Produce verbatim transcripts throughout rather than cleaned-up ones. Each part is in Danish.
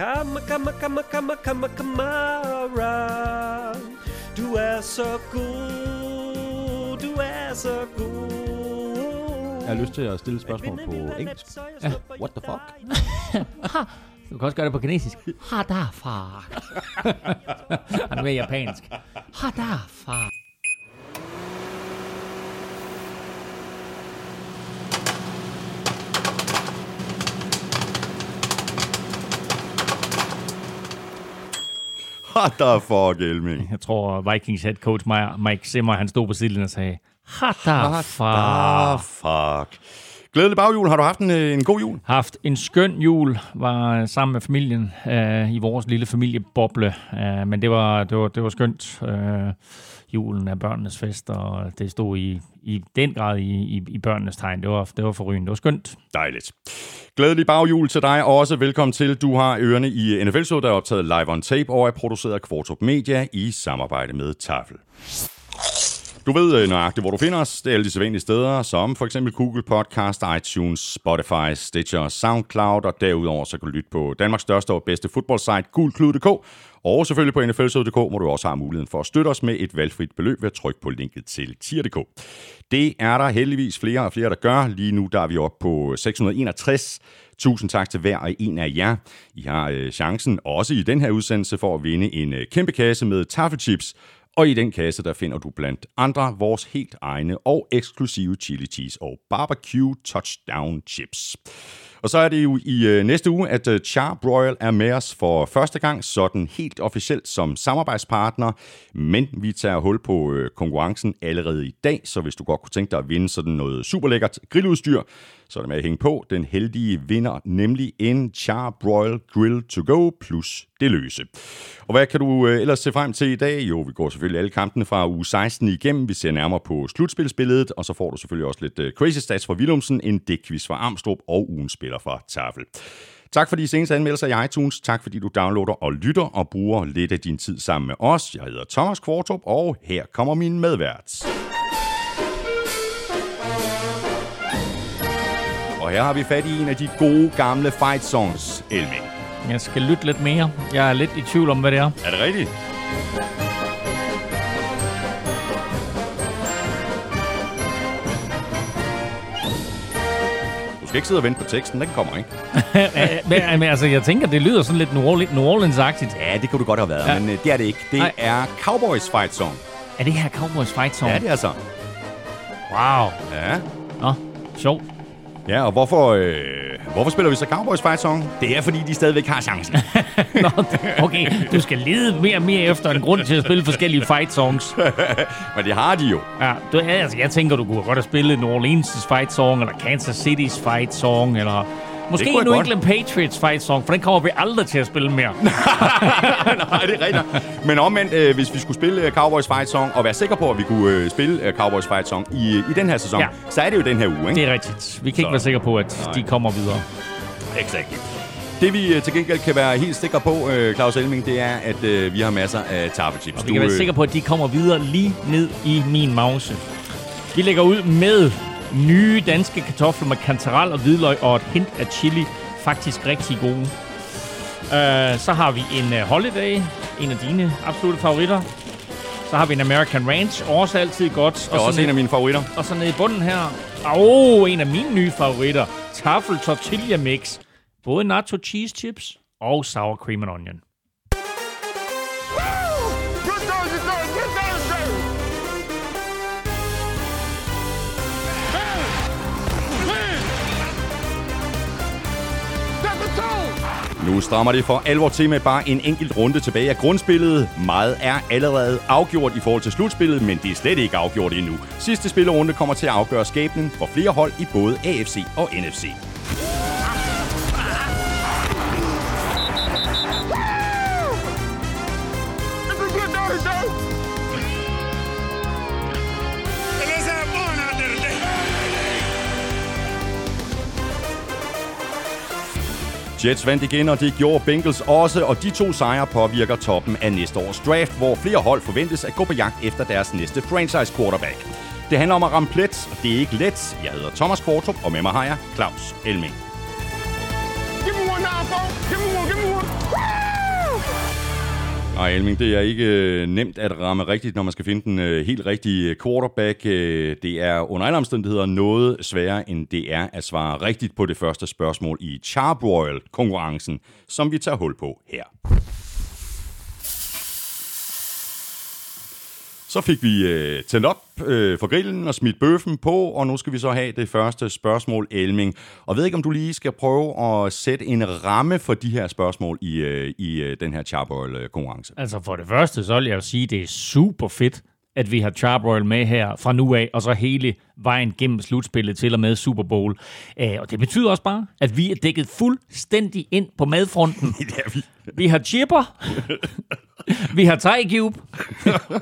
Kamara, Kamara, Kamara, Kamara, Kamara. Du er så god, du er så god. Jeg har lyst til at stille spørgsmål på engelsk. Ja. What the fuck? Du kan også gøre det på kinesisk. Ha da fuck. Han er mere japansk. Ha da fuck. What the fuck, Elming? Jeg tror, Vikings head coach Mike Zimmer, han stod på sidelinjen og sagde, what the fuck? fuck. Glædelig baghjul. Har du haft en, en god jul? Haft en skøn jul. Var sammen med familien øh, i vores lille familieboble. Øh, men det var, det var, det var skønt. Øh, julen er børnenes fest, og det stod i, i den grad i, i, i børnenes tegn. Det var, det var forrygende. Det var skønt. Dejligt. Glædelig baghjul til dig, og også velkommen til. Du har ørerne i N F L-showet, der er optaget live on tape, og er produceret af Kvartrup Media i samarbejde med Tafel. Du ved nøjagtigt, hvor du finder os. Det er alle de sædvanlige steder, som for eksempel Google Podcast, iTunes, Spotify, Stitcher, SoundCloud, og derudover så kan du lytte på Danmarks største og bedste fodboldsite, gulklud punktum d k, og selvfølgelig på n f l punktum d k, hvor du også har muligheden for at støtte os med et valgfrit beløb ved at trykke på linket til tier punktum d k. Det er der heldigvis flere og flere, der gør. Lige nu der er vi oppe på seks hundrede og enogtres. Tusind tak til hver og en af jer. I har chancen også i den her udsendelse for at vinde en kæmpe kasse med taffelchips. Og i den kasse, der finder du blandt andre vores helt egne og eksklusive chili cheese og barbecue touchdown chips. Og så er det jo i øh, næste uge, at øh, Char-Broil er med os for første gang, sådan helt officielt som samarbejdspartner. Men vi tager hul på øh, konkurrencen allerede i dag, så hvis du godt kunne tænke dig at vinde sådan noget superlækkert grilludstyr, så er det med at hænge på. Den heldige vinder nemlig en Char-Broil Grill to Go plus det løse. Og hvad kan du øh, ellers se frem til i dag? Jo, vi går selvfølgelig alle kampene fra uge seksten igennem. Vi ser nærmere på slutspilsbilledet, og så får du selvfølgelig også lidt øh, crazy stats fra Willumsen, en digtquiz fra Armstrong og ugens spil fra Tafel. Tak for de seneste anmeldelser i iTunes. Tak fordi du downloader og lytter og bruger lidt af din tid sammen med os. Jeg hedder Thomas Kvortrup, og her kommer min medvært. Og her har vi fat i en af de gode gamle fight songs, Elming. Jeg skal lytte lidt mere. Jeg er lidt i tvivl om, hvad det er. Er det rigtigt? Du skal ikke sidde og vente på teksten, den kommer ikke. Men altså, jeg tænker, det lyder sådan lidt New Orleans-agtigt. Ja, det kunne det godt have været, ja. Men det er det ikke. Det Nej. er Cowboys Fight Song. Er det her Cowboys Fight Song? Ja, det er så. Wow. Ja. Nå, sjovt. Ja, og hvorfor, øh, hvorfor spiller vi så Cowboys Fight Song? Det er, fordi de stadigvæk har chancen. Nå, okay, du skal lede mere og mere efter en grund til at spille forskellige fight songs. Men det har de jo. Ja, du, altså, jeg tænker, du kunne godt have spillet New Orleans' fight song, eller Kansas City's fight song, eller måske New England Patriots fight song, for den kommer vi aldrig til at spille mere. Nej, det er rigtigt. Men omvendt, øh, hvis vi skulle spille Cowboys fight song, og være sikre på, at vi kunne øh, spille Cowboys fight song i, i den her sæson, ja, så er det jo den her uge, ikke? Det er rigtigt. Vi kan så ikke være sikre på, at Nej. de kommer videre. Exakt. Det vi til gengæld kan være helt sikre på, øh, Claus Elming, det er, at øh, vi har masser af taffelchips. Vi kan du, være sikre på, at de kommer videre lige ned i min mause. Vi lægger ud med nye danske kartofler med kantarel og hvidløg og et hint af chili. Faktisk rigtig gode. Uh, så har vi en uh, holiday. En af dine absolutte favoritter. Så har vi en American Ranch. Også altid godt. Det er og også en af mine favoritter. Og så nede i bunden her. Åh, oh, en af mine nye favoritter. Taffel tortilla mix. Både nacho cheese chips og sour cream and onion. Nu strammer det for alvor til med bare en enkelt runde tilbage af grundspillet. Meget er allerede afgjort i forhold til slutspillet, men det er slet ikke afgjort endnu. Sidste spillerunde kommer til at afgøre skæbnen for flere hold i både A F C og N F C. Jets vandt igen, og det gjorde Bengals også, og de to sejre påvirker toppen af næste års draft, hvor flere hold forventes at gå på jagt efter deres næste franchise quarterback. Det handler om at ramme plet, og det er ikke let. Jeg hedder Thomas Kvortrup, og med mig har jeg Claus Elming. Give me one time, folks. Give me one, give me one. Woo! Nej, Elming, det er ikke øh, nemt at ramme rigtigt, når man skal finde den øh, helt rigtige quarterback. Øh, det er under alle omstændigheder noget sværere, end det er at svare rigtigt på det første spørgsmål i Char-Broil-konkurrencen, som vi tager hul på her. Så fik vi øh, tændt op øh, for grillen og smidt bøffen på, og nu skal vi så have det første spørgsmål, Elming. Og ved ikke, om du lige skal prøve at sætte en ramme for de her spørgsmål i, øh, i øh, den her Char-Broil-konkurrence. Altså for det første, så vil jeg jo sige, at det er super fedt, at vi har Char-Broil med her fra nu af, og så hele vejen gennem slutspillet til og med Super Bowl. Æh, og det betyder også bare, at vi er dækket fuldstændig ind på madfronten. vi. vi har chipper, vi har Thai Cube,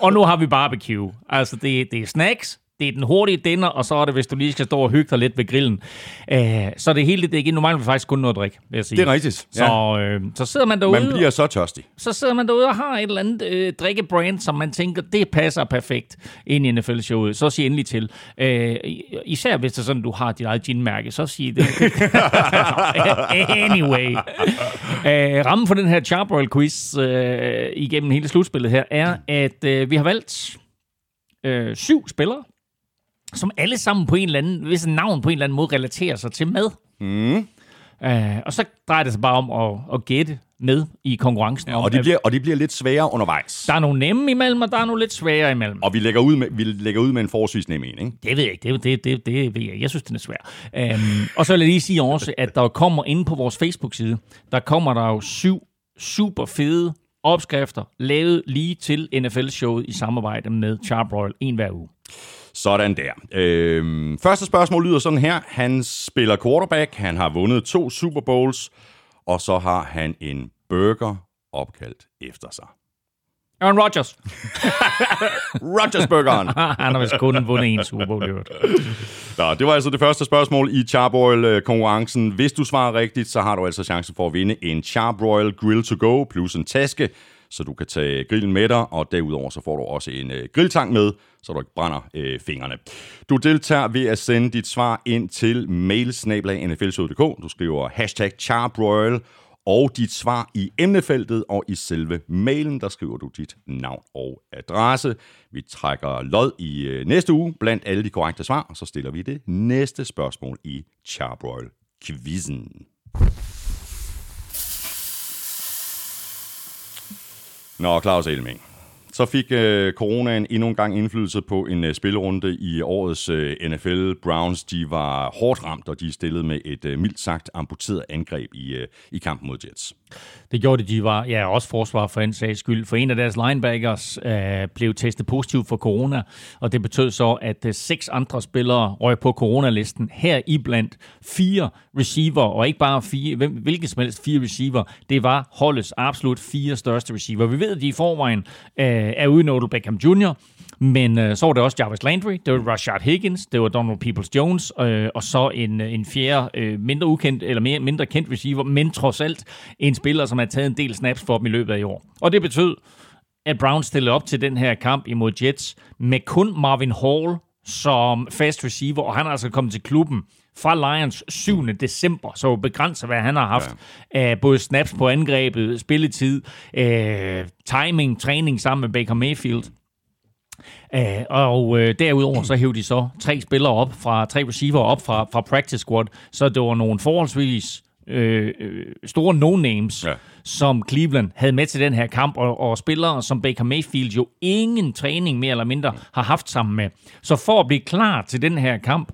og nu har vi barbecue. Altså, det, det er snacks, det er den hurtige dinner, og så er det, hvis du lige skal stå og hygge dig lidt ved grillen. Æh, så det hele det dækket ind. Nu mangler vi faktisk kun noget at drikke, vil jeg sige. Det er rigtigt. Ja. Så, øh, så sidder man derude. Man bliver så tørstig. Så sidder man derude og har et eller andet øh, drikkebrand, som man tænker, det passer perfekt ind i N F L-showet. Så sig endelig til. Æh, især hvis det er sådan, du har dit eget gin-mærke, så sig det. Anyway. Æh, rammen for den her Char-Broil-quiz øh, igennem hele slutspillet her er, at øh, vi har valgt øh, syv spillere, som alle sammen på en eller anden, hvis en navn på en eller anden måde relaterer sig til mad. Mm. Øh, og så drejer det sig bare om at, at gætte med i konkurrencen. Ja, og, det bliver, og det bliver lidt sværere undervejs. Der er nogle nemme imellem, og der er nogle lidt svære imellem. Og vi lægger ud med, vi lægger ud med en forholdsvis nem en, ikke? Det ved jeg ikke. Det, det, det, det ved jeg. Jeg synes, den er svær. Øhm, og så vil jeg lige sige også, at der kommer inde på vores Facebook-side, der kommer der jo syv super fede opskrifter, lavet lige til N F L-showet i samarbejde med Char-Broil en hver uge. Sådan der. Øhm, første spørgsmål lyder sådan her. Han spiller quarterback, han har vundet to Super Bowls, og så har han en burger opkaldt efter sig. Aaron Rodgers. Rodgers-burgeren. Han har vist kun vundet en Super Bowl. Nå, det var altså det første spørgsmål i Char-Broil-konkurrencen. Hvis du svarer rigtigt, så har du altså chancen for at vinde en Char-Broil Grill to Go plus en taske, så du kan tage grillen med dig, og derudover så får du også en øh, grilltang med, så du ikke brænder øh, fingrene. Du deltager ved at sende dit svar ind til mail snabel-a n f l punktum d k. Du skriver hashtag Char-Broil og dit svar i emnefeltet, og i selve mailen, der skriver du dit navn og adresse. Vi trækker lod i øh, næste uge blandt alle de korrekte svar, og så stiller vi det næste spørgsmål i Char-Broil-quizzen. Nå, Claus Elming. Så fik øh, coronaen endnu en gang indflydelse på en øh, spillerunde i årets øh, N F L. Browns, de var hårdt ramt, og de stillede med et øh, mildt sagt amputeret angreb i, øh, i kampen mod Jets. Det gjorde det, de var, ja, også forsvar for en sags skyld, for en af deres linebackers øh, blev testet positivt for corona, og det betød så, at øh, seks andre spillere røg på coronalisten, her iblandt fire receiver, og ikke bare fire, hvem, hvilket som helst fire receiver, det var holdets absolut fire største receiver. Vi ved, at de i forvejen øh, er uden Odell Beckham junior, men øh, så var det også Jarvis Landry, det var Rashard Higgins, det var Donald Peoples-Jones, øh, og så en, en fjerde øh, mindre ukendt, eller mere, mindre kendt receiver, men trods alt en spiller, som har taget en del snaps for dem i løbet af i år. Og det betød, at Browns stillede op til den her kamp imod Jets med kun Marvin Hall som fast receiver, og han er altså kommet til klubben fra Lions syvende december, så begrænser, hvad han har haft af ja. både snaps på angrebet, spilletid, øh, timing, træning sammen med Baker Mayfield. Æh, og øh, derudover så hævde de så tre spillere op, fra tre receiver op fra, fra practice squad, så det var nogle forholdsvis øh, store no-names, ja. som Cleveland havde med til den her kamp, og, og spillere, som Baker Mayfield jo ingen træning mere eller mindre har haft sammen med. Så for at blive klar til den her kamp,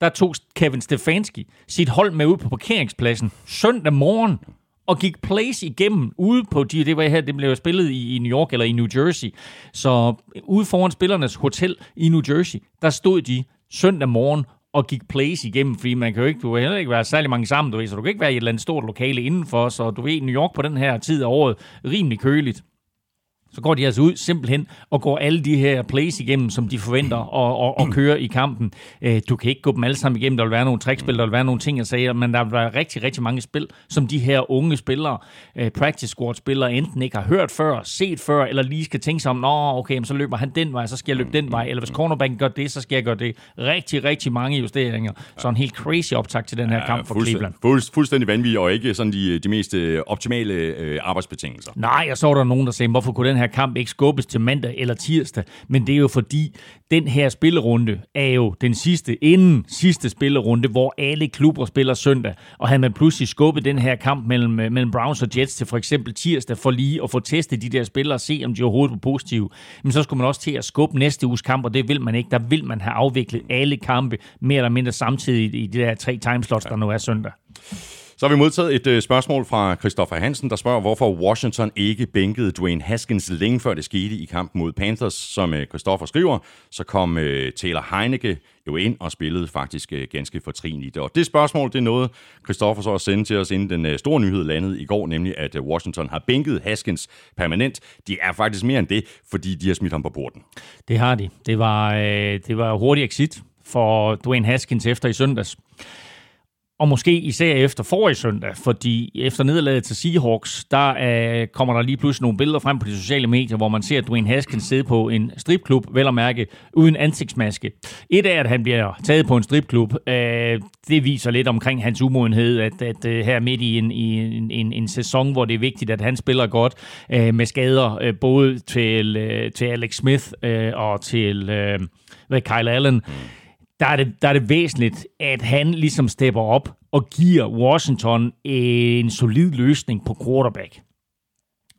der tog Kevin Stefanski sit hold med ud på parkeringspladsen søndag morgen og gik plays igennem ude på de, det var her, det blev spillet i, i New York eller i New Jersey. Så ude foran spillernes hotel i New Jersey, der stod de søndag morgen og gik plays igennem, fordi man kan jo ikke, du kan heller ikke være særlig mange sammen, du ved, så du kan ikke være i et eller andet stort lokale indenfor, så du ved, New York på den her tid af året rimelig køligt. så går de altså ud simpelthen og går alle de her plays igennem, som de forventer og, og, og kører i kampen. Du kan ikke gå dem alle sammen igennem. Der vil være nogle trickspil, der vil være nogle ting, jeg sagde, men der vil være rigtig, rigtig mange spil, som de her unge spillere, practice squad-spillere, enten ikke har hørt før, set før, eller lige skal tænke sig om, nå, okay, så løber han den vej, så skal jeg løbe den vej, eller hvis cornerbacken gør det, så skal jeg gøre det. Rigtig, rigtig mange justeringer. Så en helt crazy optakt til den her ja, kamp for Cleveland. Fuldstændig, fuldstændig vanvittig, og ikke sådan de, de mest optimale øh, arbejdsbetingelser. Nej, jeg så der nogen, der sagde, hvorfor kunne den her kamp ikke skubbes til mandag eller tirsdag, men det er jo fordi, den her spillerunde er jo den sidste, inden sidste spillerunde, hvor alle klubber spiller søndag, og havde man pludselig skubbet den her kamp mellem, mellem Browns og Jets til for eksempel tirsdag, for lige at få testet de der spillere og se, om de overhovedet var positive, men så skulle man også til at skubbe næste uges kamp, og det vil man ikke. Der vil man have afviklet alle kampe, mere eller mindre samtidig i de der tre timeslots, der nu er søndag. Så har vi modtaget et spørgsmål fra Christoffer Hansen, der spørger, hvorfor Washington ikke bænkede Dwayne Haskins længe før det skete i kampen mod Panthers. Som Christoffer skriver, så kom Taylor Heinicke jo ind og spillede faktisk ganske fortrinligt. Og det spørgsmål, det er noget, Christoffer så også sendte til os, inden den store nyhed landede i går, nemlig at Washington har bænket Haskins permanent. De er faktisk mere end det, fordi de har smidt ham på porten. Det har de. Det var, det var hurtig exit for Dwayne Haskins efter i søndags. Og måske især efter forrige søndag, fordi efter nederlaget til Seahawks, der øh, kommer der lige pludselig nogle billeder frem på de sociale medier, hvor man ser Dwayne Haskins sidde på en stripklub, vel at mærke, uden ansigtsmaske. Et af, at han bliver taget på en stripklub, øh, det viser lidt omkring hans umodenhed, at, at, at her midt i en, i en, en, en sæson, hvor det er vigtigt, at han spiller godt øh, med skader, øh, både til, øh, til Alex Smith øh, og til øh, hvad, Kyle Allen. Der er, det, der er det væsentligt, at han ligesom stepper op og giver Washington en solid løsning på quarterback.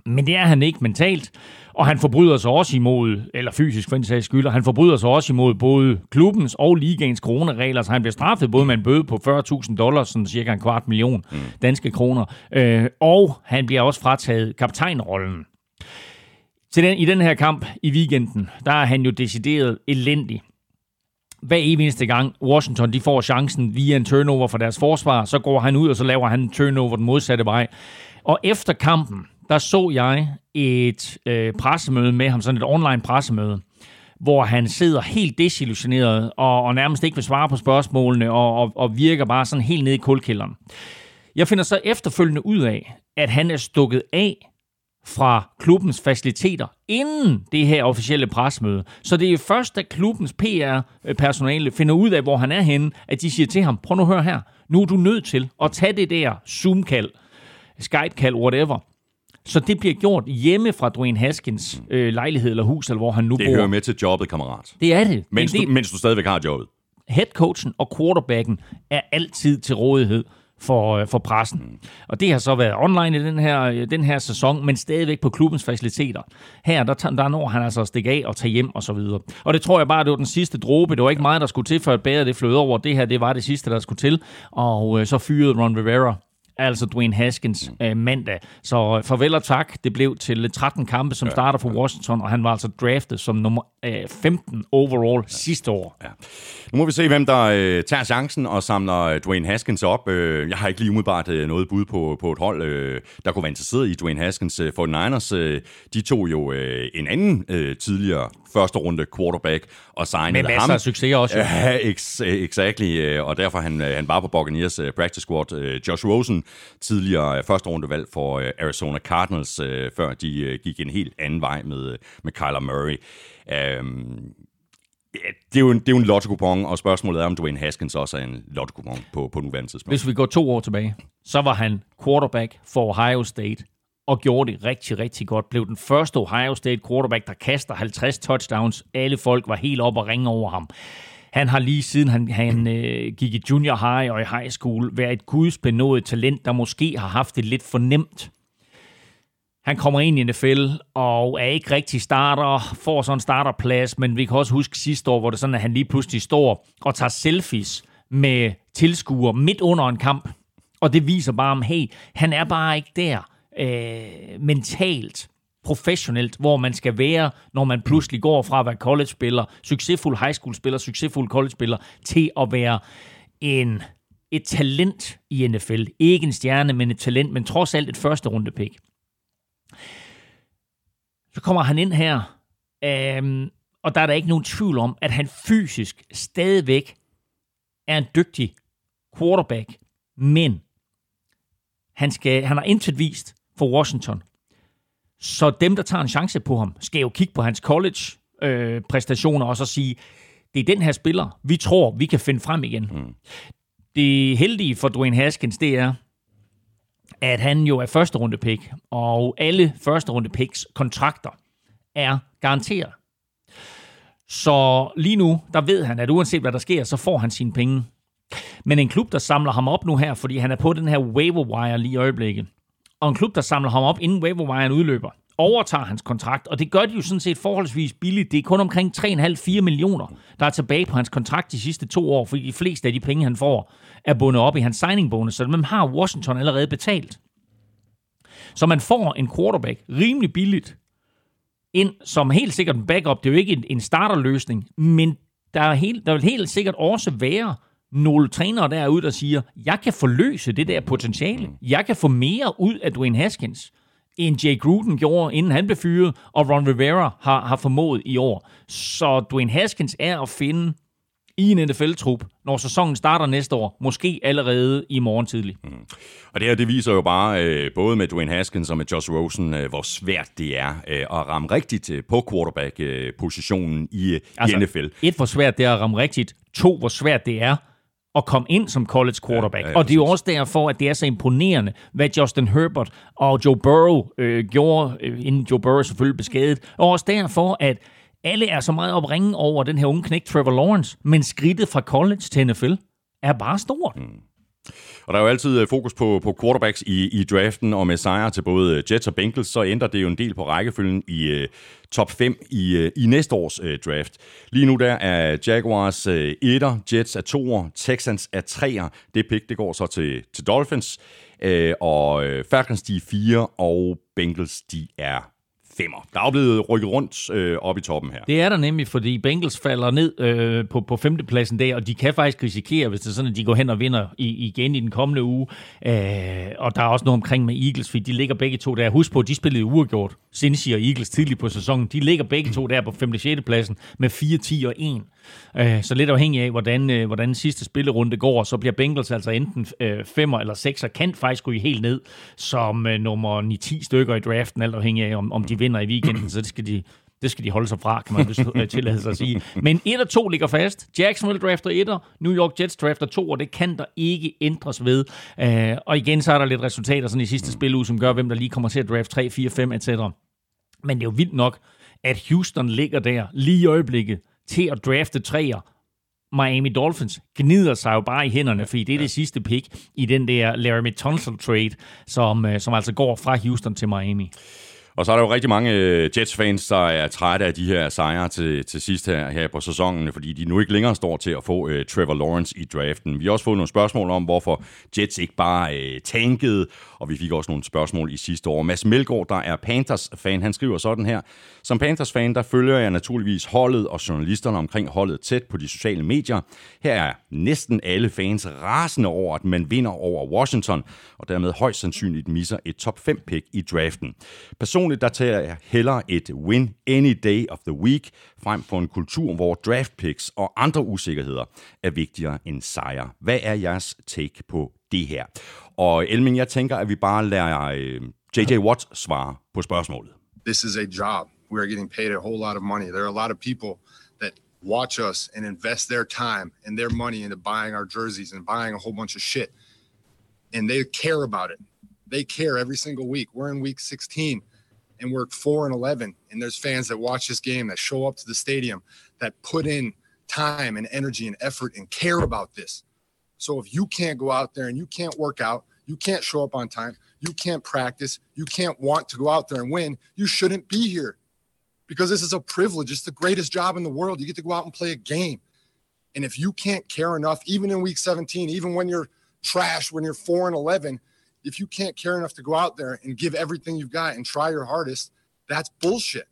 Men det er han ikke mentalt, og han forbryder sig også imod, eller fysisk for en sags skyld, han forbryder sig også imod både klubbens og ligaens coronaregler, så han bliver straffet både med en bøde på fyrre tusind dollars, som cirka en kvart million danske kroner, øh, og han bliver også frataget kaptajnrollen. Til den, i den her kamp i weekenden, der er han jo decideret elendig. Hver eneste gang Washington de får chancen via en turnover fra deres forsvar, så går han ud, og så laver han en turnover den modsatte vej. Og efter kampen, der så jeg et øh, pressemøde med ham, sådan et online pressemøde, hvor han sidder helt desillusioneret og, og nærmest ikke vil svare på spørgsmålene og, og, og virker bare sådan helt nede i kulkælderen. Jeg finder så efterfølgende ud af, at han er stukket af fra klubbens faciliteter inden det her officielle pressemøde. Så det er først, da klubbens P R-personale finder ud af, hvor han er henne, at de siger til ham, prøv nu at høre her, nu er du nødt til at tage det der Zoom-kald, Skype-kald, whatever. Så det bliver gjort hjemme fra Dwayne Haskins øh, lejlighed eller hus, eller hvor han nu det bor. Det hører med til jobbet, kammerat. Det er det. Mens, det, du, mens du stadigvæk har jobbet. Headcoachen og quarterbacken er altid til rådighed For, for pressen. Og det har så været online i den her, den her sæson, men stadigvæk på klubbens faciliteter. Her, der, der når han altså at stikke af og tage hjem og så videre. Og det tror jeg bare, det var den sidste dråbe. Det var ikke meget, der skulle til, før et bæger det flød over. Det her, det var det sidste, der skulle til. Og øh, så fyrede Ron Rivera, altså Dwayne Haskins, øh, mandag. Så øh, farvel og tak. Det blev til tretten kampe, som starter for Washington, og han var altså draftet som nummer øh, femten overall sidste år. Ja. Nu må vi se, hvem der øh, tager chancen og samler Dwayne Haskins op. Øh, jeg har ikke lige umiddelbart øh, noget bud på, på et hold, øh, der kunne være interesseret i Dwayne Haskins. forty-niners, øh, de tog jo øh, en anden øh, tidligere første runde quarterback og signede ham. Med masser ham. af succes også. Ja, ex- exactly. Og derfor han, han var på Buccaneers practice squad. Josh Rosen, tidligere første rundevalg for Arizona Cardinals, før de gik en helt anden vej med, med Kyler Murray. Um Ja, det er jo en, det er jo en lotto-coupon, og spørgsmålet er, om Dwayne Haskins også er en lotto-coupon på, på nuværende tidspunkt. Hvis vi går to år tilbage, så var han quarterback for Ohio State, og gjorde det rigtig, rigtig godt. Blev den første Ohio State quarterback, der kaster halvtreds touchdowns. Alle folk var helt op og ringe over ham. Han har lige siden han, han øh, gik i junior high og i high school, været et gudsbenået talent, der måske har haft det lidt for nemt. Han kommer ind i N F L og er ikke rigtig starter, får sådan en starterplads, men vi kan også huske sidste år, hvor det sådan, at han lige pludselig står og tager selfies med tilskuere midt under en kamp. Og det viser bare om, hey, han er bare ikke der øh, mentalt, professionelt, hvor man skal være, når man pludselig går fra at være college-spiller, succesfuld high school-spiller, succesfuld college-spiller, til at være en, et talent i N F L. Ikke en stjerne, men et talent, men trods alt et første runde pick. Så kommer han ind her, øhm, og der er der ikke nogen tvivl om, at han fysisk stadigvæk er en dygtig quarterback, men han, skal, han har intet vist for Washington. Så dem, der tager en chance på ham, skal jo kigge på hans college-præstationer øh, og så sige, det er den her spiller, vi tror, vi kan finde frem igen. Mm. Det heldige for Dwayne Haskins, det er, at han jo er første runde pick, og alle første runde picks kontrakter er garanteret. Så lige nu, der ved han, at uanset hvad der sker, så får han sine penge. Men en klub, der samler ham op nu her, fordi han er på den her waiver wire lige i øjeblikket, og en klub, der samler ham op, inden waiver wiren udløber, overtager hans kontrakt, og det gør de jo sådan set forholdsvis billigt. Det er kun omkring tre komma fem til fire millioner, der er tilbage på hans kontrakt de sidste to år, fordi de fleste af de penge, han får, er bundet op i hans signing-bonus, så dem har Washington allerede betalt. Så man får en quarterback rimelig billigt ind, som helt sikkert en backup. Det er jo ikke en starterløsning, men der, er helt, der vil helt sikkert også være nogle trænere derude, der siger, jeg kan forløse det der potentiale. Jeg kan få mere ud af Dwayne Haskins, end Jay Gruden gjorde, inden han blev fyret, og Ron Rivera har, har formået i år. Så Dwayne Haskins er at finde i en N F L-trup, når sæsonen starter næste år, måske allerede i morgen tidlig. Mm. Og det her, det viser jo bare, øh, både med Dwayne Haskins og med Josh Rosen, øh, hvor svært det er øh, at ramme rigtigt øh, på quarterback-positionen i, øh, altså, i N F L. Et, hvor svært det er at ramme rigtigt. To, hvor svært det er at komme ind som college quarterback. Ja, ja, og det er jo også derfor, at det er så imponerende, hvad Justin Herbert og Joe Burrow øh, gjorde, øh, inden Joe Burrow selvfølgelig blev skadet. Og også derfor, at alle er så meget opringen over den her unge knægt Trevor Lawrence, men skridtet fra college til N F L er bare stort. Mm. Og der er jo altid fokus på, på quarterbacks i, i draften, og med sejre til både Jets og Bengals, så ændrer det jo en del på rækkefølgen i øh, top fem i, øh, i næste års øh, draft. Lige nu der er Jaguars øh, etter, Jets er toer, Texans er treer. Det pick, det går så til, til Dolphins, øh, og øh, Falcons de er fire, og Bengals de er femmer. Der er blevet rykket rundt øh, op i toppen her. Det er der nemlig, fordi Bengals falder ned øh, på, på femtepladsen der, og de kan faktisk risikere, hvis det er sådan, at de går hen og vinder i, igen i den kommende uge. Øh, og der er også noget omkring med Eagles, fordi de ligger begge to der. Husk på, de spillede uafgjort, Cincy og Eagles, tidligt på sæsonen. De ligger begge to der på femte og sjette pladsen med fire ti og en. Øh, så lidt afhængig af, hvordan, øh, hvordan den sidste spillerunde går, så bliver Bengals altså enten øh, femmer eller sekser, kan faktisk gå i helt ned som øh, nummer ni ti stykker i draften, alt afhængig af, om, om de vinder i weekenden, så det skal de, det skal de holde sig fra, kan man tillade sig at sige. Men et og to ligger fast. Jacksonville drafter etter, New York Jets drafter to, og det kan der ikke ændres ved. Øh, og igen, så er der lidt resultater sådan i sidste spiluge, som gør, hvem der lige kommer til at draft tre, fire, fem, et cetera. Men det er jo vildt nok, at Houston ligger der lige i øjeblikket til at drafte treer. Miami Dolphins gnider sig jo bare i hænderne, fordi det er det sidste pick i den der Laramie Tunsil trade, som, som altså går fra Houston til Miami. Og så er der jo rigtig mange Jets-fans, der er trætte af de her sejre til, til sidst her, her på sæsonen, fordi de nu ikke længere står til at få uh, Trevor Lawrence i draften. Vi har også fået nogle spørgsmål om, hvorfor Jets ikke bare uh, tankede, og vi fik også nogle spørgsmål i sidste år. Mads Melgaard, der er Panthers-fan, han skriver sådan her: som Panthers-fan, der følger jeg naturligvis holdet og journalisterne omkring holdet tæt på de sociale medier. Her er næsten alle fans rasende over, at man vinder over Washington, og dermed højst sandsynligt misser et top fem pick i draften. Person der tager jeg hellere et win any day of the week, frem for en kultur, hvor draft picks og andre usikkerheder er vigtigere end sejre. Hvad er jeres take på det her? Og Elming, jeg tænker, at vi bare lader J J. Watt svare på spørgsmålet. This is a job. We are getting paid a whole lot of money. There are a lot of people that watch us and invest their time and their money into buying our jerseys and buying a whole bunch of shit. And they care about it. They care every single week. We're in week sixteen. And we're four and eleven, and there's fans that watch this game, that show up to the stadium, that put in time and energy and effort and care about this. So if you can't go out there and you can't work out, you can't show up on time, you can't practice, you can't want to go out there and win, you shouldn't be here, because this is a privilege. It's the greatest job in the world. You get to go out and play a game. And if you can't care enough, even in week seventeen, even when you're trash, when you're four and eleven, if you can't care enough to go out there and give everything you've got and try your hardest, that's bullshit.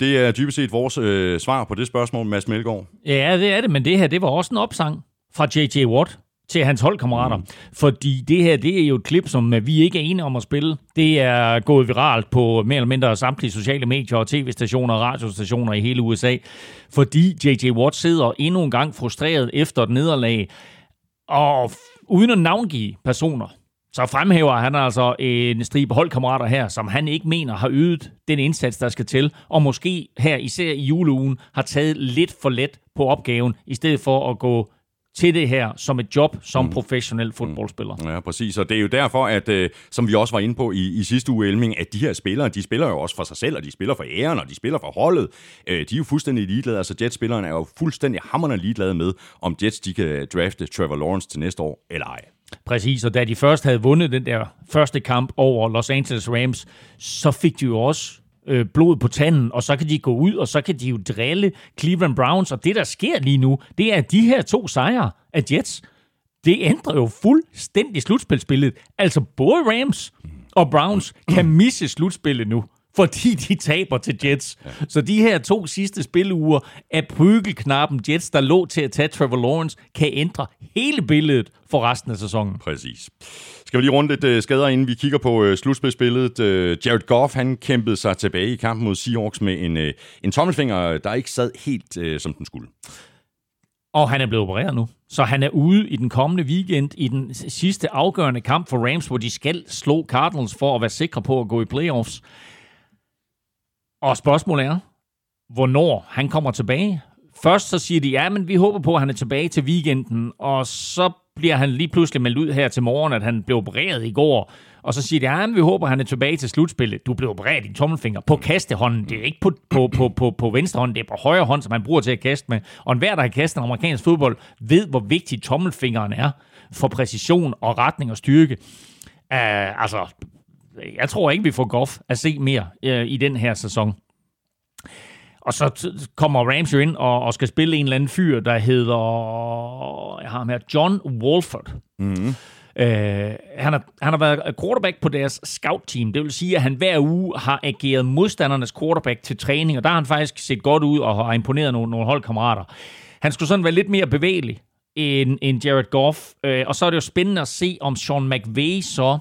Det er dybest set vores øh, svar på det spørgsmål, Mads Melgaard. Ja, det er det, men det her, det var også en opsang fra J J. Watt. til hans holdkammerater. Mm. Fordi det her, det er jo et klip, som vi ikke er enige om at spille. Det er gået viralt på mere eller mindre samtlige sociale medier og tv-stationer og radiostationer i hele U S A. Fordi J J. Watt sidder endnu en gang frustreret efter et nederlag. Og uden at navngive personer, så fremhæver han altså en stribe holdkammerater her, som han ikke mener har ydet den indsats, der skal til. Og måske her, især i juleugen, har taget lidt for let på opgaven, i stedet for at gå til det her som et job som mm. professionel fodboldspiller. Ja, præcis. Og det er jo derfor, at øh, som vi også var inde på i, i sidste uge, Elming, at de her spillere, de spiller jo også for sig selv, og de spiller for æren, og de spiller for holdet. Øh, de er jo fuldstændig ligeglade. Altså Jets-spillerne er jo fuldstændig hammerende ligeglade med, om Jets de kan drafte Trevor Lawrence til næste år eller ej. Præcis, og da de først havde vundet den der første kamp over Los Angeles Rams, så fik de jo også øh, blod på tanden, og så kan de gå ud, og så kan de jo drille Cleveland Browns, og det der sker lige nu, det er, at de her to sejre af Jets, det ændrer jo fuldstændig slutspilsbilledet. Altså både Rams og Browns kan misse slutspillet nu, fordi de taber til Jets. Ja. Så de her to sidste spiluger af pøkelknappen Jets, der lå til at tage Trevor Lawrence, kan ændre hele billedet for resten af sæsonen. Præcis. Skal vi lige runde lidt skader, inden vi kigger på slutspilsbilledet. Jared Goff, han kæmpede sig tilbage i kampen mod Seahawks med en, en tommelfinger, der ikke sad helt, som den skulle. Og han er blevet opereret nu. Så han er ude i den kommende weekend i den sidste afgørende kamp for Rams, hvor de skal slå Cardinals for at være sikre på at gå i playoffs. Og spørgsmålet er, hvornår han kommer tilbage. Først så siger de, ja, men vi håber på, at han er tilbage til weekenden, og så bliver han lige pludselig meldt ud her til morgen, at han blev opereret i går. Og så siger de, ja, men vi håber, at han er tilbage til slutspillet. Du blev opereret i din tommelfinger på kastehånden. Det er ikke på, på, på, på, på venstre hånd, det er på højre hånd, som han bruger til at kaste med. Og enhver, der har kastet amerikansk fodbold, ved, hvor vigtig tommelfingeren er for præcision og retning og styrke. Uh, altså... Jeg tror ikke, vi får Goff at se mere øh, i den her sæson. Og så t- kommer Rams jo ind og, og skal spille en eller anden fyr, der hedder jeg har ham her, John Wolford. Mm-hmm. Øh, han, har, han har været quarterback på deres scout-team. Det vil sige, at han hver uge har ageret modstandernes quarterback til træning, og der har han faktisk set godt ud og har imponeret nogle, nogle holdkammerater. Han skulle sådan være lidt mere bevægelig end, end Jared Goff. Øh, og så er det jo spændende at se, om Sean McVay så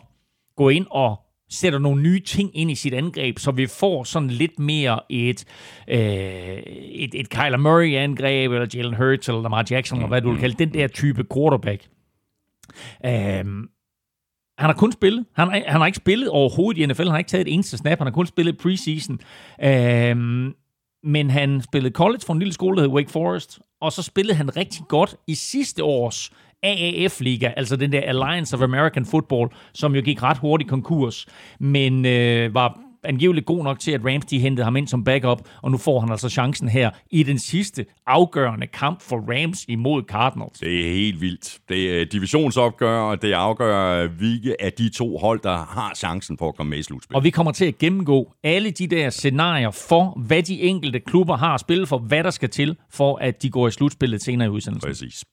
går ind og sætter nogle nye ting ind i sit angreb, så vi får sådan lidt mere et, øh, et, et Kyler Murray-angreb, eller Jalen Hurts, eller Lamar Jackson, eller hvad du vil kalde den der type quarterback. Um, han har kun spillet. Han, han har ikke spillet overhovedet i N F L. Han har ikke taget et eneste snap. Han har kun spillet preseason. Um, men han spillede college for en lille skole, der hed Wake Forest, og så spillede han rigtig godt i sidste års A A F-liga, altså den der Alliance of American Football, som jo gik ret hurtigt konkurs, men øh, var angiveligt god nok til, at Rams de hentede ham ind som backup, og nu får han altså chancen her i den sidste afgørende kamp for Rams imod Cardinals. Det er helt vildt. Det er divisionsopgør, og det afgør, hvilke af de to hold, der har chancen for at komme med i slutspil. Og vi kommer til at gennemgå alle de der scenarier for, hvad de enkelte klubber har at spille for, hvad der skal til, for at de går i slutspillet senere i udsendelsen. Præcis.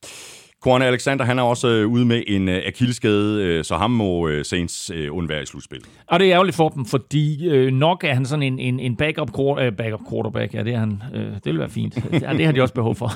Corner Alexander, han er også øh, ude med en øh, akilleskade, øh, så ham må øh, Saints øh, undvære i slutspillet. Og det er ærgerligt for dem, fordi øh, nok er han sådan en, en, en backup, quarter, øh, backup quarterback. Ja, det er han. Øh, det vil være fint. Ja, det har de også behov for.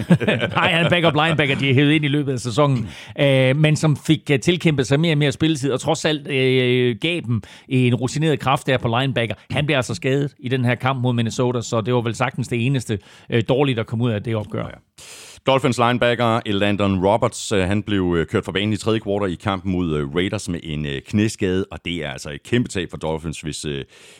Nej, han er backup linebacker, de har hævet ind i løbet af sæsonen. Øh, men som fik øh, tilkæmpet sig mere og mere spilletid, og trods alt øh, gav dem en rutineret kraft der på linebacker. Han bliver altså skadet i den her kamp mod Minnesota, så det var vel sagtens det eneste øh, dårligt at komme ud af det opgør. Ja. Dolphins linebacker Elandon Roberts, han blev kørt fra banen i tredje kvartal i kampen mod Raiders med en knæskade, og det er altså et kæmpe tab for Dolphins, hvis,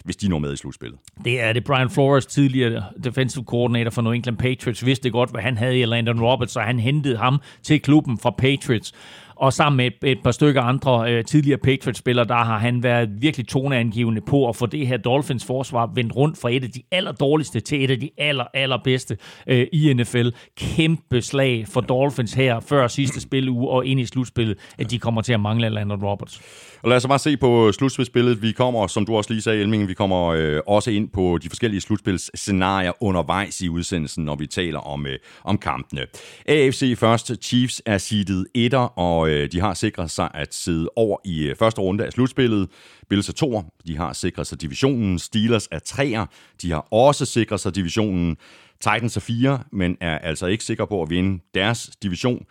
hvis de når med i slutspillet. Det er det. Brian Flores, tidligere defensive coordinator for New England Patriots, vidste godt, hvad han havde i Elandon Roberts, og han hentede ham til klubben fra Patriots. Og sammen med et par stykker andre øh, tidligere Patriots-spillere, der har han været virkelig toneangivende på at få det her Dolphins-forsvar vendt rundt fra et af de allerdårligste til et af de aller, allerbedste øh, i N F L. Kæmpe slag for Dolphins her før sidste spiluge og ind i slutspillet, at de kommer til at mangle Elandon Roberts. Og lad os bare se på slutspilsbilledet. Vi kommer, som du også lige sagde, Elming, vi kommer øh, også ind på de forskellige slutspilsscenarier undervejs i udsendelsen, når vi taler om, øh, om kampene. A F C først. Chiefs er seedet etter, og de har sikret sig at sidde over i første runde af slutspillet. Bills er toer, de har sikret sig divisionen. Steelers er treer, de har også sikret sig divisionen. Titans er fire, men er altså ikke sikre på at vinde deres division.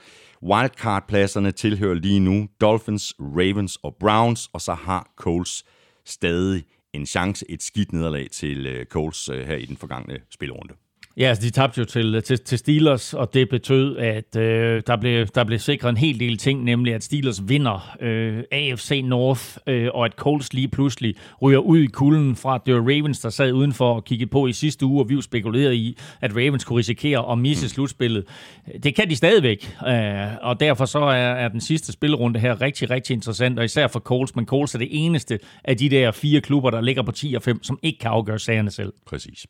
Wildcard-pladserne tilhører lige nu Dolphins, Ravens og Browns, og så har Colts stadig en chance, et skidt nederlag til Colts her i den forgangne spilrunde. Ja, altså de tabte jo til, til, til Steelers, og det betød, at øh, der, blev, der blev sikret en hel del ting, nemlig at Steelers vinder øh, A F C North, øh, og at Colts lige pludselig ryger ud i kulden fra, at det var Ravens, der sad udenfor og kiggede på i sidste uge, og vi jo spekulerede i, at Ravens kunne risikere at misse slutspillet. Det kan de stadigvæk, øh, og derfor så er, er den sidste spilrunde her rigtig, rigtig interessant, og især for Colts, men Colts er det eneste af de der fire klubber, der ligger på ti og fem, som ikke kan afgøre sagerne selv. Præcis.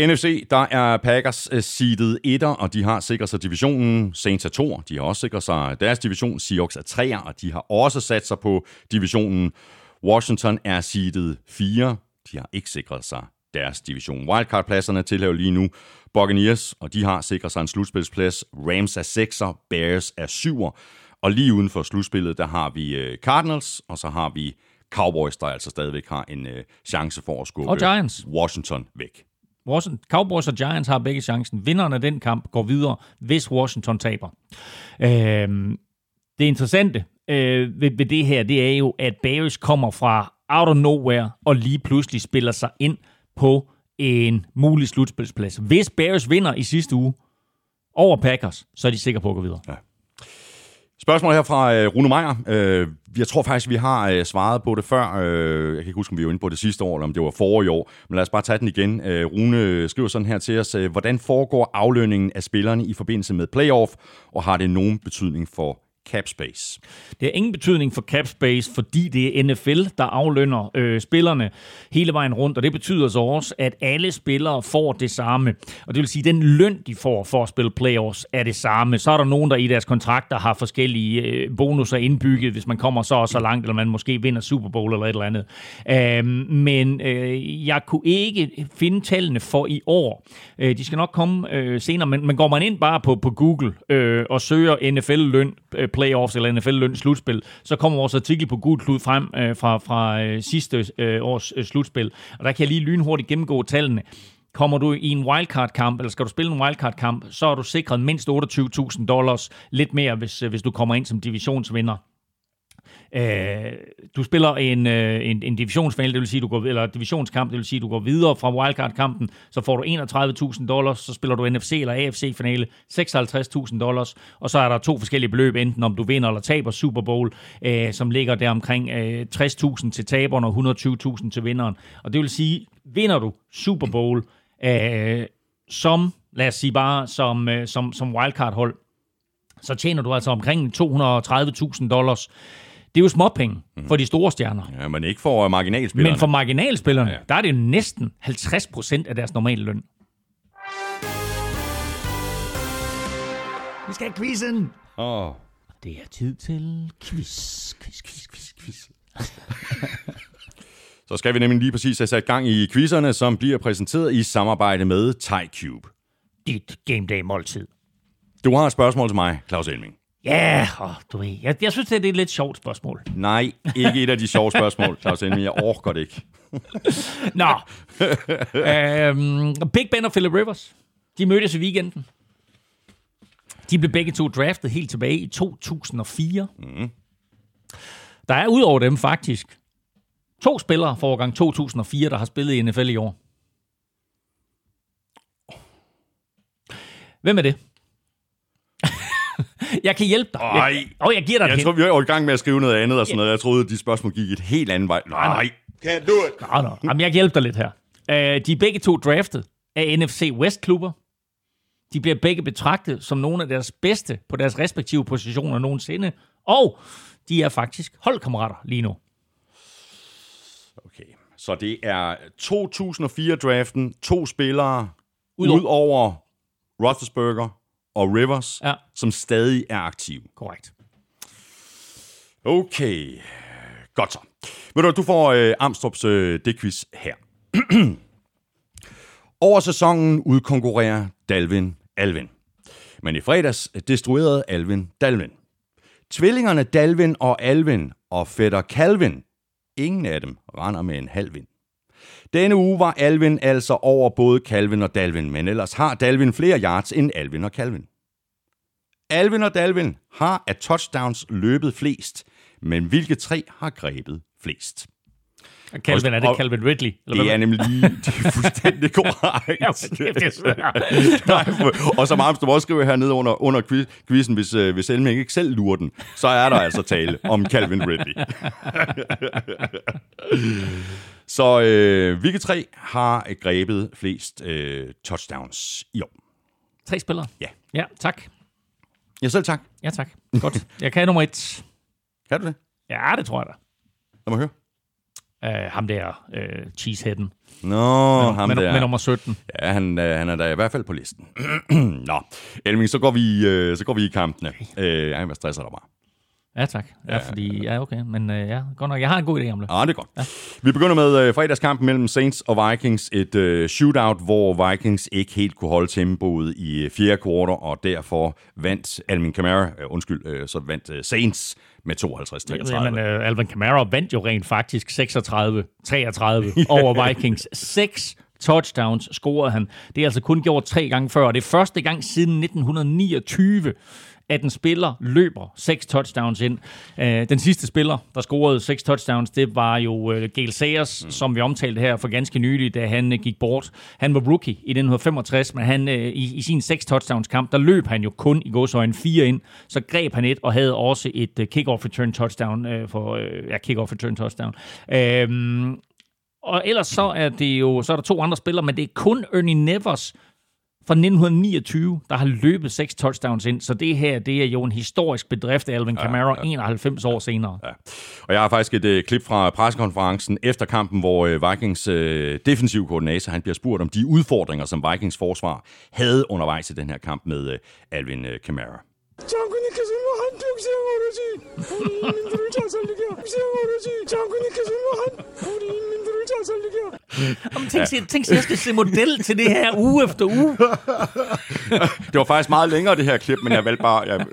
N F C, der er Packers seedet etter, og de har sikret sig divisionen. Saints er toer, de har også sikret sig deres division. Seahawks er treer, og de har også sat sig på divisionen. Washington er seedet fire, de har ikke sikret sig deres division. Wildcard-pladserne tilhører lige nu Buccaneers, og de har sikret sig en slutspilsplads. Rams er sekser, Bears er syver, og lige uden for slutspillet, der har vi Cardinals, og så har vi Cowboys, der altså stadigvæk har en chance for at skubbe Washington væk. Washington, Cowboys og Giants har begge chancen. Vinderen af den kamp går videre, hvis Washington taber. Øhm, det interessante øh, ved, ved det her, det er jo, at Bears kommer fra out of nowhere og lige pludselig spiller sig ind på en mulig slutspilsplads. Hvis Bears vinder i sidste uge over Packers, så er de sikre på at gå videre. Ja. Spørgsmål her fra Rune Meier. Jeg tror faktisk, vi har svaret på det før. Jeg kan ikke huske, om vi var inde på det sidste år, eller om det var forrige år. Men lad os bare tage den igen. Rune skriver sådan her til os. Hvordan foregår aflønningen af spillerne i forbindelse med playoff, og har det nogen betydning for cap space? Det har ingen betydning for cap space, fordi det er N F L, der aflønner øh, spillerne hele vejen rundt, og det betyder så også, at alle spillere får det samme. Og det vil sige, at den løn, de får for at spille playoffs, er det samme. Så er der nogen, der i deres kontrakter har forskellige øh, bonusser indbygget, hvis man kommer så og så langt, eller man måske vinder Super Bowl eller et eller andet. Øh, men øh, jeg kunne ikke finde tallene for i år. Øh, de skal nok komme øh, senere, men, men går man ind bare på, på Google øh, og søger N F L-løn, øh, playoffs eller N F L-løn slutspil, så kommer vores artikel på Gult Klud frem øh, fra, fra øh, sidste øh, års øh, slutspil. Og der kan jeg lige lynhurtigt gennemgå tallene. Kommer du i en wildcard-kamp, eller skal du spille en wildcard-kamp, så er du sikret mindst otteogtyve tusind dollars, lidt mere, hvis, øh, hvis du kommer ind som divisionsvinder. Øh, du spiller en, øh, en, en divisionsfinale, det vil sige, du går, eller divisionskamp, det vil sige, du går videre fra wildcard-kampen, så får du enogtredive tusind dollars, så spiller du N F C eller A F C-finale, seksoghalvtreds tusind dollars, og så er der to forskellige beløb, enten om du vinder eller taber Super Bowl, øh, som ligger der omkring øh, tres tusind til taberen og et hundrede og tyve tusind til vinderen. Og det vil sige, vinder du Super Bowl øh, som, lad os sige bare, som, øh, som, som wildcard-hold, så tjener du altså omkring to hundrede og tredive tusind dollars. Det er jo småpenge for de store stjerner. Ja, men ikke for marginalspillerne. Men for marginalspillerne, ja, ja. Der er det jo næsten halvtreds procent af deres normale løn. Vi skal have quizzen! Oh. Det er tid til quiz, quiz, quiz, quiz, quiz. Så skal vi nemlig lige præcis have sat gang i quizzerne, som bliver præsenteret i samarbejde med TyCube. Dit gameday-måltid. Du har et spørgsmål til mig, Claus Elming. Ja, yeah, oh, du ved. Jeg, jeg synes, det er et lidt sjovt spørgsmål. Nej, ikke et af de sjove spørgsmål, Claus Elming. Jeg orker det ikke. Nå. øhm, Big Ben og Philip Rivers, de mødtes i weekenden. De blev begge to draftet helt tilbage i to tusind og fire. Mm. Der er udover dem faktisk to spillere fra årgang to tusind og fire, der har spillet i N F L i år. Hvem er det? Jeg kan hjælpe dig. Jeg, og jeg giver dig jeg et hint. Jeg tror, vi var i gang med at skrive noget andet og sådan noget. Jeg troede, de spørgsmål gik et helt andet vej. Nej, can't do it. Nej, nej. Jamen, jeg kan hjælpe dig lidt her. Uh, de er begge to draftet af N F C West-klubber. De bliver begge betragtet som nogle af deres bedste på deres respektive positioner nogensinde. Og de er faktisk holdkammerater lige nu. Okay. Så det er to tusind og fire-draften. To spillere udover, udover Roethlisberger og Rivers, ja, som stadig er aktive. Korrekt. Okay. Godt så. Ved du, du får øh, Amstrup's øh, D-quiz her. Over sæsonen udkonkurrerer Dalvin Alvin. Men i fredags destruerede Alvin Dalvin. Tvillingerne Dalvin og Alvin og fætter Calvin, ingen af dem render med en halvvin. Denne uge var Alvin altså over både Calvin og Dalvin, men ellers har Dalvin flere yards end Alvin og Calvin. Alvin og Dalvin har af touchdowns løbet flest, men hvilke tre har grebet flest? Og Calvin, og, er det Calvin Ridley? Eller det hvad? Er nemlig det er fuldstændig korrekt. Og som Armstrong også skriver hernede under, under quiz, quizzen, hvis, øh, hvis Elming ikke selv lurer den, så er der altså tale om Calvin Ridley. Så øh, hvilke tre har grebet flest øh, touchdowns i år? Tre spillere? Ja. Ja, tak. Ja, selv tak. Ja, tak. Godt. Jeg kan nummer et. Kan du det? Ja, det tror jeg da. Lad mig høre. Uh, ham der, uh, cheeseheaden. Nå, men, ham men, der. Med nummer sytten. Ja, han, uh, han er der i hvert fald på listen. Nå, Elming, så går vi, uh, så går vi i kampene. Uh, jeg var stresset der bare. Ja, tak. Ja, ja, fordi, ja okay. Men uh, ja, godt nok. Jeg har en god idé om det. Ja, det er godt. Ja. Vi begynder med uh, fredagskampen mellem Saints og Vikings. Et uh, shootout, hvor Vikings ikke helt kunne holde tempoet i fjerde kvartal, og derfor vandt Alvin Kamara, uh, undskyld, uh, så vandt uh, Saints med tooghalvtreds treogtredive. Jamen, uh, Alvin Kamara vandt jo rent faktisk seksogtredive treogtredive over Vikings. Seks touchdowns scorede han. Det er altså kun gjort tre gange før, og det er første gang siden nitten niogtyve, at en spiller løber seks touchdowns ind. Den sidste spiller, der scorede seks touchdowns, det var jo Gale Sayers, mm. som vi omtalte her for ganske nylig, da han gik bort. Han var rookie i nitten femogtres, men han, i, i sin seks touchdowns-kamp, der løb han jo kun i gåsøjne fire ind, så greb han et og havde også et kick-off return touchdown. For, ja, kick-off return touchdown. Øhm, og ellers så er, det jo, så er der to andre spillere, men det er kun Ernie Nevers, fra nitten niogtyve, der har løbet seks touchdowns ind, så det her, det er jo en historisk bedrift af Alvin Kamara, ja, ja. enoghalvfems år senere. Ja. Og jeg har faktisk et øh, klip fra pressekonferencen efter kampen, hvor øh, Vikings øh, defensiv koordinator, han bliver spurgt om de udfordringer, som Vikings forsvar havde undervejs i den her kamp med øh, Alvin øh, Kamara. Jamen, tænk, sig, tænk sig, jeg skal se model til det her uge efter uge. Det var faktisk meget længere, det her klip, men jeg valgte bare jeg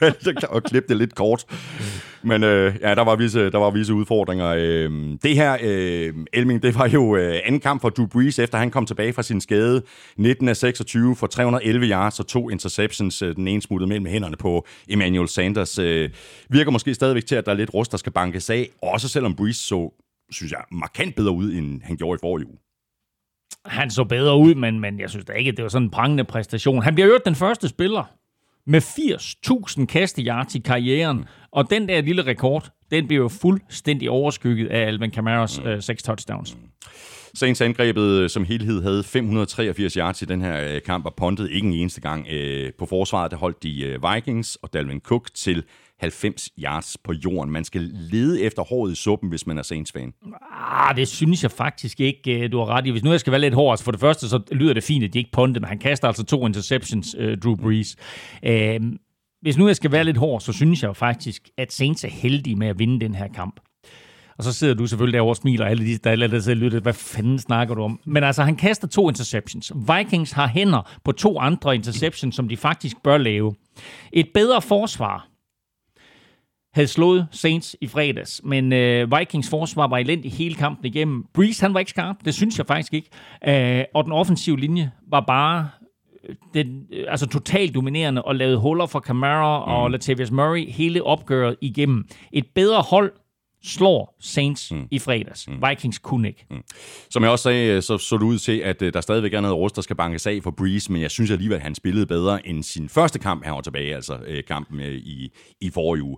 valgte at klippe det lidt kort. Men øh, ja, der var visse, der var visse udfordringer. Øh, det her, øh, Elming, det var jo øh, anden kamp for Drew Brees, efter han kom tilbage fra sin skade. nitten af seksogtyve for tre hundrede og elleve yards og to interceptions. Øh, den ene smuttede mellem hænderne på Emmanuel Sanders. Øh, virker måske stadigvæk til, at der er lidt rust, der skal bankes af. Også selvom Brees så, synes jeg, markant bedre ud, end han gjorde i forrige uge. Han så bedre ud, men, men jeg synes da ikke, at det var sådan en prangende præstation. Han bliver jo den første spiller med firs tusind kastejards i karrieren, mm. og den der lille rekord, den bliver jo fuldstændig overskygget af Alvin Kamaras mm. øh, seks touchdowns. Mm. Saints angrebet som helhed havde fem hundrede og treogfirs yards i den her kamp, og puntede ikke en eneste gang. På forsvaret der holdt de Vikings og Dalvin Cook til halvfems yards på jorden. Man skal lede efter håret i suppen, hvis man er Saints-fan. Ah, det synes jeg faktisk ikke, du har ret i. Hvis nu jeg skal være lidt hård, for det første, så lyder det fint, at de ikke puntede, men han kaster altså to interceptions, uh, Drew Brees. Uh, hvis nu jeg skal være lidt hård, så synes jeg jo faktisk, at Saints er heldige med at vinde den her kamp. Og så sidder du selvfølgelig derovre og smiler, og alle de, der er der sidder og lytter, hvad fanden snakker du om? Men altså, han kaster to interceptions. Vikings har hænder på to andre interceptions, som de faktisk bør lave. Et bedre forsvar havde slået Saints i fredags, men øh, Vikings forsvar var elendig hele kampen igennem. Brees, han var ikke skarp, det synes jeg faktisk ikke. Øh, og den offensive linje var bare den, altså totalt dominerende, og lavede huller for Kamara mm. og Latavius Murray hele opgøret igennem. Et bedre hold slår Saints mm. i fredags. Mm. Vikings kunne ikke. Mm. Som jeg også sagde, så så det ud til, at der stadigvæk er noget rust, der skal bankes af for Brees, men jeg synes alligevel, at han spillede bedre end sin første kamp her og tilbage, altså kampen i, i forrige uge.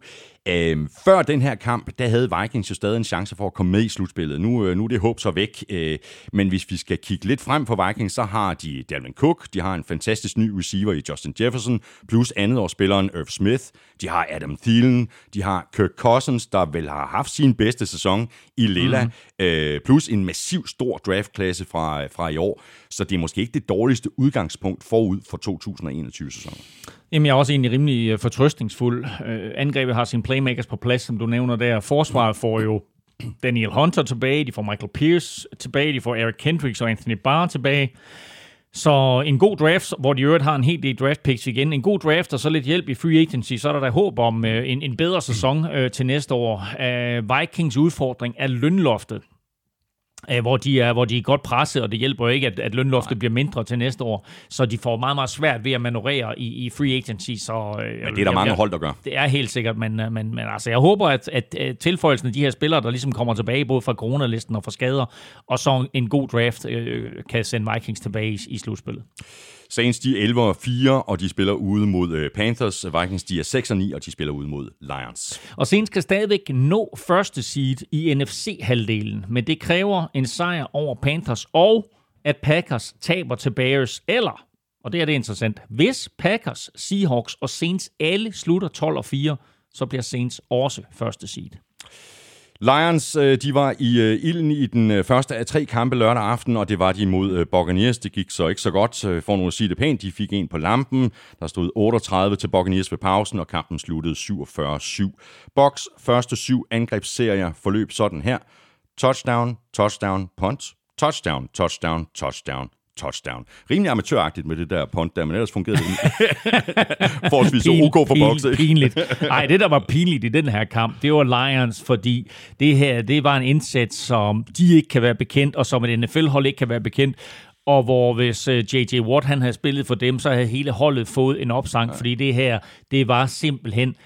Øhm, før den her kamp, der havde Vikings jo stadig en chance for at komme med i slutspillet. Nu, nu er det håb så væk, øh, men hvis vi skal kigge lidt frem for Vikings, så har de Dalvin Cook, de har en fantastisk ny receiver i Justin Jefferson, plus andetårsspilleren Irv Smith, de har Adam Thielen, de har Kirk Cousins, der vel har haft sin bedste sæson i Lilla, mm. øh, plus en massiv stor draftklasse fra, fra i år, så det er måske ikke det dårligste udgangspunkt forud for to tusind og enogtyve-sæsonen. Jamen, jeg er også egentlig rimelig fortrøstningsfuld. Øh, angrebet har sine playmakers på plads, som du nævner der. Forsvaret får jo Daniel Hunter tilbage, de får Michael Pierce tilbage, de får Eric Kendricks og Anthony Barr tilbage. Så en god draft, hvor de i øvrigt har en hel del draft picks igen. En god draft og så lidt hjælp i free agency, så er der da håb om øh, en, en bedre sæson øh, til næste år. Øh, Vikings udfordring er lønloftet. Hvor de, er, hvor de er godt presset, og det hjælper jo ikke, at, at lønloftet bliver mindre til næste år. Så de får meget, meget svært ved at manøvrere i, i free agency. Så, men det er der jeg, mange hold, der gør. Det er helt sikkert, men, men, men altså, jeg håber, at, at tilføjelsen af de her spillere, der ligesom kommer tilbage, både fra coronalisten og fra skader, og så en god draft, øh, kan sende Vikings tilbage i, i slutspillet. Saints, de elleve og fire, og de spiller ude mod Panthers. Vikings, de er seks og ni, og de spiller ude mod Lions. Og Saints kan stadigvæk nå første seed i N F C-halvdelen, men det kræver en sejr over Panthers, og at Packers taber til Bears, eller, og det er det interessant, hvis Packers, Seahawks og Saints alle slutter tolv og fire, så bliver Saints også første seed. Lions, de var i ilden i den første af tre kampe lørdag aften, og det var de mod Buccaneers. Det gik så ikke så godt, for nu at sige det pænt. De fik en på lampen. Der stod otteogtredive til Buccaneers ved pausen, og kampen sluttede syvogfyrre syv. Bucs første syv angrebsserier forløb sådan her. Touchdown, touchdown, punt. Touchdown, touchdown, touchdown. Touchdown. Rimelig amatøragtigt med det der punt der, men ellers fungerede det forholdsvis pin, ok for bokset. Pinligt. Ej, det der var pinligt i den her kamp, det var Lions, fordi det her, det var en indsats, som de ikke kan være bekendt, og som et N F L-hold ikke kan være bekendt. Og hvor hvis J J. Watt, han havde spillet for dem, så havde hele holdet fået en opsang, ja. Fordi det her, det var simpelthen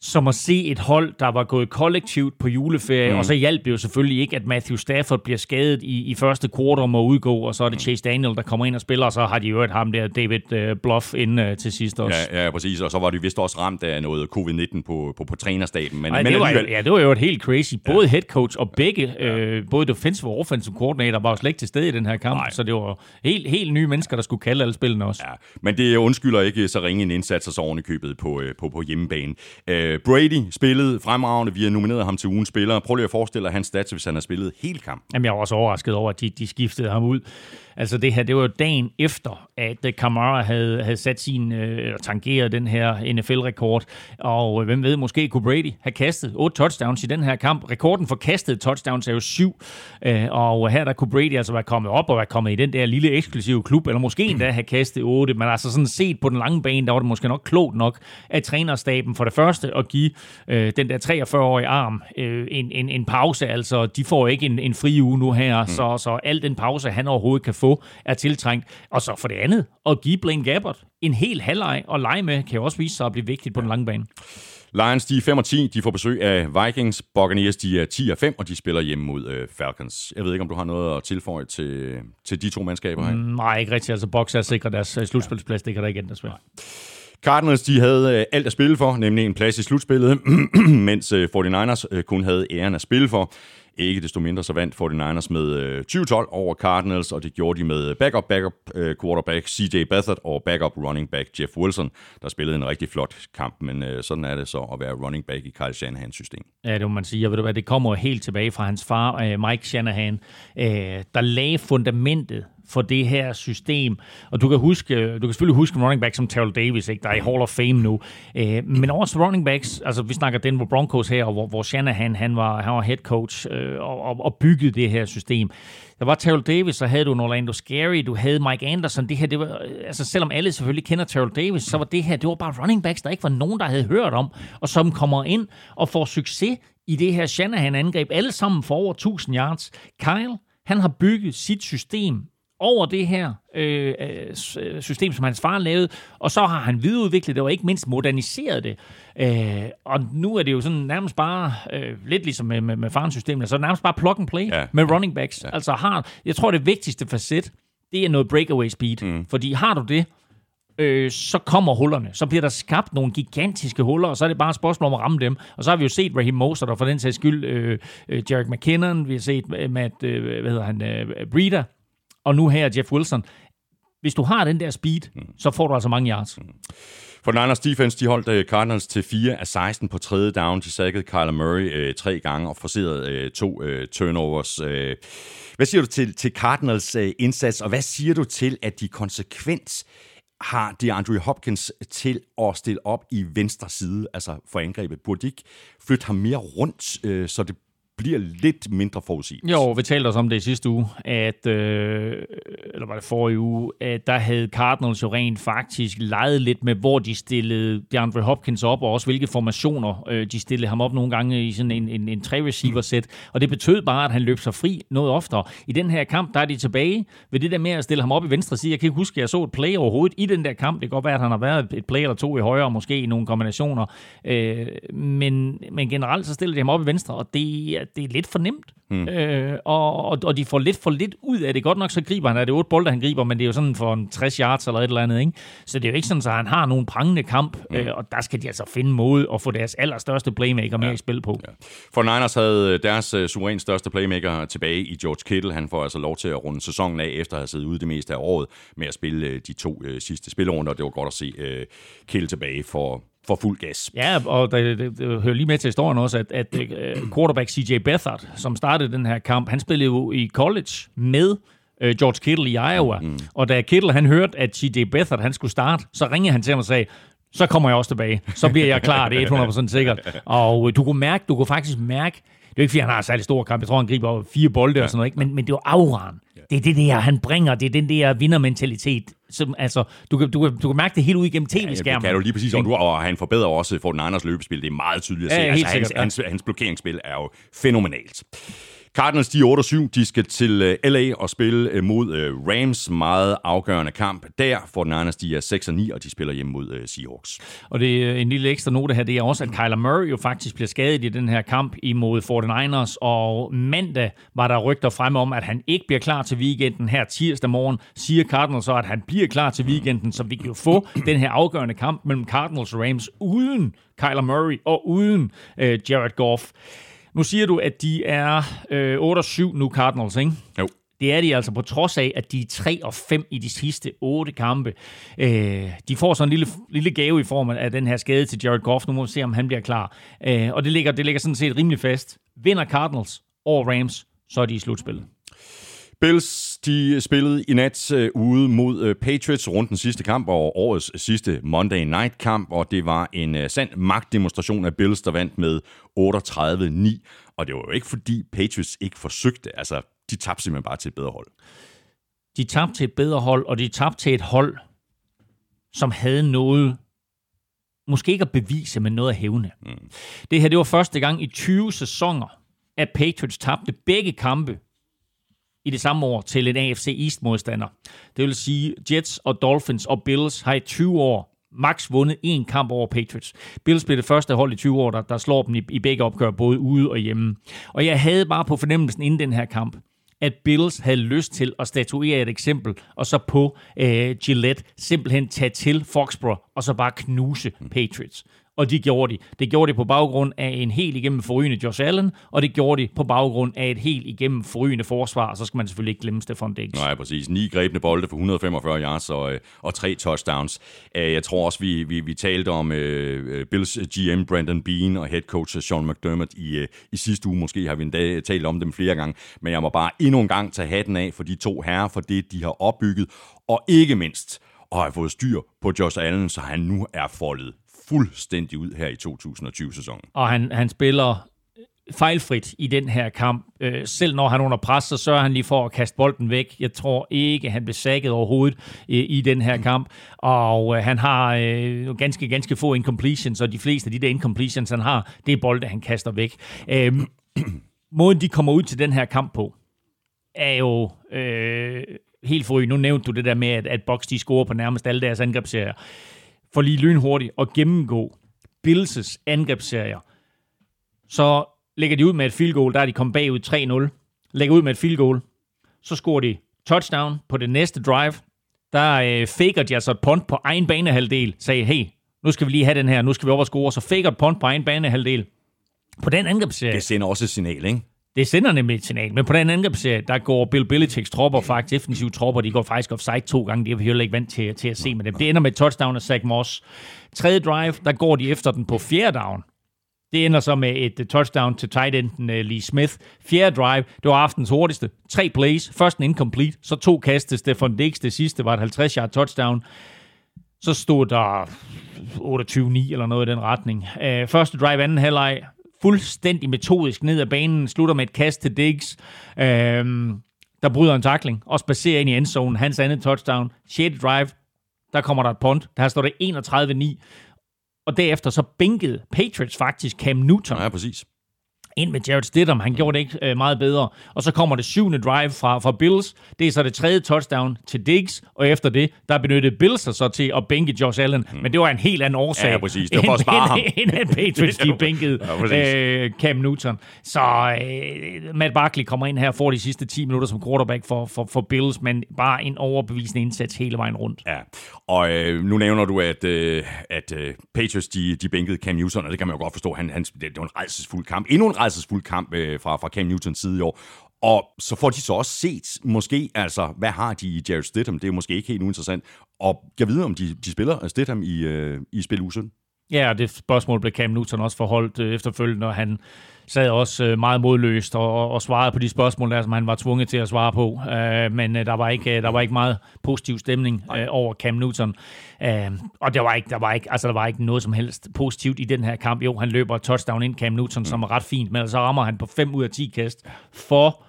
som at se et hold, der var gået kollektivt på juleferie, mm. og så hjalp det jo selvfølgelig ikke, at Matthew Stafford bliver skadet i, i første kvartal og må udgå, og så er det Chase Daniel, der kommer ind og spiller, og så har de jo hørt ham der, David øh, Bluff, inden øh, til sidst også. Ja, ja, præcis, og så var de vist også ramt af noget covid nitten på, på, på trænerstaben. Men, Ej, men det var, alligevel... Ja, det var jo et helt crazy. Både ja. Head coach og begge, øh, både defensive og offensive coordinator, var jo slet ikke til stede i den her kamp, Nej. Så det var helt, helt nye mennesker, der skulle kalde alle spillene også. Ja. Men det undskylder ikke så ringe en indsats, og så ovenikøbet på, på, på hjemmebane. Øh, Brady spillede fremragende. Vi har nomineret ham til ugens spiller. Prøv lige at forestille dig hans stats, hvis han har spillet hele kampen. Jamen, jeg var også overrasket over, at de, de skiftede ham ud. Altså det her, det var jo dagen efter, at Kamara havde, havde sat sin, øh, tangeret den her N F L-rekord. Og øh, hvem ved, måske kunne Brady have kastet otte touchdowns i den her kamp. Rekorden for kastede touchdowns er jo syv. Øh, og her der kunne Brady altså være kommet op og være kommet i den der lille eksklusive klub, eller måske endda have kastet otte. Men altså sådan set på den lange bane, der var det måske nok klogt nok, at trænerstaben for det første at give øh, den der treogfyrre-årige arm øh, en, en, en pause. Altså, de får ikke en, en fri uge nu her, mm. så, så al den pause, han overhovedet kan få, er tiltrængt. Og så for det andet, at give Blaine Gabbert en hel halvleg og lege med, kan jo også vise sig at blive vigtigt på den lange bane. Lions, de er fem og ti, de får besøg af Vikings. Buccaneers, de er ti og fem, og de spiller hjemme mod øh, Falcons. Jeg ved ikke, om du har noget at tilføje til, til de to mandskaber her? Mm, nej, ikke rigtigt. Altså, Bucs er sikret deres slutspilsplads. Det kan der ikke ændres ved. Cardinals, de havde alt at spille for, nemlig en plads i slutspillet, mens forty-niners kun havde æren at spille for. Ikke desto mindre så vandt forty-niners med tyve tolv over Cardinals, og det gjorde de med backup, backup quarterback C J Beathard og backup running back Jeff Wilson, der spillede en rigtig flot kamp, men sådan er det så at være running back i Kyle Shanahans system. Ja, det må man sige, og ved du hvad, det kommer helt tilbage fra hans far, Mike Shanahan, der lagde fundamentet for det her system. Og du kan huske, du kan selvfølgelig huske running back som Terrell Davis, ikke, der er i Hall of Fame nu. Øh, men også running backs, altså vi snakker den hvor Broncos her, og hvor, hvor Shanahan, han var, han var head coach øh, og, og byggede det her system. Der var Terrell Davis, så havde du Orlando Scary, du havde Mike Anderson. Det her, det var, altså selvom alle selvfølgelig kender Terrell Davis, så var det her, det var bare running backs, der ikke var nogen, der havde hørt om, og som kommer ind og får succes i det her Shanahan-angreb. Alle sammen for over tusind yards. Kyle, han har bygget sit system over det her øh, system, som hans far lavede, og så har han videreudviklet det, og ikke mindst moderniseret det. Øh, og nu er det jo sådan nærmest bare, øh, lidt ligesom med, med, med farens system, så nærmest bare plug and play ja. Med running backs. Ja. Altså har, jeg tror, det vigtigste facet, det er noget breakaway speed, mm. fordi har du det, Øh, så kommer hullerne. Så bliver der skabt nogle gigantiske huller, og så er det bare et spørgsmål om at ramme dem. Og så har vi jo set Raheem Mostert, og for den sags skyld, øh, øh, Jerick McKinnon, vi har set øh, Matt, øh, hvad hedder han, øh, Breida, og nu her Jeff Wilson. Hvis du har den der speed, mm. så får du altså mange yards. Mm. For Niners defense, de holdt Cardinals til fire af seksten på tredje down. De sackede Kyler Murray øh, tre gange og forserede øh, to øh, turnovers. Øh. Hvad siger du til, til Cardinals øh, indsats, og hvad siger du til, at de konsekvens har DeAndre Hopkins til at stille op i venstre side, altså for angrebet? Burde de ikke flytte ham mere rundt, øh, så det bliver lidt mindre forudsigeligt. Jo, vi talte også om det i sidste uge, at, øh, eller var det forrige uge, at der havde Cardinals jo rent faktisk leget lidt med, hvor de stillede DeAndre Hopkins op, og også hvilke formationer øh, de stillede ham op nogle gange i sådan en, en, en tre-receiver-sæt, og det betød bare, at han løb sig fri noget oftere. I den her kamp, der er de tilbage ved det der med at stille ham op i venstre side. Jeg kan ikke huske, at jeg så et play overhovedet i den der kamp. Det kan godt være, at han har været et play eller to i højre, måske i nogle kombinationer, øh, men, men generelt så stiller de ham op i venstre, og det er det er lidt for nemt, mm. øh, og, og, og de får lidt for lidt ud af det. Godt nok så griber han, er det otte bolde, han griber, men det er jo sådan for en tres yards eller et eller andet, ikke? Så det er jo ikke sådan, at han har nogen prangende kamp, mm. øh, og der skal de altså finde måde at få deres allerstørste playmaker mere ja. i spil på. Ja. For Niners havde deres uh, suverænt største playmaker tilbage i George Kittle. Han får altså lov til at runde sæsonen af, efter at have siddet ude det meste af året med at spille uh, de to uh, sidste spillerunder, og det var godt at se uh, Kittle tilbage for... for fuld gas. Ja, og det, det, det hører lige med til historien også, at, at uh, quarterback C J Beathard, som startede den her kamp, han spillede jo i college med uh, George Kittle i Iowa, mm. og da Kittle han hørte, at C J Beathard han skulle starte, så ringede han til ham og sagde, så kommer jeg også tilbage, så bliver jeg klar, det er hundrede procent sikkert. Og uh, du kunne mærke, du kunne faktisk mærke, det er ikke fordi, han har særlig stor kamp. Jeg tror, han griber over fire bolde ja. og sådan noget, ikke? Men, men det er jo auraen. Ja. Det er det der, han bringer. Det er den der vindermentalitet. Som, altså, du, kan, du, kan, du kan mærke det helt ud igennem tv-skærmen. Ja, det kan du lige præcis. Og, du, og han forbedrer også for den andres løbespil. Det er meget tydeligt at se. Ja, altså, hans, ja. hans, hans blokeringsspil er jo fænomenalt. Cardinals, de er otte og syv. De skal til L A og spille mod Rams. Meget afgørende kamp der. For den Niners, de er seks og ni, og de spiller hjemme mod Seahawks. Og det er en lille ekstra note her, det er også, at Kyler Murray jo faktisk bliver skadet i den her kamp imod forty-niners. Og mandag var der rygter frem om, at han ikke bliver klar til weekenden her tirsdag morgen. Siger Cardinals så, at han bliver klar til weekenden, så vi kan jo få den her afgørende kamp mellem Cardinals og Rams uden Kyler Murray og uden øh, Jared Goff. Nu siger du, at de er øh, otte og syv nu, Cardinals, ikke? Jo. Det er de altså på trods af, at de er tre og fem i de sidste otte kampe. Øh, de får så en lille, lille gave i form af den her skade til Jared Goff. Nu må vi se, om han bliver klar. Øh, og det ligger, det ligger sådan set rimelig fast. Vinder Cardinals over Rams, så er de i slutspillet. Bills, de spillede i nat ude mod Patriots rundt den sidste kamp og årets sidste Monday Night kamp, og det var en sand magtdemonstration af Bills, der vandt med otteogtredive ni, og det var jo ikke fordi Patriots ikke forsøgte, altså de tabte simpelthen bare til et bedre hold. De tabte til et bedre hold, og de tabte til et hold, som havde noget, måske ikke at bevise, men noget at hævne. Mm. Det her, det var første gang i tyve sæsoner, at Patriots tabte begge kampe i det samme år til en A F C East-modstander. Det vil sige, Jets og Dolphins og Bills har i tyve år max vundet én kamp over Patriots. Bills blev det første hold i tyve år, der, der slår dem i, i begge opgør, både ude og hjemme. Og jeg havde bare på fornemmelsen inden den her kamp, at Bills havde lyst til at statuere et eksempel, og så på øh, Gillette simpelthen tage til Foxborough, og så bare knuse Patriots. Og de gjorde de. Det gjorde de på baggrund af en helt igennem forrygende Josh Allen, og det gjorde de på baggrund af et helt igennem forrygende forsvar, så skal man selvfølgelig ikke glemme Stefan Diggs. Nej, præcis. Ni grebne bolde for et hundrede og femogfyrre yards og, og tre touchdowns. Jeg tror også, vi, vi, vi talte om uh, Bills G M Brandon Bean og head coach Sean McDermott i, uh, i sidste uge. Måske har vi endda talt om dem flere gange, men jeg må bare endnu en gang tage hatten af for de to herrer, for det, de har opbygget, og ikke mindst, og har fået styr på Josh Allen, så han nu er foldet fuldstændig ud her i to tusind og tyve-sæsonen. Og han, han spiller fejlfrit i den her kamp. Øh, selv når han er under pres, så sørger han lige for at kaste bolden væk. Jeg tror ikke, han blev sækket overhovedet øh, i den her kamp. Og øh, han har øh, ganske, ganske få incompletions, og de fleste af de der incompletions, han har, det er bolden, han kaster væk. Øh, måden, de kommer ud til den her kamp på, er jo... Øh, helt forrige. Nu nævnte du det der med, at, at Bucks de scorer på nærmest alle deres angrebsserier. For lige lynhurtigt at gennemgå Bills' angrebsserier, så lægger de ud med et field goal, der er de kommet bagud tre nul. Lægger ud med et field goal, så scorer de touchdown på det næste drive. Der øh, faker de altså et punt på egen banehalvdel, sagde, hey, nu skal vi lige have den her, nu skal vi op og score, så faker et punt på egen banehalvdel. På den angrebsserie... Det sender også et signal, ikke? Det sender nemlig et signal, men på den angrebsserie, der går Bill Belichicks tropper faktisk, defensive tropper, de går faktisk offside to gange, det er vi heller ikke vant til, til at se med dem. Det ender med et touchdown af Zach Moss. Tredje drive, der går de efter den på fjerde down. Det ender så med et touchdown til tight enden Lee Smith. Fjerde drive, det var aftens hurtigste. Tre plays, først en incomplete, så to kast til Stefan Diggs, det sidste var et halvtreds yard touchdown. Så stod der otteogtyve ni eller noget i den retning. Første drive, anden halvleg. fuldstændig metodisk ned ad banen, slutter med et kast til Diggs, øh, der bryder en tackling, og spacerer ind i endzonen, hans andet touchdown, sjette drive, der kommer der et punt, der står det enogtredive ni, og derefter så bænkede Patriots faktisk Cam Newton. Ja, præcis. Ind med Jared Stidham, han gjorde det ikke meget bedre. Og så kommer det syvende drive fra, fra Bills. Det er så det tredje touchdown til Diggs, og efter det, der benyttede Bills sig så til at bænke Josh Allen. Mm. Men det var en helt anden årsag. Ja, præcis. Det var for at spare ham. End at Patriots, de bænkede ja, øh, Cam Newton. Så øh, Matt Barkley kommer ind her og får de sidste ti minutter som quarterback for, for, for Bills, men bare en overbevisende indsats hele vejen rundt. Ja, og øh, nu nævner du, at, øh, at øh, Patriots, de, de bænkede Cam Newton, og det kan man jo godt forstå. Han, han, det var en rejsesfuld kamp. Endnu en rejsesfuld kamp øh, fra, fra Cam Newtons side i år. Og så får de så også set, måske, altså, hvad har de i Jared Stidham? Det er måske ikke helt uinteressant. Og jeg ved, om de, de spiller Stidham i, øh, i spil uge sytten. Ja, og det spørgsmål blev Cam Newton også forholdt øh, efterfølgende, og han sad også øh, meget modløst og, og, og svarede på de spørgsmål, der, som han var tvunget til at svare på. Øh, men øh, der, var ikke, øh, der var ikke meget positiv stemning øh, over Cam Newton. Øh, og der var, ikke, der, var ikke, altså, der var ikke noget som helst positivt i den her kamp. Jo, han løber touchdown ind, Cam Newton, mm. som er ret fint, men så rammer han på fem ud af ti kast for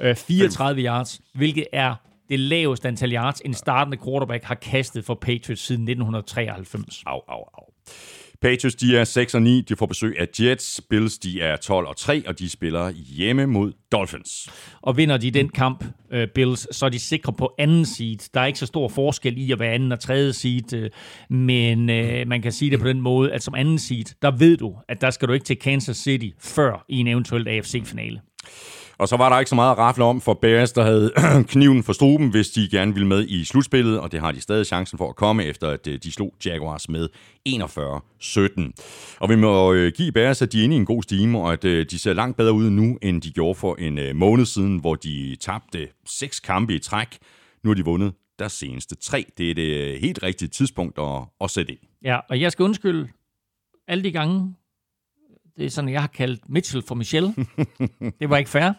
øh, fireogtredive yards, hvilket er det laveste antal yards, en startende quarterback har kastet for Patriots siden nitten treoghalvfems. Au, au, au. Patriots, de er seks og ni, de får besøg af Jets. Bills, de er tolv og tre, og de spiller hjemme mod Dolphins. Og vinder de den kamp, uh, Bills, så er de sikre på anden seed. Der er ikke så stor forskel i at være anden og tredje seed, uh, men uh, man kan sige det på den måde, at som anden seed, der ved du, at der skal du ikke til Kansas City før i en eventuelt A F C-finale. Og så var der ikke så meget at rafle om for Bears, der havde kniven for struben, hvis de gerne ville med i slutspillet, og det har de stadig chancen for at komme, efter at de slog Jaguars med enogfyrre sytten. Og vi må give Bears, at de er inde i en god stime, og at de ser langt bedre ud nu, end de gjorde for en måned siden, hvor de tabte seks kampe i træk. Nu har de vundet deres seneste tre. Det er det helt rigtige tidspunkt at, at sætte ind. Ja, og jeg skal undskylde alle de gange, det er sådan, jeg har kaldt Mitchell for Michelle. Det var ikke fair.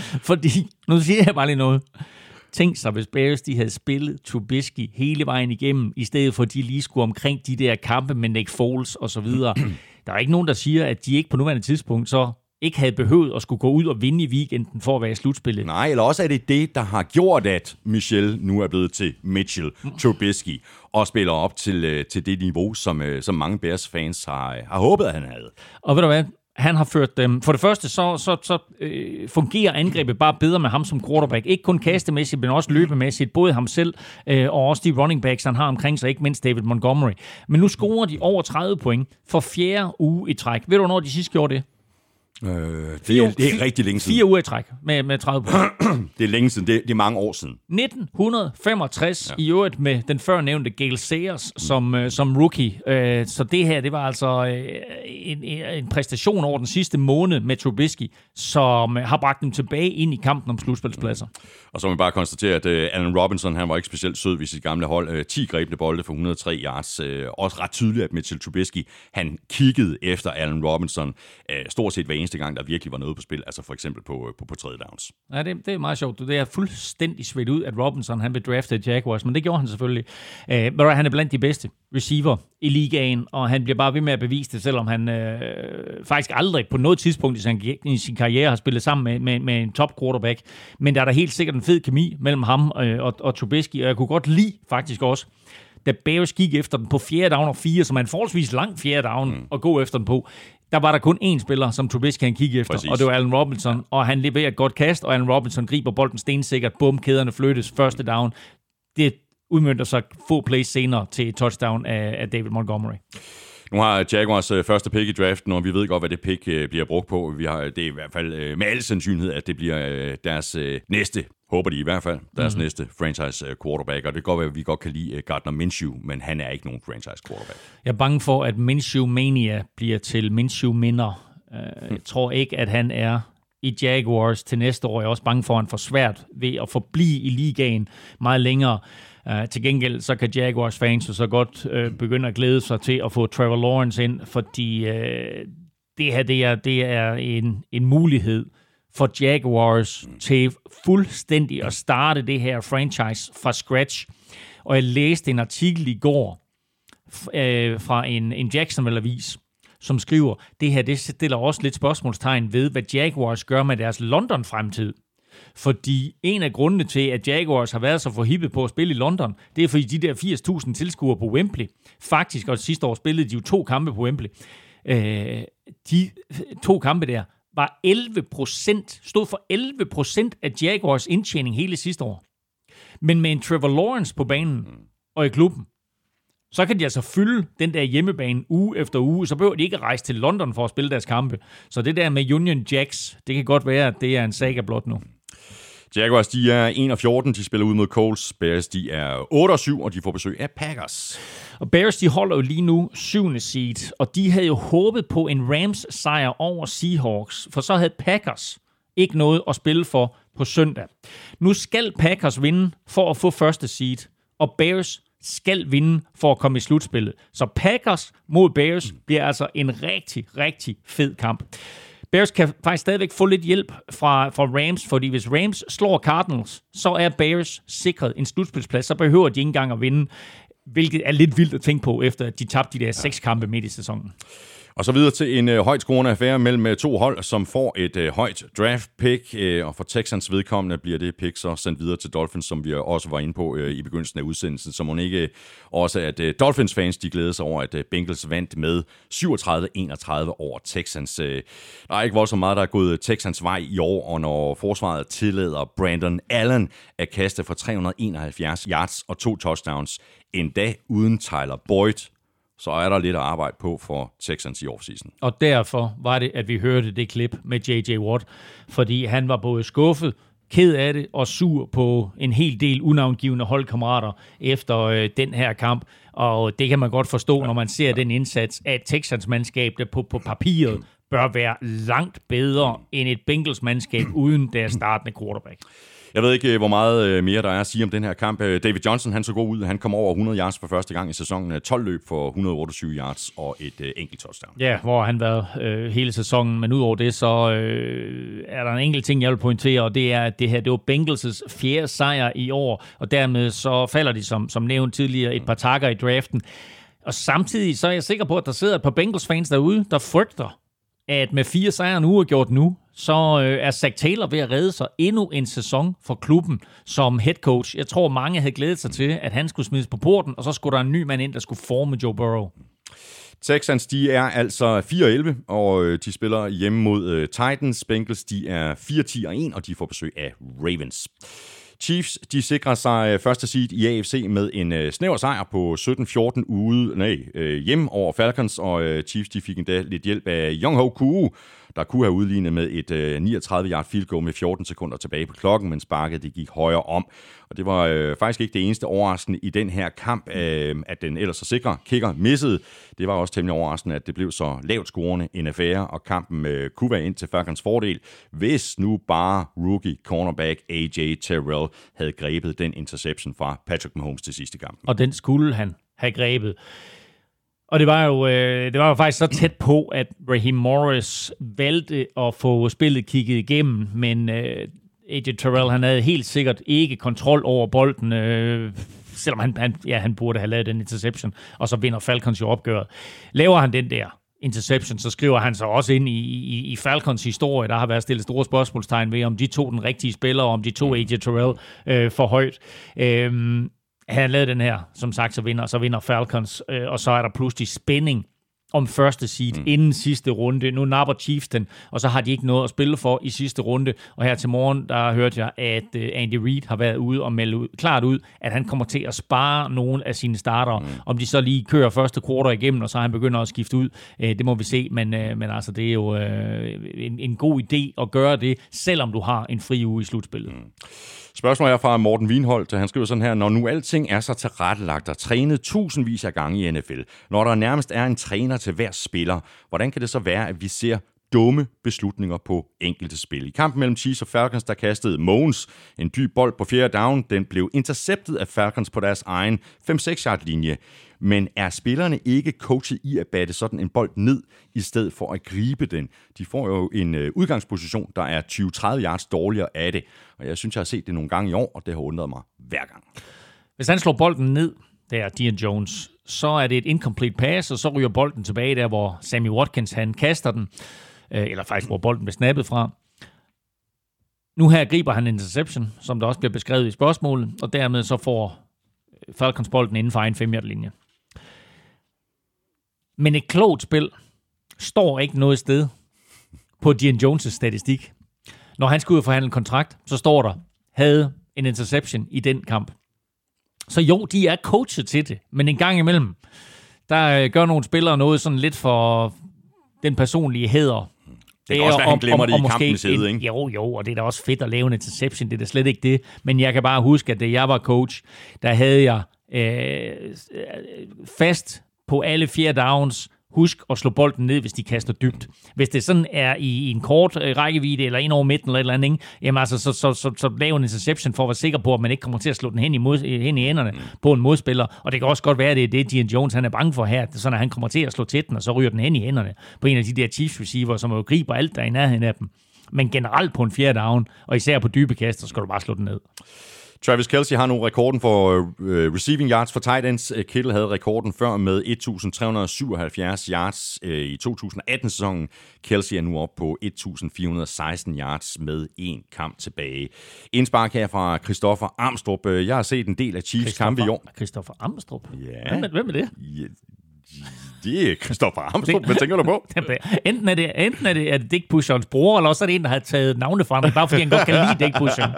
Fordi, nu siger jeg bare lige noget. Tænk sig, hvis Bears, de havde spillet Trubisky hele vejen igennem, i stedet for, at de lige skulle omkring de der kampe med Nick Foles og så videre. Der er ikke nogen, der siger, at de ikke på nuværende tidspunkt så ikke havde behøvet at skulle gå ud og vinde i weekenden for at være i slutspillet. Nej, eller også er det det, der har gjort, at Michelle nu er blevet til Mitchell Trubisky og spiller op til, til det niveau, som, som mange Bears-fans har, har håbet, at han havde. Og ved du hvad? Han har ført dem. For det første, så, så, så øh, fungerer angrebet bare bedre med ham som quarterback. Ikke kun kastemæssigt, men også løbemæssigt. Både ham selv øh, og også de running backs, han har omkring sig. Ikke mindst David Montgomery. Men nu scorer de over tredive point for fjerde uge i træk. Ved du, når de sidst gjorde det? Øh, det, er, det er rigtig længe siden. Fire uger i træk med, med tredive point. Det er længe siden. Det, det er mange år siden. nitten femogtres, ja. I øvrigt med den førnævnte Gale Sayers som, øh, som rookie. Øh, så det her, det var altså øh, en, en præstation over den sidste måned med Trubisky, som øh, har bragt dem tilbage ind i kampen om slutspilspladser. Mm. Og så må vi bare konstatere, at øh, Allen Robinson, han var ikke specielt sød ved sit gamle hold. Øh, ti grebne bolde for et hundrede og tre yards. Øh, også ret tydeligt, at Mitchell Trubisky, han kiggede efter Allen Robinson øh, stort set hver eneste gang, der virkelig var noget på spil, altså for eksempel på, på, på tredje downs. Ja, det, det er meget sjovt. Det er fuldstændig svedt ud, at Robinson, han blev draftet Jaguars, men det gjorde han selvfølgelig. Øh, men han er blandt de bedste receiver i ligaen, og han bliver bare ved med at bevise det, selvom han øh, faktisk aldrig på noget tidspunkt i sin, i sin karriere har spillet sammen med, med, med en top quarterback. Men der er der helt sikkert en fed kemi mellem ham øh, og, og Trubisky, og jeg kunne godt lide faktisk også, da Bears gik efter den på fjerde down og fire, som er en forholdsvis lang fjerde down mm. at gå efter den på, der var der kun én spiller, som Trubisky kan kigge efter, præcis. Og det var Allen Robinson, ja. Og han leverer et godt kast, og Allen Robinson griber bolden stensikkert, bum, kæderne flyttes, første down. Det udmønter sig få plays senere til touchdown af, af David Montgomery. Nu har Jaguars første pick i draften, og vi ved godt, hvad det pick bliver brugt på. Vi har, det er i hvert fald med al sandsynlighed, at det bliver deres næste, håber de i hvert fald, deres mm. næste franchise quarterback. Og det går, at vi godt kan lide Gardner Minshew, men han er ikke nogen franchise quarterback. Jeg er bange for, at Minshew Mania bliver til Minshew Minder. Jeg tror ikke, at han er i Jaguars til næste år. Jeg er også bange for, at han får svært ved at forblive i ligaen meget længere. Uh, til gengæld så kan Jaguars fans så godt uh, begynde at glæde sig til at få Trevor Lawrence ind, fordi uh, det her det er, det er en, en mulighed for Jaguars til fuldstændig at starte det her franchise fra scratch. Og jeg læste en artikel i går uh, fra en, en Jacksonville-avis, som skriver, det her det stiller også lidt spørgsmålstegn ved, hvad Jaguars gør med deres London-fremtid. Fordi en af grundene til, at Jaguars har været så forhippet på at spille i London, det er fordi de der firs tusind tilskuere på Wembley, faktisk, og sidste år spillede de jo to kampe på Wembley, øh, de to kampe der, var elleve procent, stod for elleve procent af Jaguars indtjening hele sidste år. Men med en Trevor Lawrence på banen og i klubben, så kan de altså fylde den der hjemmebane uge efter uge, så behøver de ikke rejse til London for at spille deres kampe. Så det der med Union Jacks, det kan godt være, at det er en saga blot nu. Jaguars, de er en og fjorten, de spiller ud mod Colts. Bears, de er otte og syv, og de får besøg af Packers. Og Bears, de holder jo lige nu syvende seed, og de havde jo håbet på en Rams-sejr over Seahawks, for så havde Packers ikke noget at spille for på søndag. Nu skal Packers vinde for at få første seed, og Bears skal vinde for at komme i slutspillet. Så Packers mod Bears bliver altså en rigtig, rigtig fed kamp. Bears kan faktisk stadigvæk få lidt hjælp fra, fra Rams, fordi hvis Rams slår Cardinals, så er Bears sikret en slutspilsplads, så behøver de ikke engang at vinde, hvilket er lidt vildt at tænke på, efter at de tabte de der seks kampe midt i sæsonen. Og så videre til en øh, højt scorende affære mellem to hold, som får et øh, højt draft pick, øh, og for Texans vedkommende bliver det pick så sendt videre til Dolphins, som vi også var inde på øh, i begyndelsen af udsendelsen, så må ikke øh, også, at øh, Dolphins-fans de glæder sig over, at øh, Bengals vandt med syvogtredive enogtredive over Texans. Øh, der er ikke voldsomt meget, der er gået Texans vej i år, og når forsvaret tillader Brandon Allen at kaste for tre hundrede enoghalvfjerds yards og to touchdowns, endda uden Tyler Boyd, så er der lidt at arbejde på for Texans i offseason. Og derfor var det, at vi hørte det klip med J J. Watt, fordi han var både skuffet, ked af det og sur på en hel del unavngivende holdkammerater efter øh, den her kamp. Og det kan man godt forstå, ja, når man ser ja. den indsats af Texans-mandskabet på, på papiret bør være langt bedre end et Bengals-mandskab uden deres startende quarterback. Jeg ved ikke, hvor meget mere der er at sige om den her kamp. David Johnson, han så god ud. Han kom over hundrede yards for første gang i sæsonen. tolv løb for et hundrede otteogtyve yards og et enkelt touchdown. Ja, hvor han været øh, hele sæsonen. Men udover det, så øh, er der en enkelt ting, jeg vil pointere, og det er, at det her det var Bengals' fjerde sejr i år. Og dermed så falder de, som, som nævnt tidligere, et par takker i draften. Og samtidig så er jeg sikker på, at der sidder et par Bengals-fans derude, der frygter, at med fire sejre nu og gjort nu, så øh, er Zach Taylor ved at redde sig endnu en sæson for klubben som head coach. Jeg tror, mange havde glædet sig til, at han skulle smides på porten, og så skulle der en ny mand ind, der skulle forme Joe Burrow. Texans, de er altså fire og elleve, og øh, de spiller hjemme mod øh, Titans. Bengals, de er fire ti og en, og de får besøg af Ravens. Chiefs, de sikrer sig første seed i A F C med en snæver sejr på sytten fjorten ude, nej, hjem over Falcons, og Chiefs, de fik endda lidt hjælp af Younghoe Koo, der kunne have udlignet med et niogtredive yard field goal med fjorten sekunder tilbage på klokken, men sparket det gik højere om. Og det var øh, faktisk ikke det eneste overraskende i den her kamp, øh, at den ellers så sikre kicker missede. Det var også temmelig overraskende, at det blev så lavt scorende en affære, og kampen øh, kunne være ind til Falcons fordel, hvis nu bare rookie cornerback A J Terrell havde grebet den interception fra Patrick Mahomes til sidste kamp. Og den skulle han have grebet. Og det var jo øh, det var jo faktisk så tæt på, at Raheem Morris valgte at få spillet kigget igennem, men øh, A J Terrell, han havde helt sikkert ikke kontrol over bolden, øh, selvom han, han, ja, han burde have lavet den interception, og så vinder Falcons jo opgøret. Laver han den der interception, så skriver han sig også ind i, i, i Falcons historie, der har været stillet store spørgsmålstegn ved, om de tog den rigtige spiller, og om de tog A J Terrell øh, for højt. Øh, Han lavede den her, som sagt, så vinder, så vinder Falcons, øh, og så er der pludselig spænding om første seed mm. inden sidste runde. Nu napper Chiefs den, og så har de ikke noget at spille for i sidste runde. Og her til morgen, der hørte jeg, at øh, Andy Reid har været ude og melde ud, klart ud, at han kommer til at spare nogle af sine starter. Mm. Om de så lige kører første quarter igennem, og så han begynder at skifte ud, øh, det må vi se. Men, øh, men altså, det er jo øh, en, en god idé at gøre det, selvom du har en fri uge i slutspillet. Mm. Spørgsmålet er fra Morten Wienholt, han skriver sådan her: når nu alting er så tilrettelagt og trænet tusindvis af gange i N F L, når der nærmest er en træner til hver spiller, hvordan kan det så være, at vi ser dumme beslutninger på enkelte spil? I kampen mellem Chiefs og Falcons, der kastede Mogens en dyb bold på fjerde down. Den blev interceptet af Falcons på deres egen fem seks yard linje. Men er spillerne ikke coachet i at batte sådan en bold ned, i stedet for at gribe den? De får jo en udgangsposition, der er tyve tredive yards dårligere af det. Og jeg synes, jeg har set det nogle gange i år, og det har undret mig hver gang. Hvis han slår bolden ned, det er Dion Jones, så er det et incomplete pass, og så ryger bolden tilbage der, hvor Sammy Watkins han kaster den, eller faktisk hvor bolden bliver snappet fra. Nu her griber han en interception, som der også bliver beskrevet i spørgsmålet, og dermed så får Falcons bolden inden for egen fem-yard-linje. Men et klogt spil står ikke noget sted på Dean Jones' statistik. Når han skal ud og forhandle kontrakt, så står der, havde en interception i den kamp. Så jo, de er coachet til det, men en gang imellem, der gør nogle spillere noget sådan lidt for den personlige hæder. Det kan også være, han glemmer det i kampens side, ikke? Jo, jo, og det er da også fedt at lave en interception, det er da slet ikke det. Men jeg kan bare huske, at da jeg var coach, der havde jeg øh, fast på alle fjerde downs, husk at slå bolden ned, hvis de kaster dybt. Hvis det sådan er i, i en kort rækkevidde, eller ind over midten, eller et eller andet, ikke? Jamen altså, så, så, så, så lav en interception for at være sikker på, at man ikke kommer til at slå den hen i, mod, hen i enderne mm. på en modspiller. Og det kan også godt være, at det er det, Dean Jones han er bange for her, sådan at han kommer til at slå til den, og så ryger den hen i enderne på en af de der Chiefs receiver, som jo griber alt, der er i nærheden af dem. Men generelt på en fjerde down, og især på dybe kaster, skal du bare slå den ned. Travis Kelce har nu rekorden for uh, receiving yards for tight ends. Kittle havde rekorden før med et tusind tre hundrede syvoghalvfjerds yards uh, i to tusind atten-sæsonen. Kelce er nu oppe på et tusind fire hundrede seksten yards med en kamp tilbage. Indspark her fra Christoffer Amstrup. Jeg har set en del af Chiefs kampe i år. Christoffer Amstrup? Ja. Hvem, hvem er det? Ja. Det er Christoffer Armstrong. Hvad tænker du på? Enten er det, enten er det, er det Dick Pusherens bror, eller også er det en, der har taget navnet fra ham, bare fordi han godt kan lide Dick Pusher.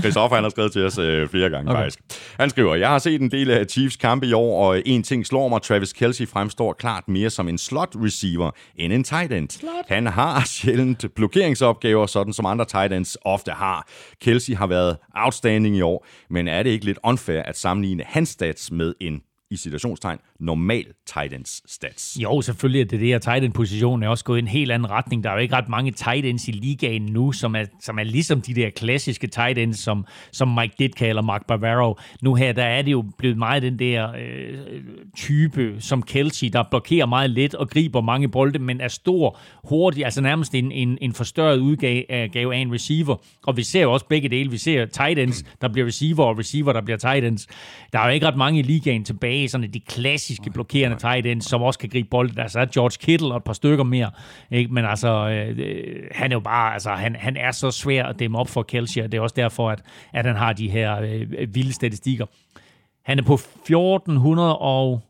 Christoffer, han har skrevet til os øh, flere gange, okay. Faktisk. Han skriver, jeg har set en del af Chiefs kampe i år, og en ting slår mig, Travis Kelce fremstår klart mere som en slot receiver end en tight end. Slot. Han har sjældent blokeringsopgaver, sådan som andre tight ends ofte har. Kelce har været outstanding i år, men er det ikke lidt unfair at sammenligne hans stats med en i situationstegn, normal tight ends stats? Jo, selvfølgelig er det det, og tight end positionen er også gået i en helt anden retning. Der er jo ikke ret mange tight ends i ligaen nu, som er, som er ligesom de der klassiske tight ends, som, som Mike Ditka eller Mark Bavaro. Nu her, der er det jo blevet meget den der øh, type som Kelce, der blokerer meget let og griber mange bolde, men er stor, hurtig, altså nærmest en, en, en forstørret udgave af en receiver. Og vi ser jo også begge dele. Vi ser tight ends, der bliver receiver, og receiver, der bliver tight ends. Der er jo ikke ret mange i ligaen tilbage, sådan de klassiske blokerende tight ends, som også kan gribe bolden. Altså er George Kittle og et par stykker mere, ikke? Men altså øh, han er jo bare, altså han, han er så svær at dæmme op for Kelce, og det er også derfor, at, at han har de her øh, vilde statistikker. Han er på fjorten hundrede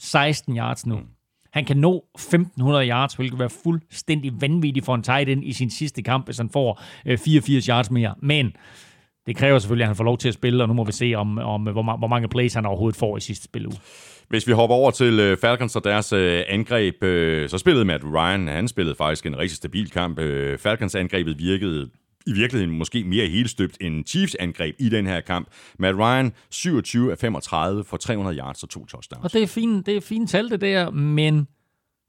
seksten yards nu. Han kan nå femten hundrede yards, hvilket vil være fuldstændig vanvittigt for en tight end i sin sidste kamp, hvis han får øh, fireogfirs yards mere. Men det kræver selvfølgelig, at han får lov til at spille, og nu må vi se, om, om hvor, hvor mange plays han overhovedet får i sidste spiluge. Hvis vi hopper over til Falcons og deres angreb, så spillede Matt Ryan, han spillede faktisk en rigtig stabil kamp. Falcons angrebet virkede i virkeligheden måske mere helstøbt end Chiefs angreb i den her kamp. Matt Ryan, syvogtyve af femogtredive for tre hundrede yards og to touchdowns. Og det er fint, det er fint tal, det der, men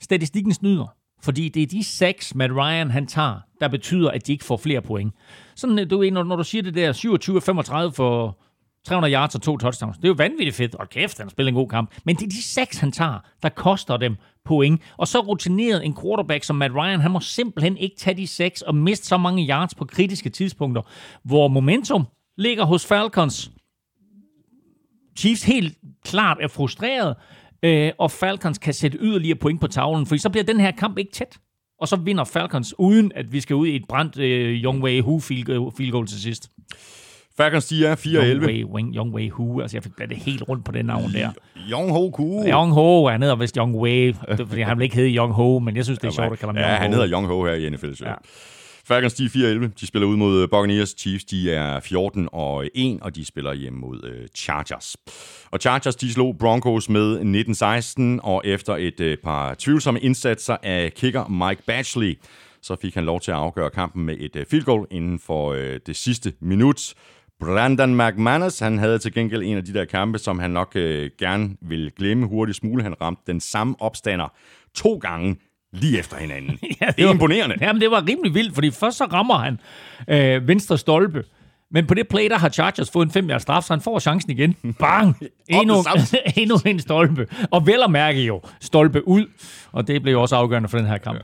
statistikken snyder. Fordi det er de seks, Matt Ryan han tager, der betyder, at de ikke får flere point. Sådan, du, når, når du siger det der, syvogtyve af femogtredive for tre hundrede yards og to touchdowns, det er jo vanvittigt fedt. Og kæft, han har spillet en god kamp. Men det er de seks, han tager, der koster dem point. Og så rutineret en quarterback som Matt Ryan, han må simpelthen ikke tage de seks og miste så mange yards på kritiske tidspunkter, hvor momentum ligger hos Falcons. Chiefs helt klart er frustreret, Øh, og Falcons kan sætte yderligere point på tavlen, for så bliver den her kamp ikke tæt. Og så vinder Falcons, uden at vi skal ud i et brændt øh, Younghoe Who field goal til sidst. Falcons, de er fire elleve. Younghoe Who, altså jeg fik blandt det helt rundt på den navn der. Younghoe Who. Younghoe er nede, og vist Younghoe, fordi han vil ikke hedde Younghoe, men jeg synes, det er sjovt at kalde ham Younghoe. Ja, han hedder Younghoe her i N F L. Ja. Falcons, de er fire elleve. De spiller ud mod Buccaneers. Chiefs, de er fjorten og en, og de spiller hjemme mod Chargers. Og Chargers, de slog Broncos med nitten seksten, og efter et par tvivlsomme indsatser af kicker Mike Batchley, så fik han lov til at afgøre kampen med et field goal inden for det sidste minut. Brandon McManus, han havde til gengæld en af de der kampe, som han nok gerne ville glemme hurtigt smule. Han ramte den samme opstander to gange lige efter hinanden. Ja, det, det er imponerende. Jamen, det var rimelig vildt, fordi først så rammer han øh, venstre stolpe, men på det play, der har Chargers fået en fem-yards straf, så han får chancen igen. Bang! Endnu, endnu en stolpe. Og vel at mærke jo, stolpe ud. Og det blev også afgørende for den her kamp. Ja.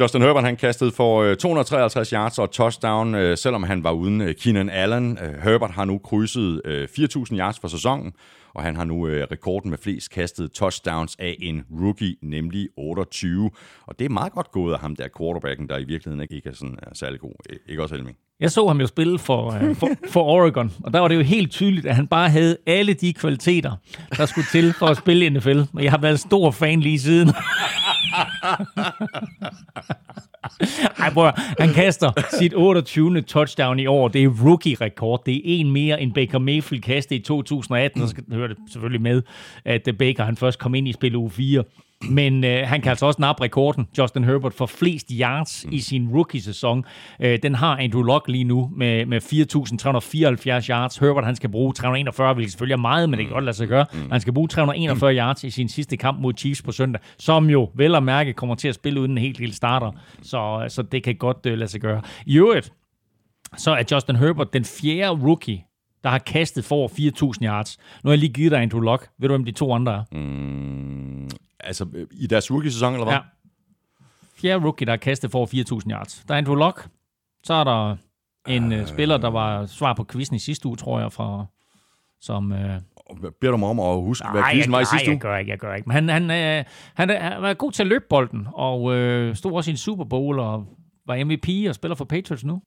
Justin Herbert, han kastede for to hundrede treoghalvtreds yards og touchdown, selvom han var uden Keenan Allen. Herbert har nu krydset fire tusind yards for sæsonen, og han har nu øh, rekorden med flest kastede touchdowns af en rookie, nemlig otteogtyve. Og det er meget godt gået af ham der quarterbacken, der i virkeligheden ikke er, sådan, er særlig god. Ikke også, Elming? Jeg så ham jo spille for, øh, for, for Oregon, og der var det jo helt tydeligt, at han bare havde alle de kvaliteter, der skulle til for at spille i N F L. Og jeg har været stor fan lige siden. Ej, bror, han kaster sit otteogtyvende touchdown i år. Det er rookie-rekord. Det er en mere end Baker Mayfield kastede i to tusind atten. Så hører det selvfølgelig med, at Baker han først kom ind i spil uge fire. Men øh, han kan altså også nappe rekorden, Justin Herbert, for flest yards mm. i sin rookie-sæson. Øh, den har Andrew Luck lige nu med, med fire tusind tre hundrede fireoghalvfjerds yards. Herbert, han skal bruge tre hundrede enogfyrre, hvilket selvfølgelig er meget, men det kan godt lade sig gøre. Mm. Han skal bruge tre hundrede enogfyrre mm. yards i sin sidste kamp mod Chiefs på søndag, som jo vel at mærke kommer til at spille uden en helt lille starter. Så, så det kan godt øh, lade sig gøre. I øvrigt, så er Justin Herbert den fjerde rookie, der har kastet for fire tusind yards. Nu har jeg lige givet dig Andrew Luck. Ved du, hvem de to andre er? Mm. Altså, i deres rookie-sæson, eller hvad? Ja. Fjerde rookie, der er kastet for fire tusind yards. Der er Andrew Luck. Så er der en øh, spiller, der var svar på quizzen i sidste uge, tror jeg, fra, som... Øh... Beder du mig om at huske, hvad quizzen var i sidste uge? Nej, jeg gør ikke, jeg gør ikke. Men han, han, øh, han, øh, han var god til at løbe bolden, og øh, stod også i en Super Bowl, og var M V P, og spiller for Patriots nu.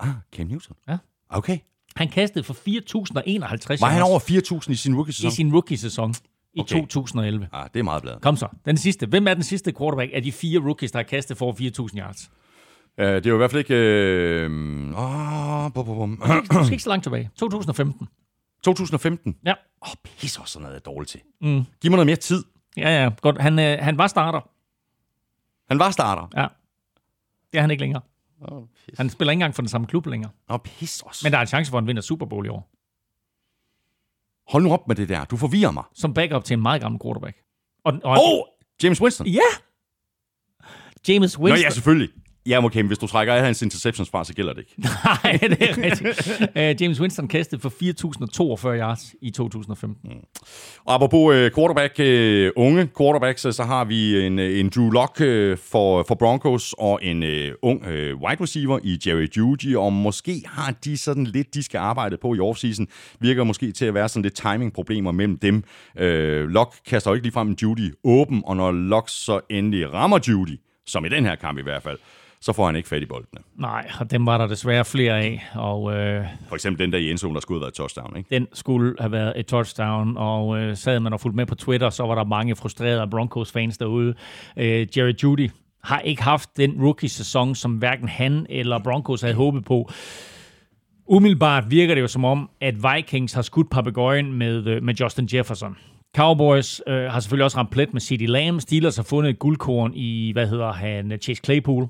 Ah, Cam Newton? Ja. Okay. Han kastede for fire tusind enoghalvtreds. Var han over fire tusind i sin rookie-sæson? I sin rookie-sæson. I okay. to tusind elleve. Ah, det er meget bladet. Kom så. Den sidste. Hvem er den sidste quarterback af de fire rookies, der har kastet for fire tusind yards? Uh, det er jo i hvert fald ikke... Øh... Oh, bum, bum, bum. Måske ikke så langt tilbage. to tusind femten. to tusind femten? Ja. Åh, oh, pisse også sådan noget, jeg er dårlig til. Mm. Giv mig noget mere tid. Ja, ja. Godt. Han, øh, han var starter. Han var starter? Ja. Det er han ikke længere. Oh, han spiller ikke engang for den samme klub længere. Åh, oh, pisse også. Men der er en chance for, at han vinder Super Bowl i år. Hold nu op med det der. Du forvirrer mig. Som backup til en meget gammel quarterback. Og, og oh! James Winston? Ja! James Winston. Nå ja, selvfølgelig. Ja, okay, men hvis du trækker af hans interceptions fra, så gælder det ikke. Nej, det er rigtigt. uh, James Winston kastede for fire tusind toogfyrre yards i to tusind femten. Mm. Og apropos uh, quarterback, uh, unge quarterbacks, så, så har vi en, en Drew Lock uh, for, for Broncos og en uh, ung uh, wide receiver i Jerry Jeudy, og måske har de sådan lidt, de skal arbejde på i offseason. Virker måske til at være sådan lidt timingproblemer mellem dem. Uh, Lock kaster jo ikke ligefrem en Jeudy åben, og når Lock så endelig rammer Jeudy, som i den her kamp i hvert fald, så får han ikke fat i boldene. Nej, og dem var der desværre flere af. Og, øh, for eksempel den der i endzone, der skulle have været et touchdown, ikke? Den skulle have været et touchdown, og øh, sad man og fulgte med på Twitter, så var der mange frustrerede Broncos-fans derude. Øh, Jerry Jeudy har ikke haft den rookie-sæson, som hverken han eller Broncos havde håbet på. Umiddelbart virker det jo som om, at Vikings har skudt papegøjen med, øh, med Justin Jefferson. Cowboys øh, har selvfølgelig også ramt plet med CeeDee Lamb. Steelers har fundet et guldkorn i, hvad hedder han, Chase Claypool.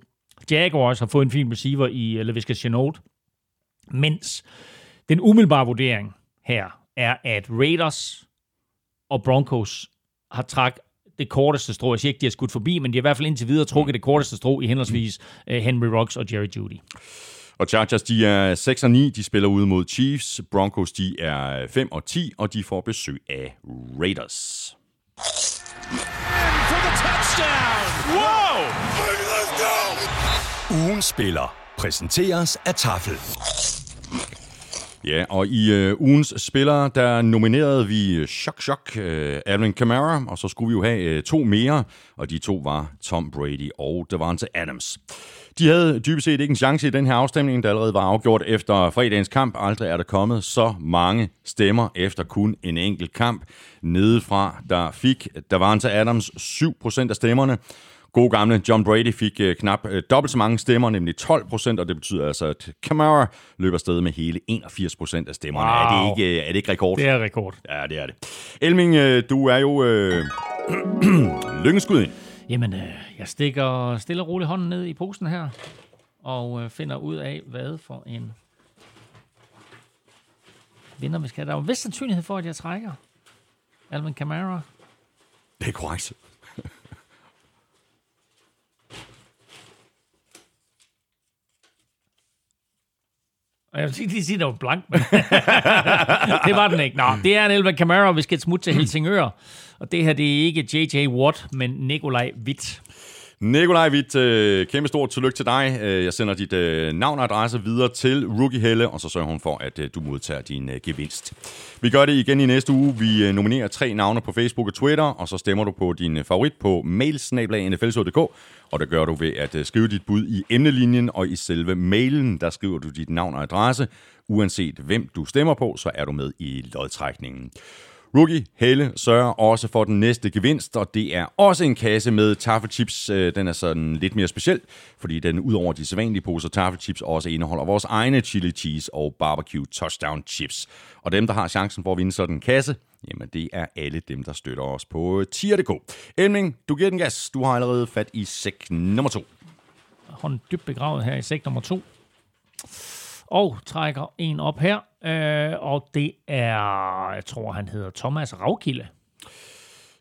Jaguars har fået en fin receiver i LaVisca Chenault, mens den umiddelbare vurdering her er, at Raiders og Broncos har trukket det korteste strå. Jeg siger ikke, de har skudt forbi, men de har i hvert fald indtil videre trukket det korteste strå i henholdsvis Henry Ruggs og Jerry Jeudy. Og Chargers, de er seks og ni, de spiller ude mod Chiefs. Broncos, de er fem og ti, og de får besøg af Raiders. Ugen spiller præsenteres af Tafel. Ja, og i øh, ugens spillere, der nominerede vi chok, chok, øh, Alvin Kamara, og så skulle vi jo have øh, to mere, og de to var Tom Brady og Davante Adams. De havde dybest set ikke en chance i den her afstemning, der allerede var afgjort efter fredagens kamp. Aldrig er der kommet så mange stemmer efter kun en enkelt kamp. Nedefra, der fik Davante Adams syv procent af stemmerne. God gamle John Brady fik knap dobbelt så mange stemmer, nemlig tolv procent, og det betyder altså, at Kamara løber afsted med hele enogfirs procent af stemmerne. Wow. Er, det ikke, er det ikke rekord? Det er rekord. Ja, det er det. Elming, du er jo øh, lykkeskuden. Jamen, øh, jeg stikker stille og roligt hånden ned i posen her, og øh, finder ud af, hvad for en vinder vi skal have. Der er jo en vis sandsynlighed for, at jeg trækker Alvin Kamara. Det er korrekt. Jeg vil ikke lige sige, at det var blank, men det var den ikke. Nå, det er en Alvin Kamara, vi skal et smut til Helsingør. Og det her, det er ikke J J. Watt, men Nikolaj Hvidt. Nikolaj Hvidt, øh, kæmpe stort tillykke til dig. Jeg sender dit øh, navn og adresse videre til Rookie Helle, og så sørger hun for, at øh, du modtager din øh, gevinst. Vi gør det igen i næste uge. Vi øh, nominerer tre navne på Facebook og Twitter, og så stemmer du på din øh, favorit på mail snabel-a n f l punktum d k, og det gør du ved at øh, skrive dit bud i emnelinjen, og i selve mailen, der skriver du dit navn og adresse. Uanset hvem du stemmer på, så er du med i lodtrækningen. Rookie Helle sørger også for den næste gevinst, og det er også en kasse med taffelchips. Den er sådan lidt mere speciel, fordi den ud over de sædvanlige poser taffelchips også indeholder vores egne chili cheese og barbecue touchdown chips. Og dem, der har chancen for at vinde sådan en kasse, jamen det er alle dem, der støtter os på tier punktum d k. Elming, du giver den gas. Du har allerede fat i sæk nummer to. Hånden dybt begravet her i sæk nummer to. Og trækker en op her, øh, og det er, jeg tror, han hedder Thomas Ravkilde.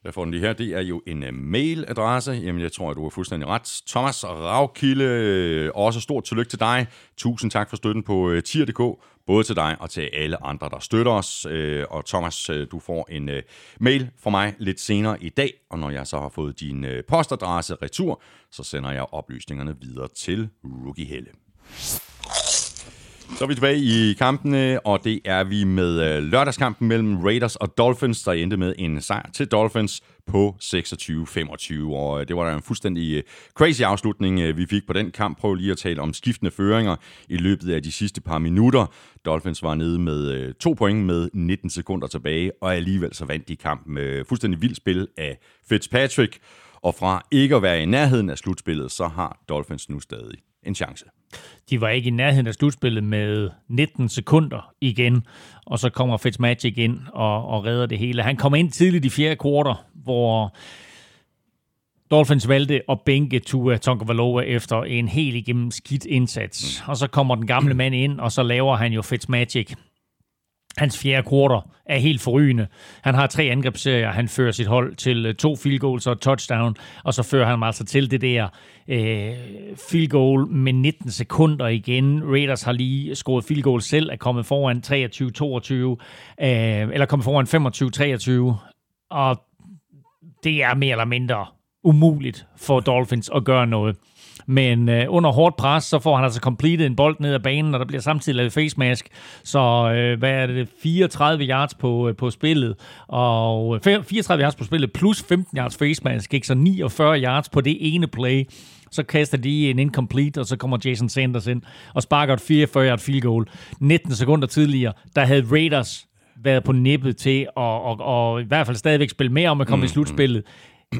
Jeg får den lige her. Det er jo en uh, mailadresse. Jamen, jeg tror, at du er fuldstændig ret. Thomas Ravkilde, også stort tillykke til dig. Tusind tak for støtten på uh, tier punktum d k, både til dig og til alle andre, der støtter os. Uh, og Thomas, uh, du får en uh, mail fra mig lidt senere i dag, og når jeg så har fået din uh, postadresse retur, så sender jeg oplysningerne videre til Rookie Helle. Så er vi tilbage i kampene, og det er vi med lørdagskampen mellem Raiders og Dolphins, der endte med en sejr til Dolphins på seksogtyve femogtyve, og det var da en fuldstændig crazy afslutning, vi fik på den kamp. Prøv lige at tale om skiftende føringer i løbet af de sidste par minutter. Dolphins var nede med to point med nitten sekunder tilbage, og alligevel så vandt de kampen med fuldstændig vildt spil af Fitzpatrick, og fra ikke at være i nærheden af slutspillet, så har Dolphins nu stadig en chance. De var ikke i nærheden af slutspillet med nitten sekunder igen, og så kommer Fitzmagic ind og, og redder det hele. Han kommer ind tidligt i fjerde kvarter, hvor Dolphins valgte at bænke Tua Tagovailoa efter en helt igennem skidt indsats. Og så kommer den gamle mand ind, og så laver han jo Fitzmagic. Hans fjerde kvarter er helt forrygende. Han har tre angrebsserier. Han fører sit hold til to field goals og touchdown, og så fører han altså til det der øh, field goal med nitten sekunder igen. Raiders har lige scoret field goal selv, er kommet foran treogtyve toogtyve, øh, eller kommet foran femogtyve treogtyve, og det er mere eller mindre umuligt for Dolphins at gøre noget. Men øh, under hårdt pres, så får han altså completet en bold ned ad banen, og der bliver samtidig lavet face mask. Så øh, hvad er det? fireogtredive yards på, øh, på spillet, og øh, fireogtredive yards på spillet, plus femten yards face mask, ikke? Så niogfyrre yards på det ene play. Så kaster de en incomplete, og så kommer Jason Sanders ind og sparker et fireogfyrre yard field goal. nitten sekunder tidligere, der havde Raiders været på nippet til, og, og, og i hvert fald stadigvæk spille mere om at komme mm-hmm. i slutspillet.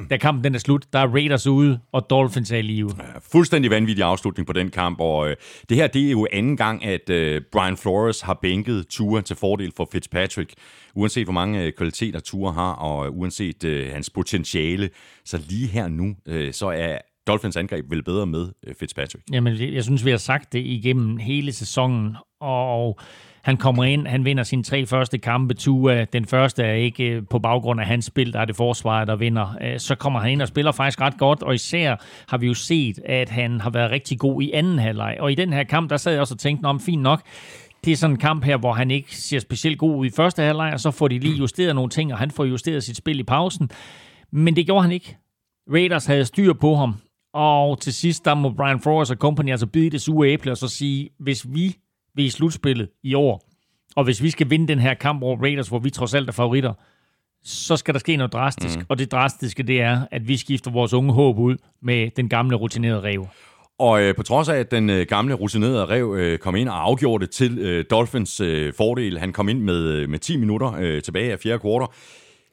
Da kampen den er slut, der er Raiders ude, og Dolphins er i live. Fuldstændig vanvittig afslutning på den kamp, og øh, det her, det er jo anden gang, at øh, Brian Flores har bænket Tua til fordel for Fitzpatrick. Uanset hvor mange øh, kvaliteter Tua har, og øh, uanset øh, hans potentiale, så lige her nu, øh, så er Dolphins angreb vel bedre med øh, Fitzpatrick. Jamen, jeg synes, vi har sagt det igennem hele sæsonen, og han kommer ind, han vinder sine tre første kampe. Tua, den første er ikke på baggrund af hans spil, der er det forsvaret, der vinder. Så kommer han ind og spiller faktisk ret godt, og især har vi jo set, at han har været rigtig god i anden halvleg. Og i den her kamp, der sad jeg også og tænkte, om fint nok, det er sådan en kamp her, hvor han ikke ser specielt god ud i første halvleg, og så får de lige justeret nogle ting, og han får justeret sit spil i pausen. Men det gjorde han ikke. Raiders havde styr på ham, og til sidst, der må Brian Flores og company altså bide det sure æble og så sige, hvis vi ved slutspillet i år, og hvis vi skal vinde den her kamp over Raiders, hvor vi trods alt er favoritter, så skal der ske noget drastisk, mm. og det drastiske, det er, at vi skifter vores unge håb ud med den gamle rutinerede Ræv. Og øh, på trods af, at den øh, gamle rutinerede Ræv øh, kom ind og afgjorde det til øh, Dolphins øh, fordel, han kom ind med, med ti minutter øh, tilbage af fjerde kvartal,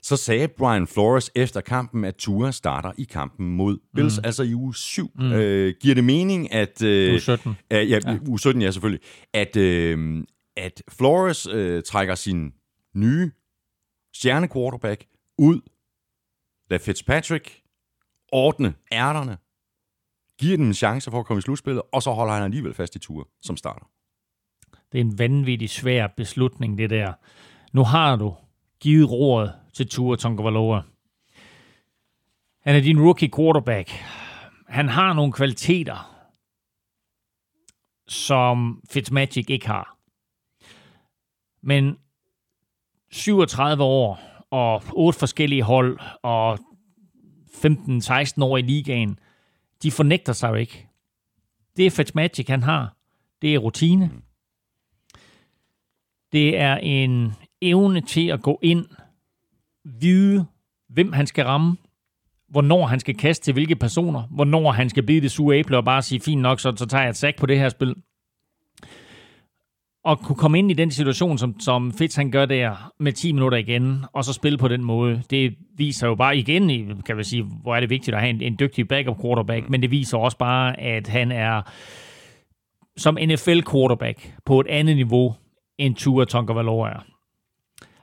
så sagde Brian Flores efter kampen, at Tua starter i kampen mod Bills, mm. altså i uge syv. Mm. Øh, giver det mening, at Øh, uge sytten. At, ja, ja. uge sytten, ja, selvfølgelig. At, øh, at Flores øh, trækker sin nye stjerne-quarterback ud, lader Fitzpatrick ordne ærterne, giver dem en chance for at komme i slutspillet, og så holder han alligevel fast i Tua, som starter. Det er en vanvittig svær beslutning, det der. Nu har du givet roret til Tua Tagovailoa. Han er din rookie quarterback. Han har nogle kvaliteter, som Fitzmagic ikke har. Men syvogtredive år og otte forskellige hold og femten-seksten år i ligaen, de fornægter sig jo ikke. Det er Fitzmagic, han har. Det er rutine. Det er en evne til at gå ind, vide, hvem han skal ramme, hvornår han skal kaste til hvilke personer, hvornår han skal bide det sure æble og bare sige, fint nok, så, så tager jeg et sack på det her spil. Og kunne komme ind i den situation, som, som Fitz han gør der med ti minutter igen, og så spille på den måde, det viser jo bare igen, kan vi sige, hvor er det vigtigt at have en, en dygtig backup quarterback, men det viser også bare, at han er som N F L quarterback på et andet niveau, end Tua Tagovailoa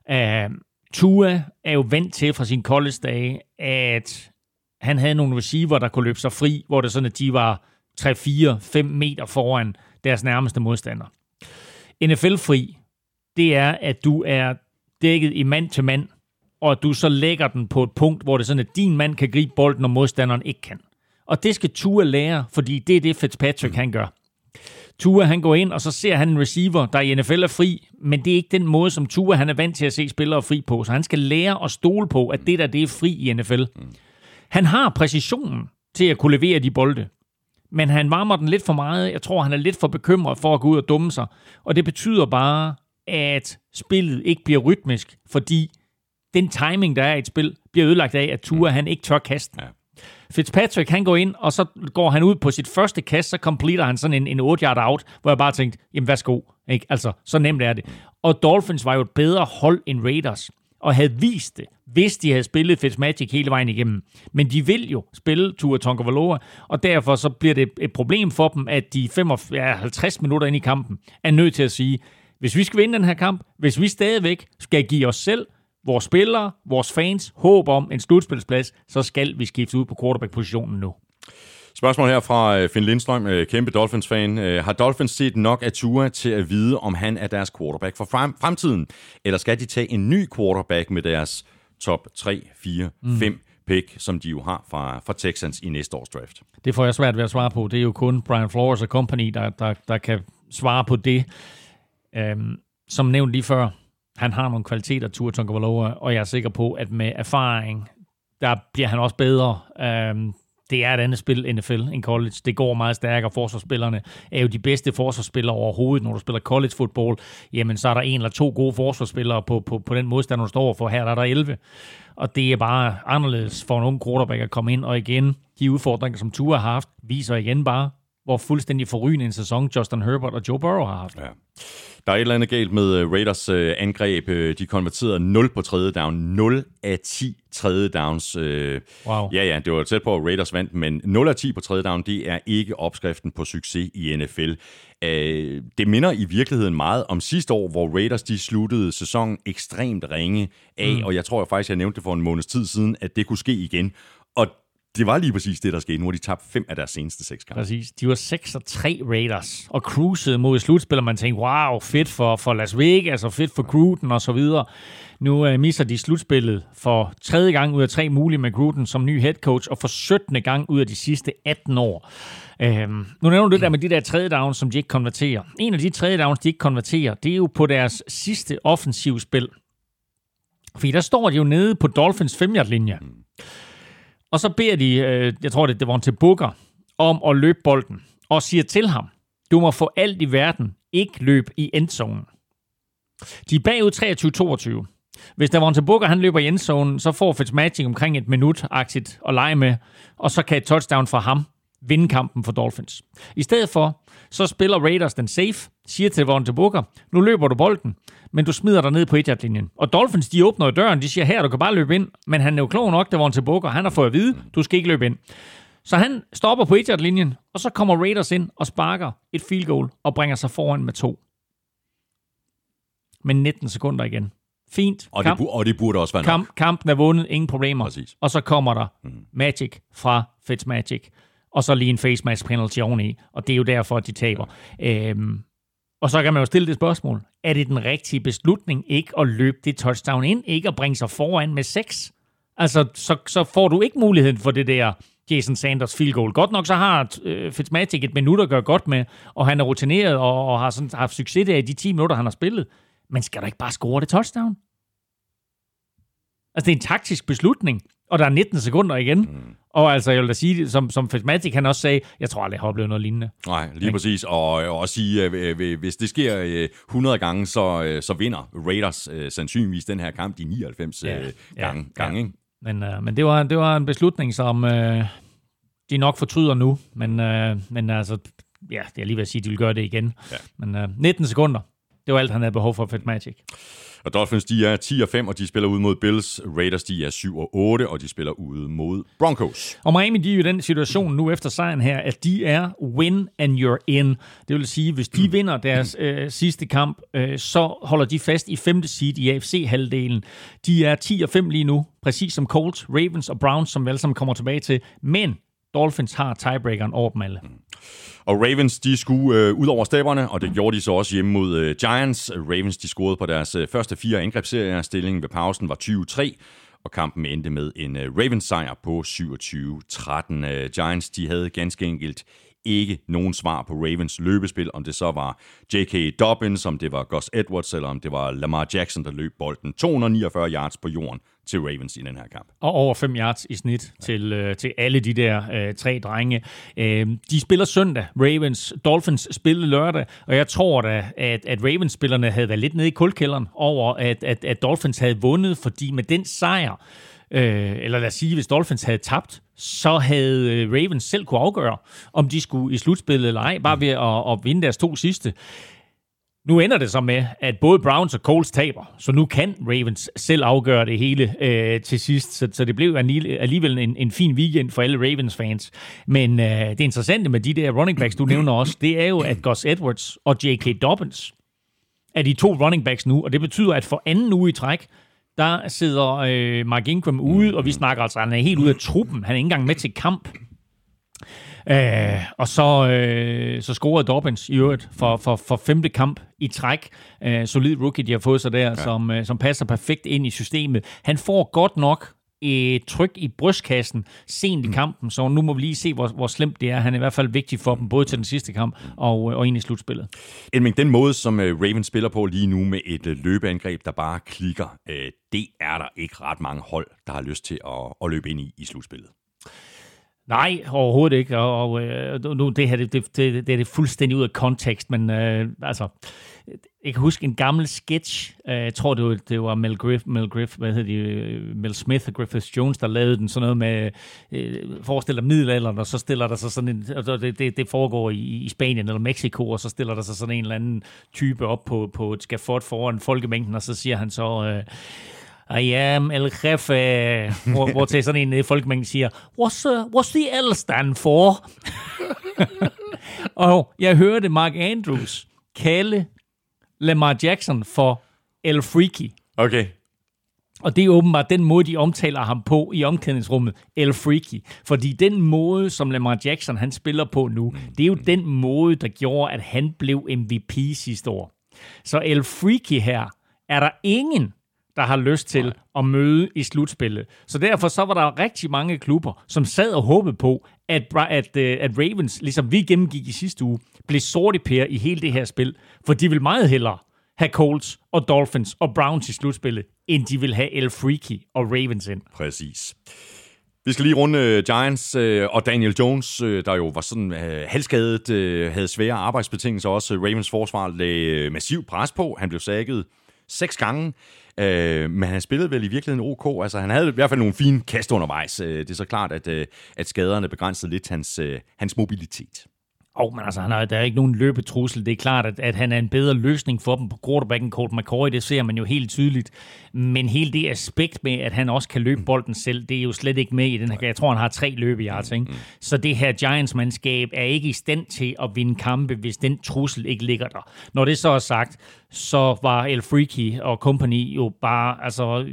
er. Uh, Tua er jo vant til fra sin college-dage, at han havde nogle receiver, der kunne løbe sig fri, hvor det sådan, at de var tre, fire, fem meter foran deres nærmeste modstander. N F L-fri, det er, at du er dækket i mand til mand, og at du så lægger den på et punkt, hvor det er sådan, at din mand kan gribe bolden, og modstanderen ikke kan. Og det skal Tua lære, fordi det er det Fitzpatrick, han gør. Tua, han går ind, og så ser han en receiver, der i N F L er fri, men det er ikke den måde, som Tua, han er vant til at se spillere fri på. Så han skal lære at stole på, at det der, det er fri i N F L. Han har præcisionen til at kunne levere de bolde, men han varmer den lidt for meget. Jeg tror, han er lidt for bekymret for at gå ud og dumme sig. Og det betyder bare, at spillet ikke bliver rytmisk, fordi den timing, der er i et spil, bliver ødelagt af, at Tua, han ikke tør kasten. Ja. Fitzpatrick, han går ind, og så går han ud på sit første kast, så completer han sådan en, en otte-yard out, hvor jeg bare tænkte, jamen værsgo, ikke? Altså, så nemt er det. Og Dolphins var jo et bedre hold end Raiders, og havde vist det, hvis de havde spillet Fitzmagic hele vejen igennem. Men de vil jo spille Tua Tagovailoa, og derfor så bliver det et problem for dem, at de femoghalvtreds minutter inde i kampen er nødt til at sige, hvis vi skal vinde den her kamp, hvis vi stadigvæk skal give os selv, vores spillere, vores fans, håb om en slutspilsplads, så skal vi skifte ud på quarterback-positionen nu. Spørgsmål her fra Finn Lindstrøm, kæmpe Dolphins-fan. Har Dolphins set nok af Tua til at vide, om han er deres quarterback for fremtiden? Eller skal de tage en ny quarterback med deres top tre, fire, fem mm. pick, som de jo har fra, fra Texans i næste års draft? Det får jeg svært ved at svare på. Det er jo kun Brian Flores og company, der, der, der kan svare på det. Øhm, som nævnt lige før, han har nogle kvaliteter, Tua Tagovailoa, og jeg er sikker på, at med erfaring, der bliver han også bedre. Øhm, det er et andet spil end N F L end college. Det går meget stærkere. Forsvarsspillerne er jo de bedste forsvarsspillere overhovedet, når du spiller college-fodbold. Jamen, så er der en eller to gode forsvarsspillere på, på, på den modstand, du står for. Her der er der elleve. Og det er bare anderledes for en ung quarterback at komme ind. Og igen, de udfordringer, som Tua har haft, viser igen bare, hvor fuldstændig forrygende en sæson Justin Herbert og Joe Burrow har haft. Ja. Der er et eller andet galt med Raiders angreb. De konverterede nul på tredje down. nul af ti tredje downs. Wow. Ja, ja, det var tæt på, at Raiders vandt, men nul af ti på tredje down, det er ikke opskriften på succes i N F L. Det minder i virkeligheden meget om sidste år, hvor Raiders de sluttede sæsonen ekstremt ringe af, mm. og jeg tror jeg faktisk, jeg nævnte det for en måneds tid siden, at det kunne ske igen. Og det var lige præcis det, der skete. Nu har de tabt fem af deres seneste seks kampe. Præcis. De var seks og tre Raiders, og cruisede mod slutspil, og man tænkte, wow, fedt for, for Las Vegas, og fedt for Gruden, og så videre. Nu øh, misser de slutspillet for tredje gang ud af tre mulige med Gruden som ny head coach, og for syttende gang ud af de sidste atten år. Øhm, nu nævner du det der med de der tredje downs, som de ikke konverterer. En af de tredje downs, de ikke konverterer, det er jo på deres sidste offensive spil. Fordi der står de jo nede på Dolphins fem-yard-linje. Og så beder de, øh, jeg tror det er Devontae Booker, om at løbe bolden. Og siger til ham, du må for alt i verden ikke løbe i endzonen. De er bagud treogtyve toogtyve. Hvis Devontae Booker han løber i endzonen, så får Fitzmagic omkring et minut-agtigt at lege med. Og så kan et touchdown fra ham vinde kampen for Dolphins. I stedet for, så spiller Raiders den safe, siger til Devontae Booker, nu løber du bolden, men du smider dig ned på et-yard-linjen. Og Dolphins, de åbner døren, de siger, her, du kan bare løbe ind, men han er jo klog nok, Devontae Booker, han har fået at vide, du skal ikke løbe ind. Så han stopper på et-yard-linjen, og så kommer Raiders ind og sparker et field goal, og bringer sig foran med to. Men nitten sekunder igen. Fint. Og, kamp, det, og det burde også være kamp, nok. Kampen er vundet, ingen problemer. Præcis. Og så kommer der mm. Magic fra Fitzmagic. Og så lige en face mask penalty oveni, og det er jo derfor, at de taber. Okay. Øhm, og så kan man jo stille det spørgsmål. Er det den rigtige beslutning ikke at løbe det touchdown ind, ikke at bringe sig foran med seks? Altså, så, så får du ikke muligheden for det der Jason Sanders field goal. Godt nok så har øh, Fitzmagic et minut at gøre godt med, og han er rutineret og, og har sådan, haft succes der i de ti minutter, han har spillet. Men skal du ikke bare score det touchdown? Altså, det er en taktisk beslutning. og der er nitten sekunder igen. Mm. Og altså, jeg vil da sige, som, som Fitzmagic, han også sagde, jeg tror aldrig, jeg har oplevet noget lignende. Nej, lige okay. Præcis. Og, og også sige, hvis det sker hundrede gange, så, så vinder Raiders sandsynligvis den her kamp de nioghalvfems ja, gange. Ja, gange ja. Ikke? Men, øh, men det, var, det var en beslutning, som øh, de nok fortryder nu. Men, øh, men altså, ja, det er lige ved at sige, at de vil gøre det igen. Ja. Men øh, nitten sekunder, det var alt, han havde behov for Fitzmagic. Og Dolphins, de er ti og fem, og de spiller ude mod Bills. Raiders, de er syv og otte, og de spiller ude mod Broncos. Og Miami, de er jo i den situation nu efter sejren her, at de er win and you're in. Det vil sige, hvis de vinder deres øh, sidste kamp, øh, så holder de fast i femte seed i A F C-halvdelen. De er ti og fem lige nu, præcis som Colts, Ravens og Browns, som vi alle sammen kommer tilbage til. Men Dolphins har tiebreakeren over dem alle. Og Ravens, de skulle øh, ud over stepperne, og det gjorde de så også hjemme mod øh, Giants. Ravens, de scorede på deres øh, første fire angrebsserier. Stillingen ved pausen var tyve tre, og kampen endte med en øh, Ravens-sejr på syvogtyve tretten. Øh, Giants, de havde ganske enkelt ikke nogen svar på Ravens løbespil, om det så var J K. Dobbins, om det var Gus Edwards, eller om det var Lamar Jackson, der løb bolden to hundrede niogfyrre yards på jorden til Ravens i den her kamp. Og over fem yards i snit ja. til, øh, til alle de der øh, tre drenge. Øh, de spiller søndag. Ravens, Dolphins spillede lørdag, og jeg tror da, at, at Ravens-spillerne havde været lidt nede i kuldkælderen over, at, at, at Dolphins havde vundet, fordi med den sejr, øh, eller lad os sige, hvis Dolphins havde tabt, så havde Ravens selv kunne afgøre, om de skulle i slutspillet eller ej, bare ved at, at vinde deres to sidste. Nu ender det så med, at både Browns og Colts taber, så nu kan Ravens selv afgøre det hele øh, til sidst, så, så det blev alligevel en, en fin weekend for alle Ravens-fans. Men øh, det interessante med de der running backs, du nævner også, det er jo, at Gus Edwards og J K. Dobbins er de to running backs nu, og det betyder, at for anden uge i træk, der sidder øh, Mark Ingram ude, og vi snakker altså, han er helt ude af truppen. Han er ikke engang med til kamp. Øh, og så, øh, så scorede Dobbins i øvrigt for, for, for femte kamp i træk. Øh, solid rookie, de har fået sig der, ja. som, øh, som passer perfekt ind i systemet. Han får godt nok et tryk i brystkassen sent i kampen, så nu må vi lige se, hvor, hvor slemt det er. Han er i hvert fald vigtig for dem, både til den sidste kamp og, og ind i slutspillet. Elming, den måde, som Ravens spiller på lige nu med et løbeangreb, der bare klikker, det er der ikke ret mange hold, der har lyst til at, at løbe ind i i slutspillet. Nej, overhovedet ikke, og, og øh, nu, det her det, det, det, det er det fuldstændig ud af kontekst, men øh, altså, jeg kan huske en gammel sketch, øh, jeg tror det var, det var Mel, Griff, Mel, Griff, hvad hed de, Mel Smith og Griffith Jones, der lavede den, sådan noget med, øh, forestiller middelalderen, og så stiller der sig sådan en, og det, det, det foregår i, i Spanien eller Mexico, og så stiller der sig sådan en eller anden type op på, på et skafot foran folkemængden, og så siger han så... Øh, I am el jefe, hvor, hvor til sådan en folkemængde siger, what's, uh, what's the L stand for? Og jeg hørte Mark Andrews kalde Lamar Jackson for El Freaky. Okay. Og det er åbenbart den måde, de omtaler ham på i omklædningsrummet, El Freaky. Fordi den måde, som Lamar Jackson han spiller på nu, det er jo den måde, der gjorde, at han blev M V P sidste år. Så El Freaky her, er der ingen, der har lyst til at møde i slutspillet. Så derfor så var der rigtig mange klubber, som sad og håbede på, at, at, at Ravens, ligesom vi gennemgik i sidste uge, blev sortepærer i hele det her spil, for de vil meget hellere have Colts og Dolphins og Browns i slutspillet, end de vil have El Freaky og Ravens ind. Præcis. Vi skal lige runde Giants og Daniel Jones, der jo var sådan halvskadet, havde svære arbejdsbetingelser også. Ravens forsvar lagde massiv pres på. Han blev sækket seks gange. Øh, men han spillede vel i virkeligheden OK. Altså, han havde i hvert fald nogle fine kast undervejs. Det er så klart, at, at skaderne begrænsede lidt hans, hans mobilitet. Åh, oh, men altså, han er, der er ikke nogen løbetrussel. Det er klart, at, at han er en bedre løsning for dem på quarterbacken Colt McCoy. Det ser man jo helt tydeligt. Men hele det aspekt med, at han også kan løbe bolden selv, det er jo slet ikke med i den her. Jeg tror, han har tre løb i altså, ikke? Så det her Giants-mandskab er ikke i stand til at vinde kampe, hvis den trussel ikke ligger der. Når det så er sagt, så var El Freaky og company jo bare... altså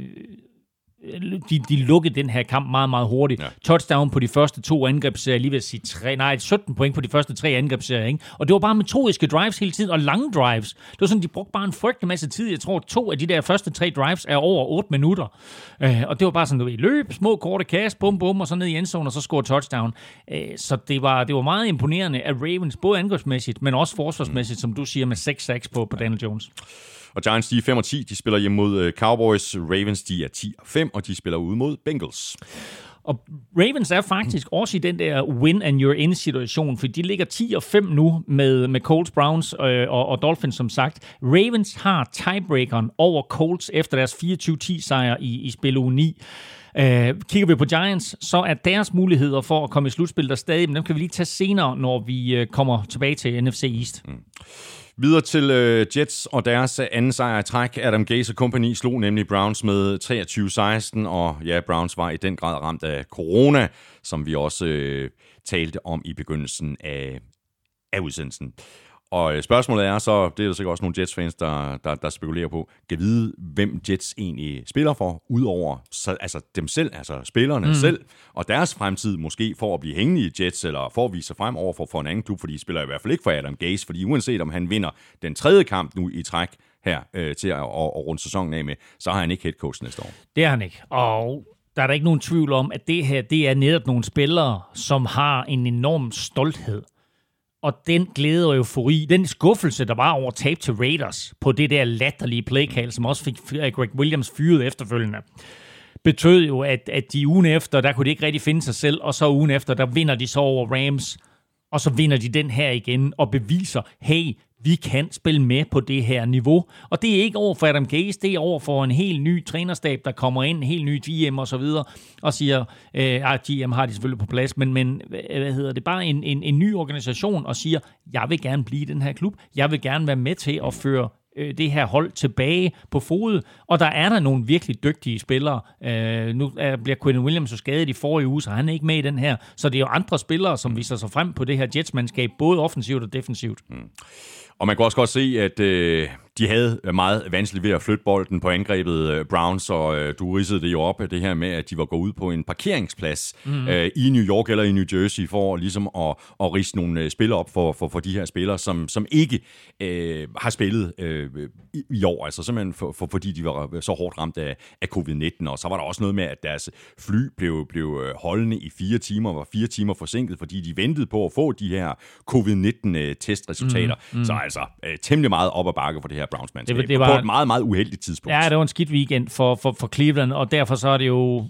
De, de lukkede den her kamp meget, meget hurtigt. Ja. Touchdown på de første to angrebsserier, lige ved at sige tre, nej, sytten point på de første tre angrebsserier, ikke? Og det var bare metodiske drives hele tiden, og lange drives. Det var sådan, de brugte bare en frygtelig masse tid. Jeg tror, to af de der første tre drives er over otte minutter. Øh, og det var bare sådan, du ved, løb, små, korte kast, bum, bum, og så ned i endzone, og så score touchdown. Øh, så det var, det var meget imponerende, at Ravens, både angrebsmæssigt, men også forsvarsmæssigt, som du siger, med seks seks på, på Daniel Jones. Og Giants, de er fem og ti, de spiller hjemme mod Cowboys. Ravens, de er ti og fem, og de spiller ude mod Bengals. Og Ravens er faktisk også i den der win-and-you're-in-situation, for de ligger ti og fem nu med, med Colts, Browns øh, og, og Dolphins, som sagt. Ravens har tiebreakeren over Colts efter deres fireogtyve ti sejr i, i spil uge ni. Øh, kigger vi på Giants, så er deres muligheder for at komme i slutspil der stadig, men dem kan vi lige tage senere, når vi øh, kommer tilbage til N F C East. Mm. Videre til øh, Jets og deres anden sejr i træk. Adam Gase og company slog nemlig Browns med treogtyve seksten, og ja, Browns var i den grad ramt af corona, som vi også øh, talte om i begyndelsen af, af udsendelsen. Og spørgsmålet er så, det er der sikkert også nogle Jets-fans, der, der, der spekulerer på, kan vide, hvem Jets egentlig spiller for, udover altså dem selv, altså spillerne mm. selv, og deres fremtid måske for at blive hængende i Jets, eller for at vise sig frem over for, for en anden klub, fordi de spiller i hvert fald ikke for Adam Gase, fordi uanset om han vinder den tredje kamp nu i træk her øh, til at og, og runde sæsonen af med, så har han ikke headcoach næste år. Det har han ikke, og der er der ikke nogen tvivl om, at det her, det er netop nogle spillere, som har en enorm stolthed. Og den glæde og eufori, den skuffelse, der var over tab til Raiders på det der latterlige playkald, som også fik Greg Williams fyret efterfølgende, betød jo, at, at de ugen efter, der kunne de ikke rigtig finde sig selv, og så ugen efter, der vinder de så over Rams, og så vinder de den her igen og beviser, hey, vi kan spille med på det her niveau. Og det er ikke over for Adam Gase, det er over for en helt ny trænerstab, der kommer ind, en helt ny G M og så videre, og siger, at øh, G M har de selvfølgelig på plads, men, men hvad hedder det, bare en, en, en ny organisation og siger, jeg vil gerne blive i den her klub, jeg vil gerne være med til at føre øh, det her hold tilbage på fod, og der er der nogle virkelig dygtige spillere. Øh, nu bliver Quentin Williams så skadet i forrige uge, så han er ikke med i den her, så det er jo andre spillere, som viser sig frem på det her Jets-mandskab, både offensivt og defensivt. Mm. Og man kunne også godt se, at øh, de havde meget vanskeligt ved at flytte bolden på angrebet øh, Browns, og øh, du ridsede det jo op, det her med, at de var gået ud på en parkeringsplads mm. øh, i New York eller i New Jersey, for ligesom at, at ridse nogle spillere op for, for, for de her spillere, som, som ikke øh, har spillet øh, i, i år, altså simpelthen for, for, fordi de var så hårdt ramt af, af covid nitten, og så var der også noget med, at deres fly blev, blev holdende i fire timer, var fire timer forsinket, fordi de ventede på at få de her covid nitten testresultater, mm. Mm. så altså øh, temmelig meget op ad bakke for det her Browns-mandskab. Det, det var, på et meget, meget uheldigt tidspunkt. Ja, det var en skidt weekend for, for, for Cleveland, og derfor så er det jo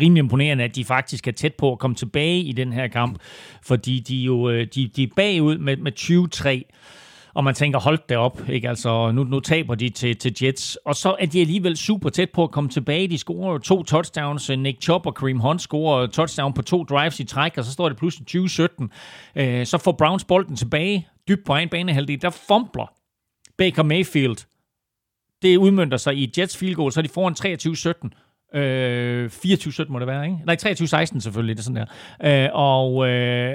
rimelig imponerende, at de faktisk er tæt på at komme tilbage i den her kamp, fordi de jo de, de er bagud med, med tyve tre, og man tænker, hold da op, ikke? Altså, nu, nu taber de til, til Jets, og så er de alligevel super tæt på at komme tilbage. De scorer jo to touchdowns, Nick Chubb og Kareem Hunt scorer touchdown på to drives i træk, og så står det pludselig tyve sytten. Så får Browns bolden tilbage, dybt på egen banehalvdel, der fumbler Baker Mayfield. Det udmønter sig i Jets field goal, så er de foran treogtyve sytten. Øh, fireogtyve sytten må det være, ikke? Nej, treogtyve seksten selvfølgelig, det er sådan der. Øh, og øh,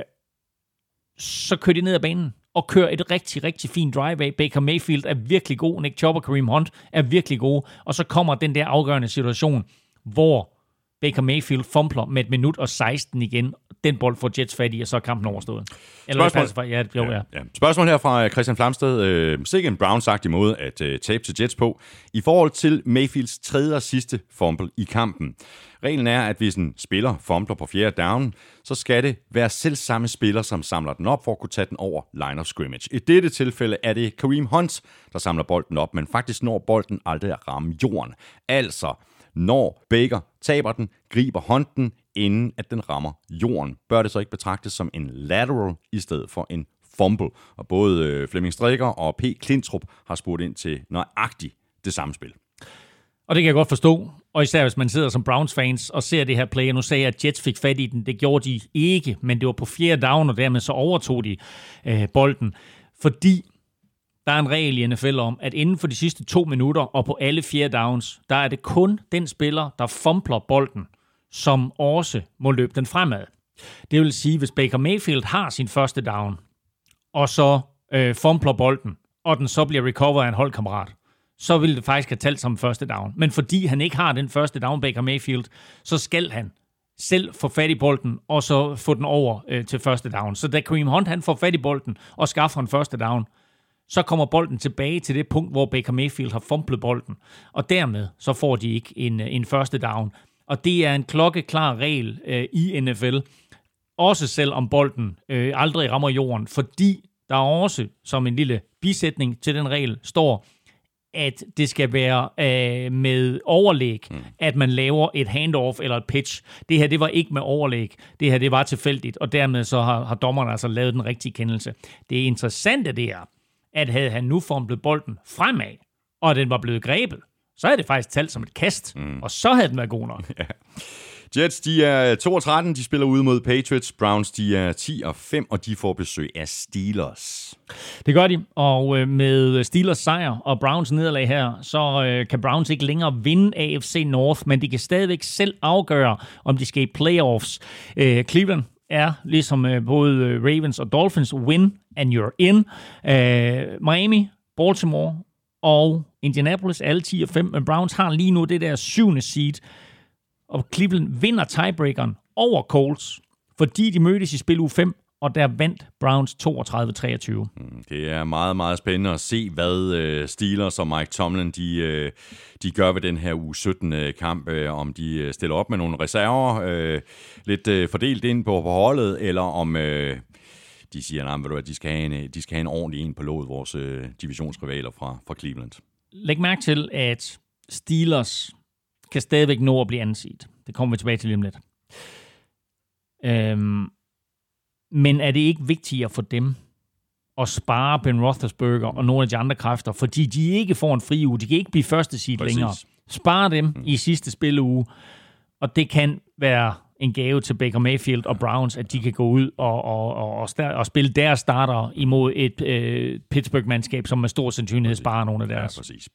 så kører de ned ad banen og kører et rigtig, rigtig fint drive af. Baker Mayfield er virkelig god, Nick Chubb og Kareem Hunt er virkelig gode, og så kommer den der afgørende situation, hvor Baker Mayfield fumbler med et minut og seksten igen. Den bold får Jets fat i, og så er kampen overstået. Eller spørgsmål, ja, det bliver, ja, ja. Spørgsmål her fra Christian Flamsted. Øh, Sikke en Browns-agtig måde at øh, tabe til Jets på. I forhold til Mayfields tredje og sidste fumble i kampen. Reglen er, at hvis en spiller fumbler på fjerde down, så skal det være selv samme spiller, som samler den op for at kunne tage den over line of scrimmage. I dette tilfælde er det Kareem Hunt, der samler bolden op, men faktisk når bolden aldrig at ramme jorden. Altså, når Baker taber den, griber hånden, inden at den rammer jorden. Bør det så ikke betragtes som en lateral i stedet for en fumble? Og både Flemming Strikker og P. Klintrup har spurgt ind til nøjagtigt det samme spil. Og det kan jeg godt forstå, og især hvis man sidder som Browns-fans og ser det her play. Nu sagde jeg, at Jets fik fat i den. Det gjorde de ikke, men det var på fjerde down, og dermed så overtog de øh, bolden. Fordi der er en regel i N F L om, at inden for de sidste to minutter og på alle fjerde downs, der er det kun den spiller, der fumbler bolden, som også må løbe den fremad. Det vil sige, hvis Baker Mayfield har sin første down, og så øh, fumbler bolden, og den så bliver recovered af en holdkammerat, så vil det faktisk have talt som første down. Men fordi han ikke har den første down, Baker Mayfield, så skal han selv få fat i bolden, og så få den over øh, til første down. Så da Kareem Hunt han får fat i bolden, og skaffer en første down, så kommer bolden tilbage til det punkt, hvor Baker Mayfield har fumblet bolden. Og dermed så får de ikke en, en første down. Og det er en klokkeklar regel øh, i N F L. Også selvom bolden øh, aldrig rammer jorden. Fordi der også, som en lille bisætning til den regel, står, at det skal være øh, med overlæg, mm. at man laver et handoff eller et pitch. Det her, det var ikke med overlæg. Det her, det var tilfældigt, og dermed så har, har dommerne altså lavet den rigtige kendelse. Det interessante det er, at havde han nu formlet bolden fremad, og den var blevet grebet, så er det faktisk talt som et kast, mm. og så havde den været god nok. Ja. Jets, de er to og tretten, de spiller ude mod Patriots. Browns, de er ti og fem, og de får besøg af Steelers. Det gør de, og med Steelers sejr og Browns nederlag her, så kan Browns ikke længere vinde A F C North, men de kan stadigvæk selv afgøre, om de skal i playoffs. Cleveland er ligesom både Ravens og Dolphins, win and you're in. Miami, Baltimore og Indianapolis, alle ti og fem, men Browns har lige nu det der syvende seed, og Cleveland vinder tiebreakeren over Colts, fordi de mødtes i spil uge fem, og der vandt Browns toogtredive treogtyve. Det er meget, meget spændende at se, hvad Steelers og Mike Tomlin de, de gør ved den her uge sytten kamp, om de stiller op med nogle reserver, lidt fordelt ind på holdet, eller om de siger, nah, at de skal have en, de skal have en ordentlig en på låget, vores divisionsrivaler fra, fra Cleveland. Læg mærke til, at Steelers kan stadigvæk nå at blive anset. Det kommer vi tilbage til lige om lidt. Øhm, men er det ikke vigtigere for dem at spare Ben Roethlisberger og nogle af de andre kræfter, fordi de ikke får en fri uge, de kan ikke blive første seed længere. Spare dem mm. i sidste spilleuge, og det kan være en gave til Baker Mayfield og Browns, at de kan gå ud og, og, og, og spille deres starter imod et øh, Pittsburgh-mandskab, som med stor sandsynlighed sparer nogle af deres. Ja, præcis.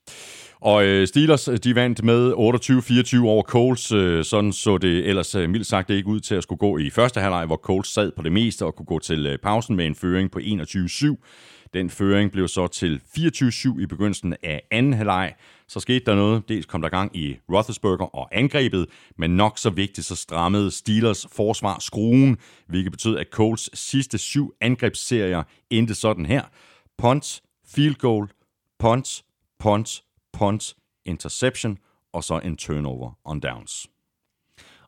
Og øh, Steelers, de vandt med otteogtyve fireogtyve over Colts. Øh, sådan så det ellers mildt sagt ikke ud til at skulle gå i første halvleg, hvor Colts sad på det meste og kunne gå til øh, pausen med en føring på enogtyve syv. Den føring blev så til fireogtyve syv i begyndelsen af anden halvleg. Så skete der noget. Dels kom der gang i Roethlisberger og angrebet, men nok så vigtigt, så strammede Steelers forsvar skruen, hvilket betød, at Colts sidste syv angrebsserier endte sådan her. Punt, field goal, punt, punt, punt, interception og så en turnover on downs.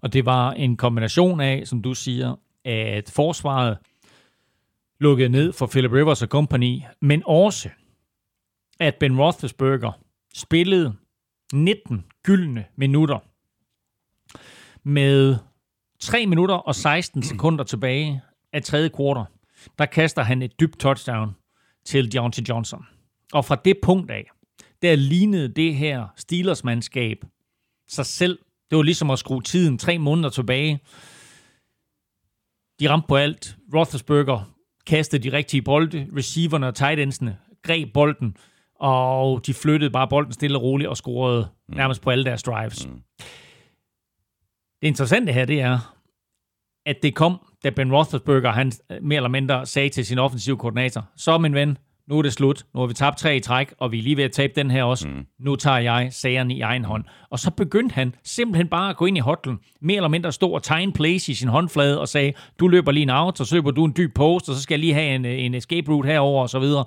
Og det var en kombination af, som du siger, at forsvaret lukkede ned for Philip Rivers og company, men også, at Ben Roethlisberger spillede nitten gyldne minutter med tre minutter og seksten sekunder tilbage af tredje kvartal. Der kaster han et dybt touchdown til Deontay Johnson. Og fra det punkt af, der lignede det her Steelers-mandskab sig selv. Det var ligesom at skrue tiden tre måneder tilbage. De ramte på alt. Roethlisberger kastede de rigtige bolde. Receiverne og tight endsene greb bolden. Og de flyttede bare bolden stille og roligt og scorede mm. nærmest på alle deres drives. Mm. Det interessante her, det er, at det kom, da Ben Roethlisberger, han mere eller mindre sagde til sin offensive koordinator, så min ven, nu er det slut, nu har vi tabt tre i træk, og vi er lige ved at tabe den her også, mm. nu tager jeg sagerne i egen hånd. Og så begyndte han simpelthen bare at gå ind i hotlen, mere eller mindre stå og tegne plays i sin håndflade og sagde, du løber lige en out, så søber du en dyb post, og så skal jeg lige have en, en escape route herover og så videre.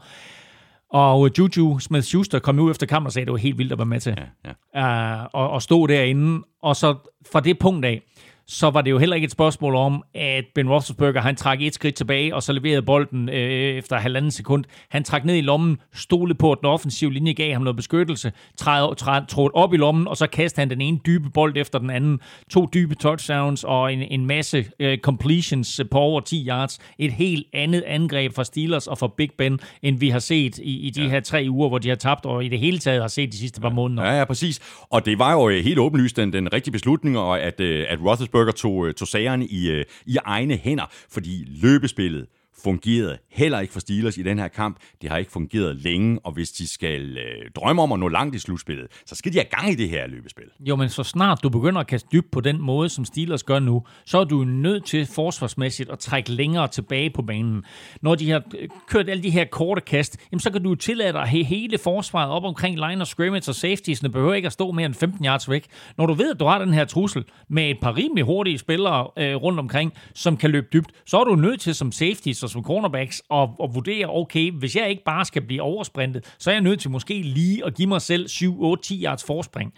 Og Juju Smith-Schuster kom ud efter kampen og sagde, at det var helt vildt at være med til. Ja, ja. Uh, og, og stå derinde. Og så fra det punkt af, så var det jo heller ikke et spørgsmål om, at Ben Roethlisberger, han trak et skridt tilbage, og så leverede bolden øh, efter halvanden sekund. Han trak ned i lommen, stolede på, at den offensive linje gav ham noget beskyttelse, træd, træd, trådte op i lommen, og så kastede han den ene dybe bold efter den anden. To dybe touchdowns og en, en masse øh, completions på over ti yards. Et helt andet angreb fra Steelers og fra Big Ben, end vi har set i, i de ja. her tre uger, hvor de har tabt, og i det hele taget har set de sidste par måneder. Ja, ja, præcis. Og det var jo helt åbenlyst den, den rigtige beslutning, og at, at Roethlisberger Tog, tog sagerne i, i egne hænder, fordi løbespillet fungerede heller ikke for Steelers i den her kamp. Det har ikke fungeret længe, og hvis de skal øh, drømme om at nå langt i slutspillet, så skal de have gang i det her løbespil. Jo, men så snart du begynder at kaste dybt på den måde, som Steelers gør nu, så er du nødt til forsvarsmæssigt at trække længere tilbage på banen. Når de har kørt alle de her korte kast, jamen, så kan du tillade dig hele forsvaret op omkring line of scrimmage og safetiesne, behøver ikke at stå mere end femten yards væk. Når du ved, at du har den her trussel med et par rimelig hurtige spillere øh, rundt omkring, som kan løbe dybt, så er du nødt til som safety og som cornerbacks, og, og vurdere, okay, hvis jeg ikke bare skal blive oversprintet, så er jeg nødt til måske lige at give mig selv syv, otte, ti yards forspring.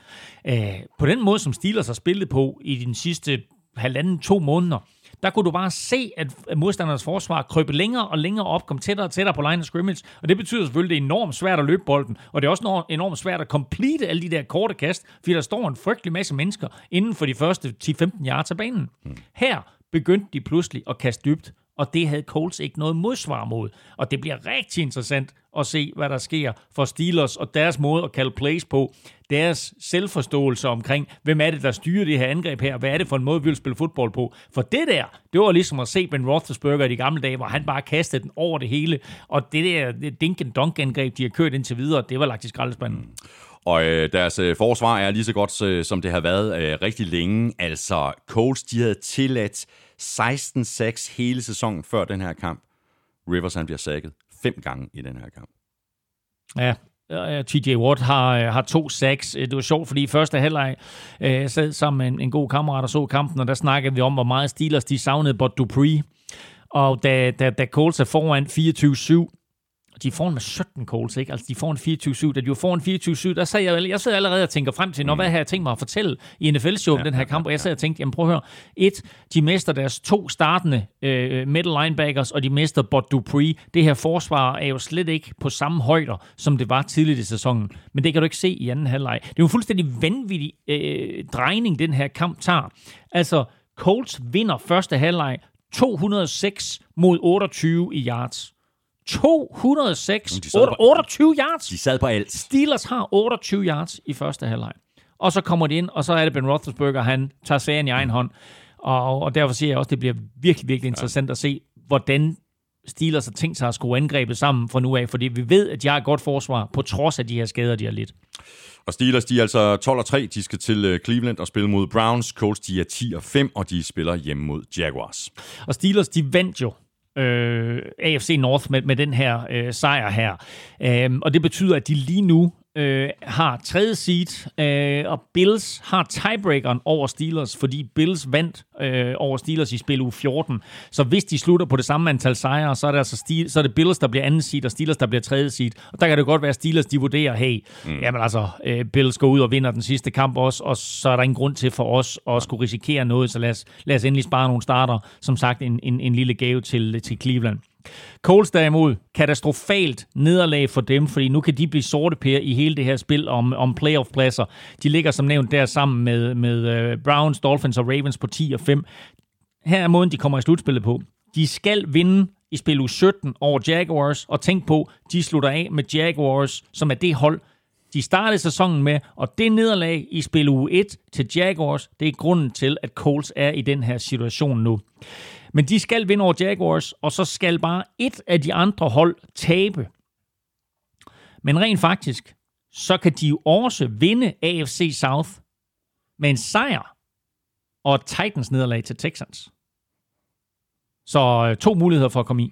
Øh, på den måde, som Steelers har spillet på i de sidste halvanden, to måneder, der kunne du bare se, at modstandernes forsvar krøbte længere og længere op, kom tættere og tættere på line of scrimmage, og det betyder selvfølgelig, det er enormt svært at løbe bolden, og det er også enormt svært at complete alle de der korte kast, fordi der står en frygtelig masse mennesker inden for de første ti til femten yards af banen. Her begyndte de pludselig at kaste dybt, og det havde Colts ikke noget modsvar mod. Og det bliver rigtig interessant at se, hvad der sker for Steelers og deres måde at kalde plays på. Deres selvforståelse omkring, hvem er det, der styrer det her angreb her? Hvad er det for en måde, vi vil spille fodbold på? For det der, det var ligesom at se Ben Roethlisberger i de gamle dage, hvor han bare kastede den over det hele. Og det der dink-and-dunk-angreb, de har kørt indtil videre, det var lagt i skraldespanden. Og øh, deres øh, forsvar er lige så godt, øh, som det har været øh, rigtig længe. Altså, Colts, de havde tilladt seksten seks hele sæsonen før den her kamp. Rivers, han bliver sacket fem gange i den her kamp. Ja, T J Watt har, har to sacks. Det var sjovt, fordi i første halvleg øh, sad sammen med en, en god kammerat og så kampen, og der snakkede vi om, hvor meget Steelers de savnede Bud Dupree. Og da, da, da Colts er foran fireogtyve syv, de får en med sytten Colts, ikke? Altså, de får en fireogtyve syv. Da de var foran fireogtyve syv, der sagde jeg, jeg sidder allerede og tænker frem til, når, hvad har jeg tænkt mig at fortælle i N F L-show ja, den her ja, kamp? Og jeg sidder og tænkte, jamen prøv at høre. Et, de mister deres to startende øh, middle linebackers, og de mister Bud Dupree. Det her forsvar er jo slet ikke på samme højder, som det var tidligt i sæsonen. Men det kan du ikke se i anden halvleg. Det er jo en fuldstændig vanvittig øh, drejning, den her kamp tager. Altså, Colts vinder første halvleg to hundrede og seks mod otteogtyve i yards. to hundrede og seks, otteogtyve yards. De sad på alt. Steelers har otteogtyve yards i første halvleg. Og så kommer de ind, og så er det Ben Roethlisberger, han tager sagen i egen hånd. Og, og derfor siger jeg også, at det bliver virkelig, virkelig interessant ja. at se, hvordan Steelers har tænkt sig at skrue angrebet sammen fra nu af, fordi vi ved, at de har et godt forsvar, på trods af de her skader, de har lidt. Og Steelers, de er altså tolv og tre, de skal til Cleveland og spille mod Browns. Colts, de er ti og fem, og de spiller hjemme mod Jaguars. Og Steelers, de vandt jo Øh, A F C North med, med den her øh, sejr her. Øhm, og det betyder, at de lige nu øh, har tredje seed, øh, og Bills har tiebreakeren over Steelers, fordi Bills vandt øh, over Steelers i spil uge fjorten. Så hvis de slutter på det samme antal sejre, så er det, altså Stil- så er det Bills, der bliver anden seed, og Steelers, der bliver tredje seed. Og der kan det godt være, at Steelers de vurderer, hey, mm. jamen altså, øh, Bills går ud og vinder den sidste kamp også, og så er der ingen grund til for os at skulle risikere noget, så lad os, lad os endelig spare nogle starter. Som sagt, en, en, en lille gave til, til Cleveland. Colts derimod, katastrofalt nederlag for dem, fordi nu kan de blive sorteper i hele det her spil om, om playoff-pladser. De ligger som nævnt der sammen med, med Browns, Dolphins og Ravens på ti og fem. Her er måden, de kommer i slutspillet på. De skal vinde i spil uge sytten over Jaguars, og tænk på, de slutter af med Jaguars, som er det hold, de startede sæsonen med, og det nederlag i spil uge et til Jaguars, det er grunden til, at Colts er i den her situation nu. Men de skal vinde over Jaguars, og så skal bare et af de andre hold tabe. Men rent faktisk, så kan de jo også vinde A F C South med en sejr og et Titans nederlag til Texans. Så to muligheder for at komme i.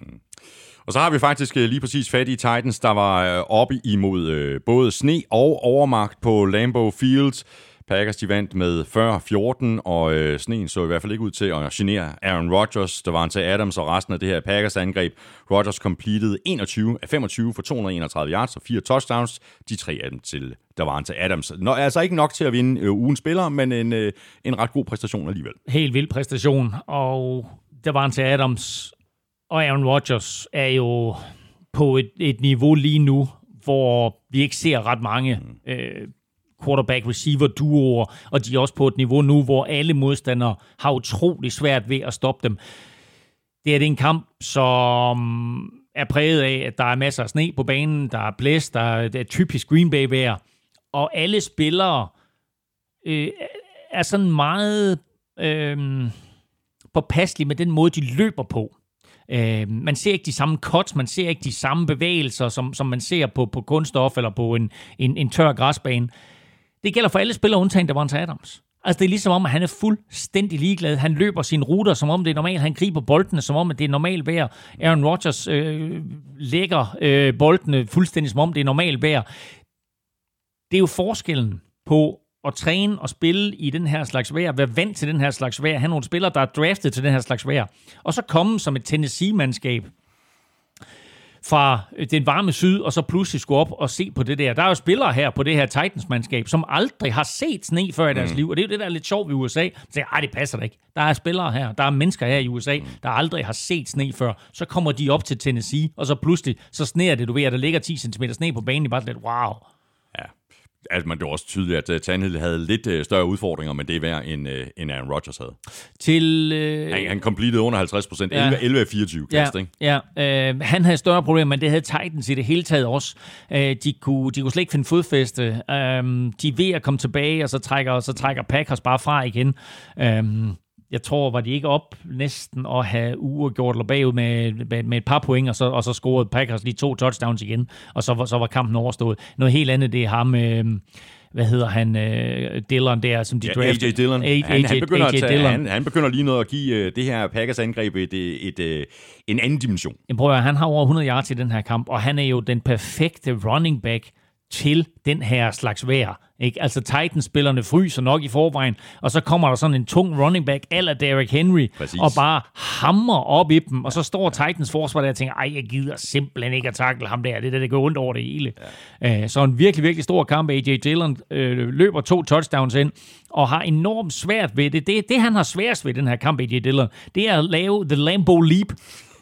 Og så har vi faktisk lige præcis fat i Titans, der var oppe imod både sne og overmagt på Lambeau Field. Packers, de vandt med fyrre fjorten, og øh, sneen så i hvert fald ikke ud til at genere Aaron Rodgers. Der var en til Adams og resten af det her Packers-angreb. Rodgers completed enogtyve af femogtyve for to hundrede og enogtredive yards og fire touchdowns. De tre af dem til, der var en til Adams. Nå, altså ikke nok til at vinde øh, ugens spiller, men en, øh, en ret god præstation alligevel. Helt vild præstation, og der var en til Adams. Og Aaron Rodgers er jo på et, et niveau lige nu, hvor vi ikke ser ret mange øh, quarterback-receiver-duoer, og de er også på et niveau nu, hvor alle modstandere har utrolig svært ved at stoppe dem. Det er det en kamp, som er præget af, at der er masser af sne på banen, der er blæst, der er, der er typisk Green Bay-vejr, og alle spillere øh, er sådan meget øh, påpasselige med den måde, de løber på. Øh, man ser ikke de samme cuts, man ser ikke de samme bevægelser, som, som man ser på, på kunststof eller på en, en, en tør græsbane. Det gælder for alle spillere, undtagen Davante Adams. Altså, det er ligesom om, at han er fuldstændig ligeglad. Han løber sine ruter, som om det er normalt. Han griber boldene, som om det er normalt vejr. Aaron Rodgers øh, lægger øh, boldene fuldstændig, som om det er normalt vejr. Det er jo forskellen på at træne og spille i den her slags vejr, være vant til den her slags vejr, have nogle spillere, der er draftet til den her slags vejr, og så komme som et Tennessee-mandskab fra den varme syd, og så pludselig skulle op og se på det der. Der er jo spillere her på det her Titans-mandskab, som aldrig har set sne før i deres mm. liv, og det er jo det, der er lidt sjovt i U S A. Så siger, ej, det passer da ikke. Der er spillere her, der er mennesker her i U S A, mm. der aldrig har set sne før. Så kommer de op til Tennessee, og så pludselig, så sneer det, du ved, at der ligger ti centimeter sne på banen, i bare lidt, wow. Ja, altså, man det var også tydeligt, at Tannehill havde lidt større udfordringer, men det er værd, end, end Aaron Rodgers havde. Til, øh... han, han completed under halvtreds procent, ja. elleve af fireogtyve kast, ja. Ikke? Ja, øh, han havde større problemer, men det havde Titans i det hele taget også. Øh, de, kunne, de kunne slet ikke finde fodfæste. Øh, de er ved at komme tilbage, og så trækker, så trækker Packers bare fra igen. Øh, Jeg tror, var de ikke op næsten at have uafgjort eller bagud med, med, med et par point, og så, og så scorede Packers lige to touchdowns igen, og så, så var kampen overstået. Noget helt andet, det er ham, øh, hvad hedder han, øh, Dillon der, som de ja, draftede. A J Dillon. Han begynder lige noget at give øh, det her Packers angreb et, et, øh, en anden dimension. Jamen, prøv at høre, han har over hundrede yards i den her kamp, og han er jo den perfekte running back til den her slags vejr. Ikke? Altså Titans-spillerne fryser nok i forvejen, og så kommer der sådan en tung running back a la Derrick Henry, præcis, og bare hammer op i dem, og så står Titans forsvar der og tænker, ej, jeg gider simpelthen ikke at tackle ham der, det er det, der går ondt over det hele. Ja. Så en virkelig, virkelig stor kamp. A J Dillon øh, løber to touchdowns ind, og har enormt svært ved det. Det, det han har sværest ved den her kamp, A J Dillon, det er at lave the Lambo Leap,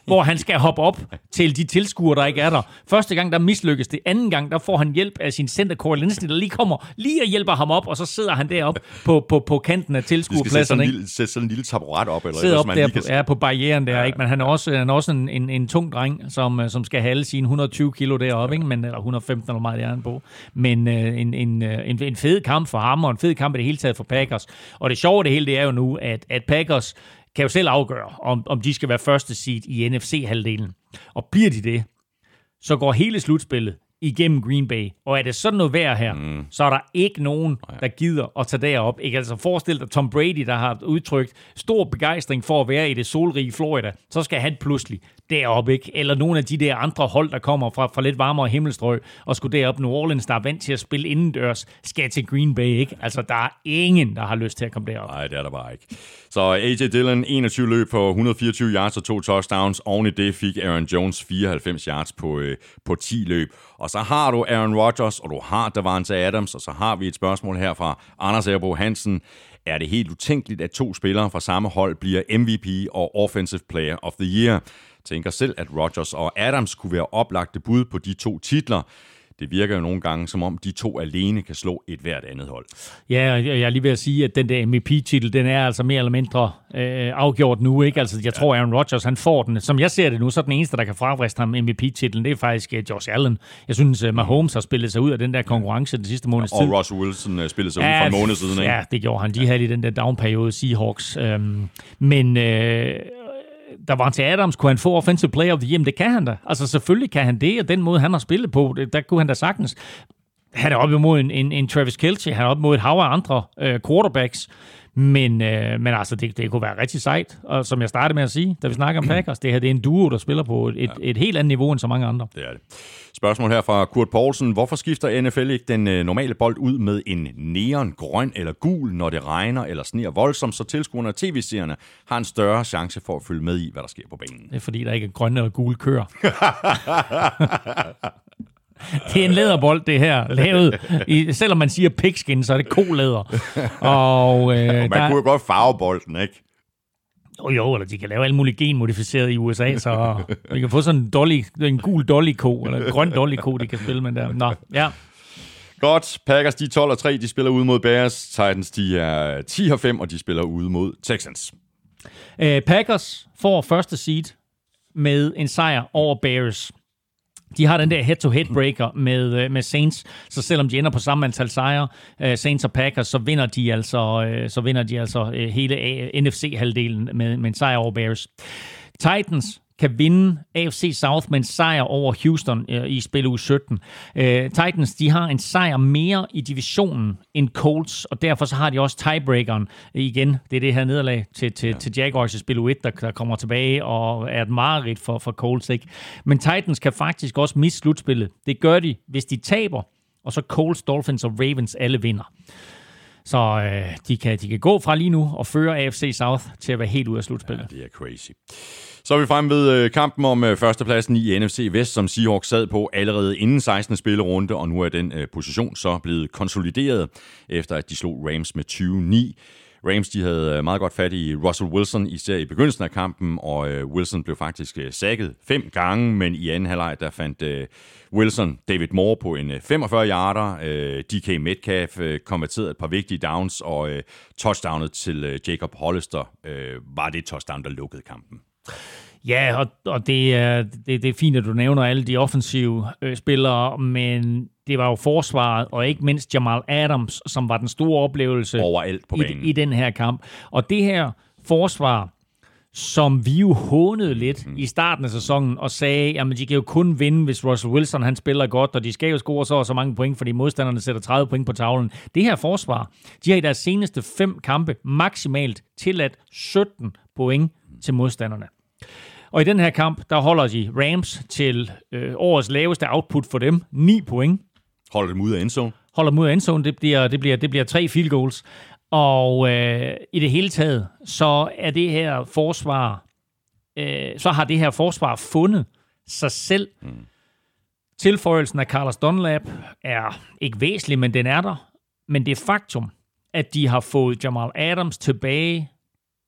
hvor han skal hoppe op til de tilskuere, der ikke er der. Første gang, der mislykkes det. Anden gang, der får han hjælp af sin center, Corey Linsley, der lige kommer lige og hjælper ham op, og så sidder han deroppe på, på, på kanten af tilskuerpladserne. Vi skal sætte sådan, sådan en lille taburet op. Eller sidder op man der lige kan... på, ja, på barrieren der, ja, ikke? Men han er også, han er også en, en, en tung dreng, som, som skal have alle sine hundrede og tyve kilo deroppe, ja, men, eller hundrede og femten eller meget, det er han på. Men øh, en, en, en, en fed kamp for ham, og en fed kamp i det hele taget for Packers. Og det sjove det hele, det er jo nu, at, at Packers kan jo selv afgøre, om, om de skal være første seed i N F C-halvdelen. Og bliver de det, så går hele slutspillet igennem Green Bay. Og er det sådan noget vejr her, mm. så er der ikke nogen, der gider at tage derop. Ikke altså forestil dig Tom Brady, der har udtrykt stor begejstring for at være i det solrige Florida. Så skal han pludselig derop, ikke? Eller nogle af de der andre hold, der kommer fra, fra lidt varmere himmelstrøg, og skulle derop. New Orleans, der er vant til at spille indendørs, skal til Green Bay, ikke? Altså, der er ingen, der har lyst til at komme derop. Nej, det er der bare ikke. Så A J Dillon, enogtyve løb på hundrede og fireogtyve yards og to touchdowns. Oven i det fik Aaron Jones fireoghalvfems yards på, øh, på ti løb. Og så har du Aaron Rodgers, og du har Davante Adams, og så har vi et spørgsmål her fra Anders Erbo Hansen. Er det helt utænkeligt, at to spillere fra samme hold bliver M V P og Offensive Player of the Year? Tænker selv, at Rodgers og Adams kunne være oplagte bud på de to titler. Det virker jo nogle gange, som om de to alene kan slå et hvert andet hold. Ja, jeg er lige ved at sige, at den der M V P-titel, den er altså mere eller mindre øh, afgjort nu, ikke? Altså, jeg tror, Aaron Rodgers, han får den. Som jeg ser det nu, så er den eneste, der kan fravriste ham M V P-titlen, det er faktisk uh, Josh Allen. Jeg synes, uh, Mahomes har spillet sig ud af den der konkurrence den sidste måneds tid. Og Russell Wilson uh, spillede sig ja, ud for en måned siden, ikke? Ja, det gjorde han. De ja. havde i den der down-periode Seahawks. Øhm, men... Øh, Der var til Adams, kunne han få Offensive Player of the Year? Det kan han da. Altså selvfølgelig kan han det, og den måde, han har spillet på, det, der kunne han da sagtens. Han er op imod en, en, en Travis Kelce, han er op imod et hav af andre øh, quarterbacks, men, øh, men altså, det, det kunne være rigtig sejt, og som jeg startede med at sige, da vi snakker om Packers, det her det er en duo, der spiller på et, et, et helt andet niveau end så mange andre. Det er det. Spørgsmål her fra Kurt Poulsen. Hvorfor skifter N F L ikke den øh, normale bold ud med en neon, grøn eller gul, når det regner eller sneer voldsomt, så tilskuerne og tv-seerne har en større chance for at følge med i, hvad der sker på banen? Det er fordi, der ikke er grønne eller gule køer. Det er en læderbold, det her. Lavet i, selvom man siger pigskin, så er det kolæder. Og, øh, og man der... kunne jo godt farve bolden, ikke? Oh, jo, eller de kan lave alle mulige genmodificerede i U S A, så vi kan få sådan en, dolly, en gul dolly-ko, eller en grøn dolly-ko, de kan spille med der. Nå, ja. Godt. Packers, de tolv og tre, de spiller ude mod Bears. Titans, de er ti og fem, og de spiller ude mod Texans. Æh, Packers får første seed med en sejr over Bears. De har den der head-to-head-breaker med, med Saints, så selvom de ender på samme antal sejre, Saints og Packers, så vinder de altså, så vinder de altså hele N F C-halvdelen med, med en sejr over Bears. Titans kan vinde A F C South med en sejr over Houston i spil uge sytten. Titans, de har en sejr mere i divisionen end Colts, og derfor så har de også tiebreakeren igen. Det er det her nederlag til, til, ja. til Jaguars i spil uge et, der, der kommer tilbage og er et mareridt for, for Colts, ikke? Men Titans kan faktisk også miste slutspillet. Det gør de, hvis de taber, og så Colts, Dolphins og Ravens alle vinder. Så øh, de, kan, de kan gå fra lige nu og føre A F C South til at være helt ude af slutspillet. Ja, det er crazy. Så er vi fremme ved kampen om førstepladsen i N F C Vest, som Seahawks sad på allerede inden sekstende spillerunde, og nu er den position så blevet konsolideret, efter at de slog Rams med tyve ni. Rams, de havde meget godt fat i Russell Wilson, især i begyndelsen af kampen, og Wilson blev faktisk sacket fem gange, men i anden halvleg der fandt Wilson David Moore på en femogfyrre yarder, D K Metcalf konverterede et par vigtige downs, og touchdownet til Jacob Hollister var det touchdown, der lukkede kampen. Ja, og, og det, er, det, det er fint, at du nævner alle de offensive øh, spillere, men det var jo forsvaret, og ikke mindst Jamal Adams, som var den store oplevelse overalt på banen i, i den her kamp. Og det her forsvar, som vi jo hånede lidt mm. i starten af sæsonen og sagde, at de kan jo kun vinde, hvis Russell Wilson han spiller godt, og de skal jo score så og så mange point, fordi modstanderne sætter tredive point på tavlen. Det her forsvar, de har i deres seneste fem kampe maksimalt tilladt sytten point til modstanderne. Og i den her kamp, der holder de Rams til øh, årets laveste output for dem. ni point. Holder dem ud af endzone. Holder dem ud af endzone. Det bliver, det bliver, det bliver tre field goals. Og øh, i det hele taget, så er det her forsvar, øh, så har det her forsvar fundet sig selv. Mm. Tilføjelsen af Carlos Dunlap er ikke væsentlig, men den er der. Men det er faktum, at de har fået Jamal Adams tilbage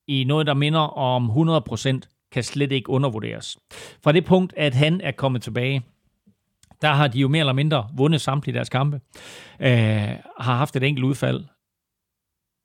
i noget, der minder om hundrede procent, kan slet ikke undervurderes. Fra det punkt, at han er kommet tilbage, der har de jo mere eller mindre vundet samtlige deres kampe, øh, har haft et enkelt udfald,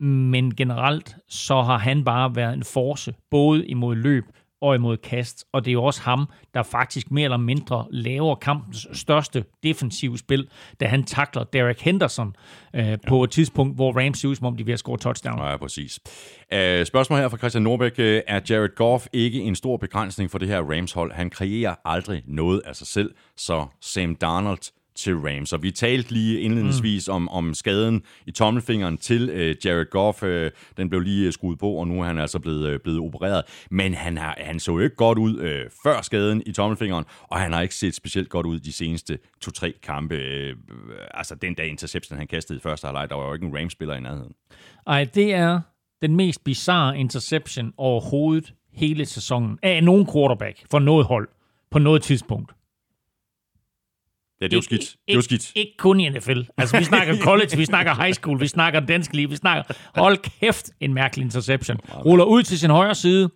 men generelt så har han bare været en force, både imod løb og imod kast, og det er jo også ham, der faktisk mere eller mindre laver kampens største defensive spil, da han takler Derek Henderson øh, ja. på et tidspunkt, hvor Rams ser ud, som om de er ved at score touchdown. Ja, præcis. Uh, spørgsmål her fra Christian Nordbæk. Er Jared Goff ikke en stor begrænsning for det her Rams-hold? Han kreerer aldrig noget af sig selv, så Sam Darnold til Rams. Og vi talte lige indledningsvis mm. om, om skaden i tommelfingeren til øh, Jared Goff. Øh, den blev lige skruet på, og nu er han altså blevet, øh, blevet opereret. Men han, har, han så jo ikke godt ud øh, før skaden i tommelfingeren, og han har ikke set specielt godt ud de seneste to-tre kampe. Øh, altså den dag interception, han kastede i første halvleg, der var jo ikke en Rams-spiller i nærheden. Ej, det er den mest bizarre interception overhovedet hele sæsonen af nogen quarterback for noget hold på noget tidspunkt. Ja, det er jo skidt. Det er jo skidt. Ikke kun i N F L. Altså, vi snakker college, vi snakker high school, vi snakker dansk liv, vi snakker... Hold kæft, en mærkelig interception. Ruller ud til sin højre side,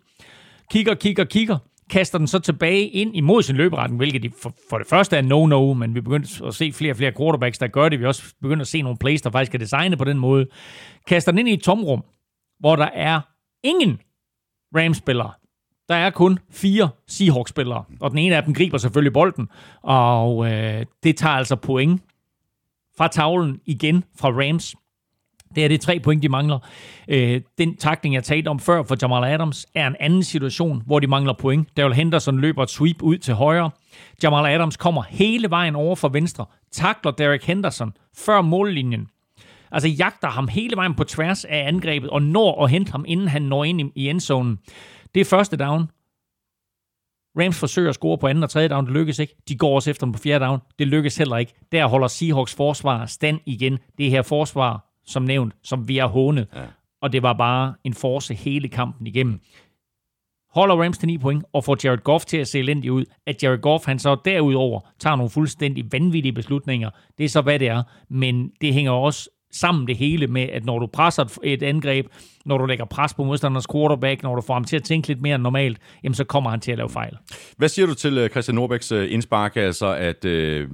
kigger, kigger, kigger, kaster den så tilbage ind imod sin løberetning, hvilket de for, for det første er no-no, men vi begynder at se flere og flere quarterbacks, der gør det. Vi også begynder at se nogle plays, der faktisk er designet på den måde. Kaster den ind i et tomrum, hvor der er ingen Rams-spillere. Der er kun fire Seahawks-spillere, og den ene af dem griber selvfølgelig bolden, og øh, det tager altså point fra tavlen igen fra Rams. Det er det tre point, de mangler. Øh, den takling, jeg talte om før for Jamal Adams, er en anden situation, hvor de mangler point. Daryl Henderson løber et sweep ud til højre. Jamal Adams kommer hele vejen over fra venstre, takler Derek Henderson før mållinjen. Altså jagter ham hele vejen på tværs af angrebet, og når at hente ham, inden han når ind i, i endzonen. Det er første down. Rams forsøger at score på anden og tredje down. Det lykkes ikke. De går også efter dem på fjerde down. Det lykkes heller ikke. Der holder Seahawks forsvar stand igen. Det her forsvar, som nævnt, som vi har hånet. Ja. Og det var bare en force hele kampen igennem. Holder Rams til ni point og får Jared Goff til at se elendig ud. At Jared Goff, han så derudover tager nogle fuldstændig vanvittige beslutninger. Det er så, hvad det er. Men det hænger også sammen det hele med, at når du presser et angreb, når du lægger pres på modstandernes quarterback, når du får ham til at tænke lidt mere end normalt, jamen så kommer han til at lave fejl. Hvad siger du til Christian Nordbæks indspark, altså at øh,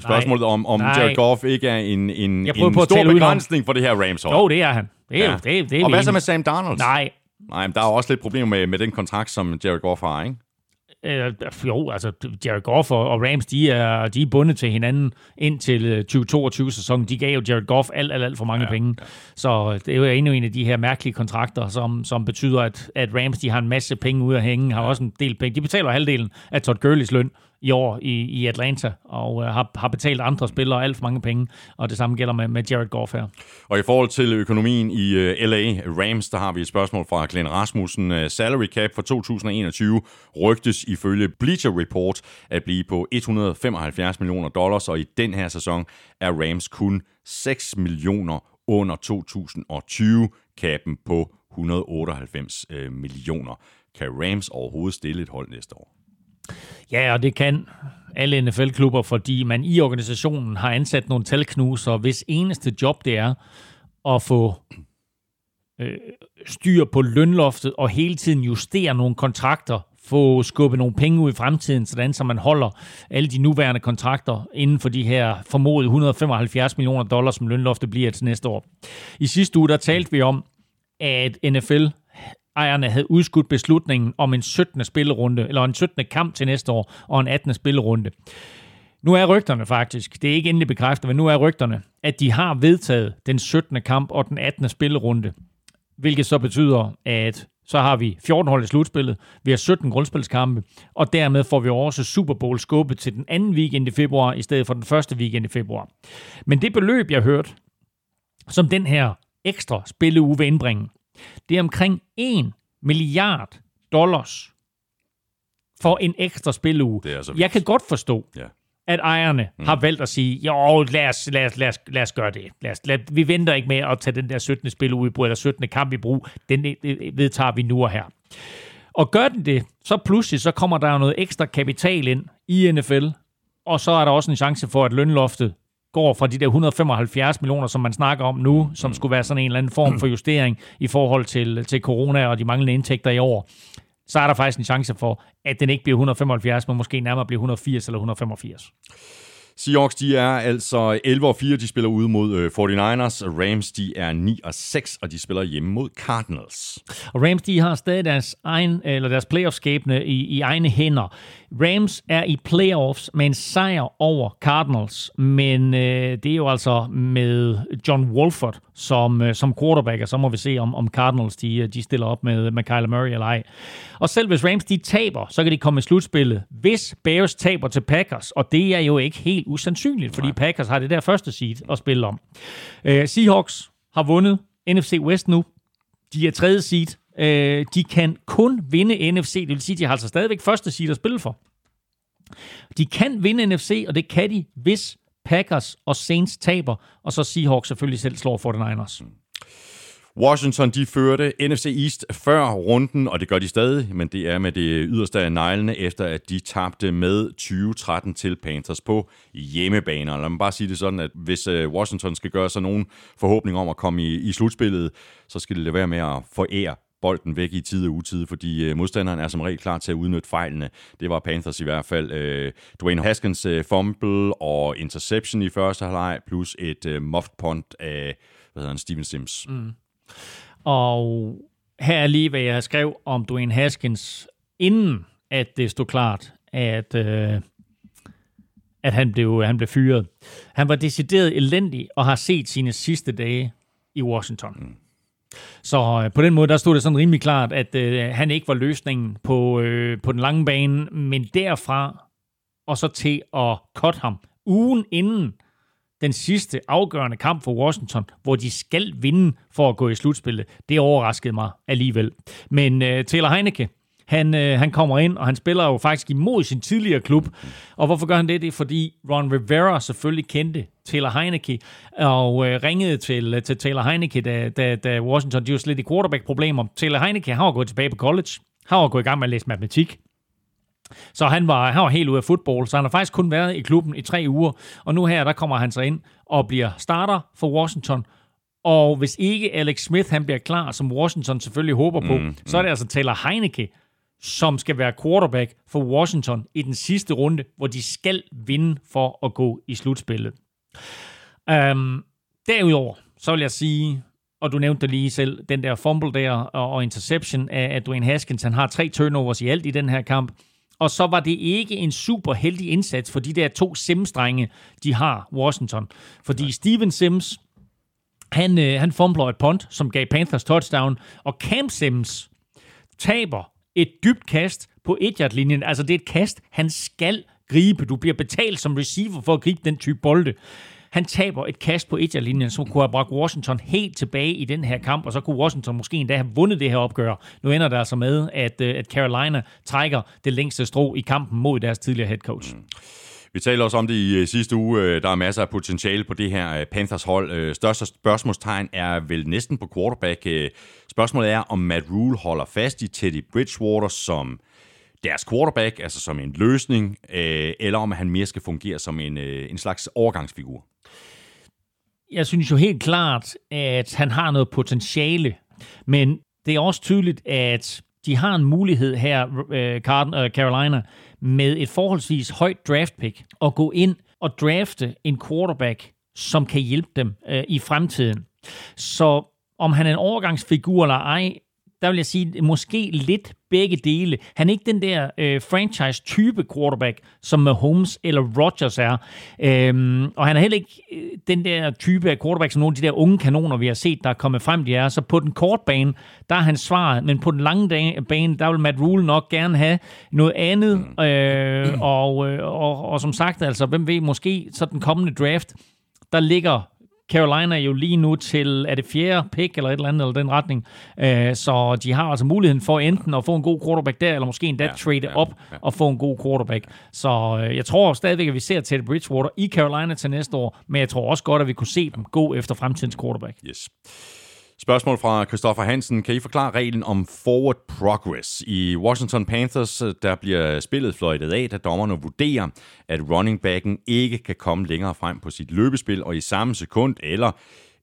spørgsmålet nej, om, om Jared Goff ikke er en, en, en stor begrænsning for det her Rams-hold? Jo, det er han. Det er, ja. det, det, det er Og hvad så med Sam Darnold? Nej. Nej, men der er også lidt problemer med, med den kontrakt, som Jared Goff har, ikke? Øh, jo, altså Jared Goff og Rams, de er, de er bundet til hinanden indtil tyve toogtyve-sæsonen. De gav jo Jared Goff alt, alt, alt for mange ja, penge. Ja. Så det er jo endnu en af de her mærkelige kontrakter, som, som betyder, at, at Rams, de har en masse penge ude at hænge, har ja. også en del penge. De betaler halvdelen af Todd Gurley's løn i år i, i Atlanta, og øh, har, har betalt andre spillere alt for mange penge, og det samme gælder med, med Jared Goff her. Og i forhold til økonomien i øh, L A Rams, der har vi et spørgsmål fra Glenn Rasmussen. Salary cap for to tusind enogtyve rygtes ifølge Bleacher Report at blive på et hundrede femoghalvfjerds millioner dollars, og i den her sæson er Rams kun seks millioner under to tusind og tyve kappen på et hundrede og otteoghalvfems millioner. Kan Rams overhovedet stille et hold næste år? Ja, og det kan alle N F L-klubber, fordi man i organisationen har ansat nogle talknuser, hvis eneste job det er at få øh, styr på lønloftet og hele tiden justere nogle kontrakter, få skubbet nogle penge ud i fremtiden, sådan så man holder alle de nuværende kontrakter inden for de her formodet et hundrede og femoghalvfjerds millioner dollars, som lønloftet bliver til næste år. I sidste uge, der talte vi om, at N F L ejerne havde udskudt beslutningen om en syttende spillerunde, eller en syttende kamp til næste år, og en attende spillerunde. Nu er rygterne faktisk, det er ikke endelig bekræftet, men nu er rygterne, at de har vedtaget den syttende kamp og den attende spillerunde, hvilket så betyder, at så har vi fjorten hold i slutspillet, vi har sytten grundspilskampe, og dermed får vi også Super Bowl skubbet til den anden weekend i februar, i stedet for den første weekend i februar. Men det beløb, jeg hørte, som den her ekstra spilleuge vil indbringe, det er omkring en milliard dollars for en ekstra spilleuge. Jeg kan godt forstå, ja. at ejerne mm. har valgt at sige, jo, lad os, lad os, lad os, lad os gøre det. Lad os, lad, vi venter ikke med at tage den der syttende spilleuge i brug, eller syttende kamp i brug. Den vedtager vi nu og her. Og gør den det, så pludselig så kommer der noget ekstra kapital ind i N F L, og så er der også en chance for, at lønloftet går fra de der et hundrede og femoghalvfjerds millioner, som man snakker om nu, som skulle være sådan en eller anden form for justering i forhold til, til corona og de manglende indtægter i år, så er der faktisk en chance for, at den ikke bliver et hundrede og femoghalvfjerds, men måske nærmere bliver et hundrede og firs eller et hundrede og femogfirs. Seahawks, de er altså elleve og fire, de spiller ude mod forty-niners. Rams, de er ni og seks, og de spiller hjemme mod Cardinals. Og Rams, de har stadig deres, egen, eller deres playoff-skæbne i, i egne hænder. Rams er i playoffs med en sejr over Cardinals, men øh, det er jo altså med John Wolford som, øh, som quarterback, og så må vi se, om, om Cardinals de, de stiller op med, med Kyler Murray eller ej. Og selv hvis Rams de taber, så kan de komme i slutspillet, hvis Bears taber til Packers, og det er jo ikke helt usandsynligt, fordi Packers har det der første seed at spille om. Uh, Seahawks har vundet N F C West nu. De er tredje seed. Uh, de kan kun vinde N F C. Det vil sige, at de har altså stadigvæk første seed at spille for. De kan vinde N F C, og det kan de, hvis Packers og Saints taber, og så Seahawks selvfølgelig selv slår forty-niners. Washington, de førte N F C East før runden, og det gør de stadig, men det er med det yderste af neglene, efter at de tabte med tyve tretten til Panthers på hjemmebane. Og lad mig bare sige det sådan, at hvis Washington skal gøre sig nogen forhåbning om at komme i, i slutspillet, så skal det lade være med at forære bolden væk i tid og utid, fordi modstanderen er som regel klar til at udnytte fejlene. Det var Panthers i hvert fald. Dwayne Haskins fumble og interception i første halvleg, plus et muffed punt af, hvad hedder han, Steven Sims. Mm. Og her er lige, hvad jeg skrev om Dwayne Haskins, inden at det stod klart, at, øh, at han, blev, han blev fyret. Han var decideret elendig og har set sine sidste dage i Washington. Mm. Så øh, på den måde, der stod det sådan rimelig klart, at øh, han ikke var løsningen på, øh, på den lange bane, men derfra og så til at cutte ham ugen inden den sidste afgørende kamp for Washington, hvor de skal vinde for at gå i slutspillet. Det overraskede mig alligevel. Men uh, Taylor Heinicke, han, uh, han kommer ind, og han spiller jo faktisk imod sin tidligere klub. Og hvorfor gør han det? Det er, fordi Ron Rivera selvfølgelig kendte Taylor Heinicke, og uh, ringede til, til Taylor Heinicke, da, da, da Washington de var slet i quarterback-problemer. Taylor Heinicke har jo gået tilbage på college, har jo gået i gang med at læse matematik. Så han var, han var helt ude af fodbold, så han har faktisk kun været i klubben i tre uger, og nu her, der kommer han så ind og bliver starter for Washington, og hvis ikke Alex Smith, han bliver klar, som Washington selvfølgelig håber på, mm, så er det altså Taylor Heinicke, som skal være quarterback for Washington i den sidste runde, hvor de skal vinde for at gå i slutspillet. Um, derudover, så vil jeg sige, og du nævnte lige selv, den der fumble der, og, og interception af, af Dwayne Haskins, han har tre turnovers i alt i den her kamp. Og så var det ikke en super heldig indsats for de der to Sims-drenge, de har Washington. Fordi Steven Sims, han, han fumbler et punt, som gav Panthers touchdown, og Cam Sims taber et dybt kast på et-yard-linjen. Altså det er et kast, han skal gribe. Du bliver betalt som receiver for at gribe den type bolde. Han taber et kast på et-yard-linjen, som kunne have bragt Washington helt tilbage i den her kamp, og så kunne Washington måske endda have vundet det her opgør. Nu ender det altså med, at, at Carolina trækker det længste strå i kampen mod deres tidligere head coach. Mm. Vi talte også om det i sidste uge. Der er masser af potentiale på det her Panthers hold. Største spørgsmålstegn er vel næsten på quarterback. Spørgsmålet er, om Matt Rule holder fast i Teddy Bridgewater som deres quarterback, altså som en løsning, eller om han mere skal fungere som en, en slags overgangsfigur. Jeg synes jo helt klart, at han har noget potentiale, men det er også tydeligt, at de har en mulighed her, Carolina, med et forholdsvis højt draftpick, at gå ind og drafte en quarterback, som kan hjælpe dem i fremtiden. Så om han er en overgangsfigur eller ej, der vil jeg sige, måske lidt begge dele. Han er ikke den der øh, franchise-type quarterback, som Mahomes eller Rodgers er. Øhm, og han er heller ikke øh, den der type af quarterback, som nogle af de der unge kanoner, vi har set, der er kommet frem, de er. Så på den korte bane, der er han svaret. Men på den lange bane, der vil Matt Rule nok gerne have noget andet. Øh, og, øh, og, og som sagt, altså, hvem ved, måske så den kommende draft, der ligger Carolina jo lige nu til, er det fjerde pick eller et eller andet, eller den retning. Så de har altså muligheden for enten at få en god quarterback der, eller måske endda ja, trade ja, op ja. og få en god quarterback. Så jeg tror stadigvæk, at vi ser Teddy Bridgewater i Carolina til næste år, men jeg tror også godt, at vi kunne se dem gå efter fremtidens quarterback. Yes. Spørgsmål fra Christoffer Hansen. Kan I forklare reglen om forward progress? I Washington Panthers, der bliver spillet fløjtet af, da dommerne vurderer, at running backen ikke kan komme længere frem på sit løbespil, og i samme sekund eller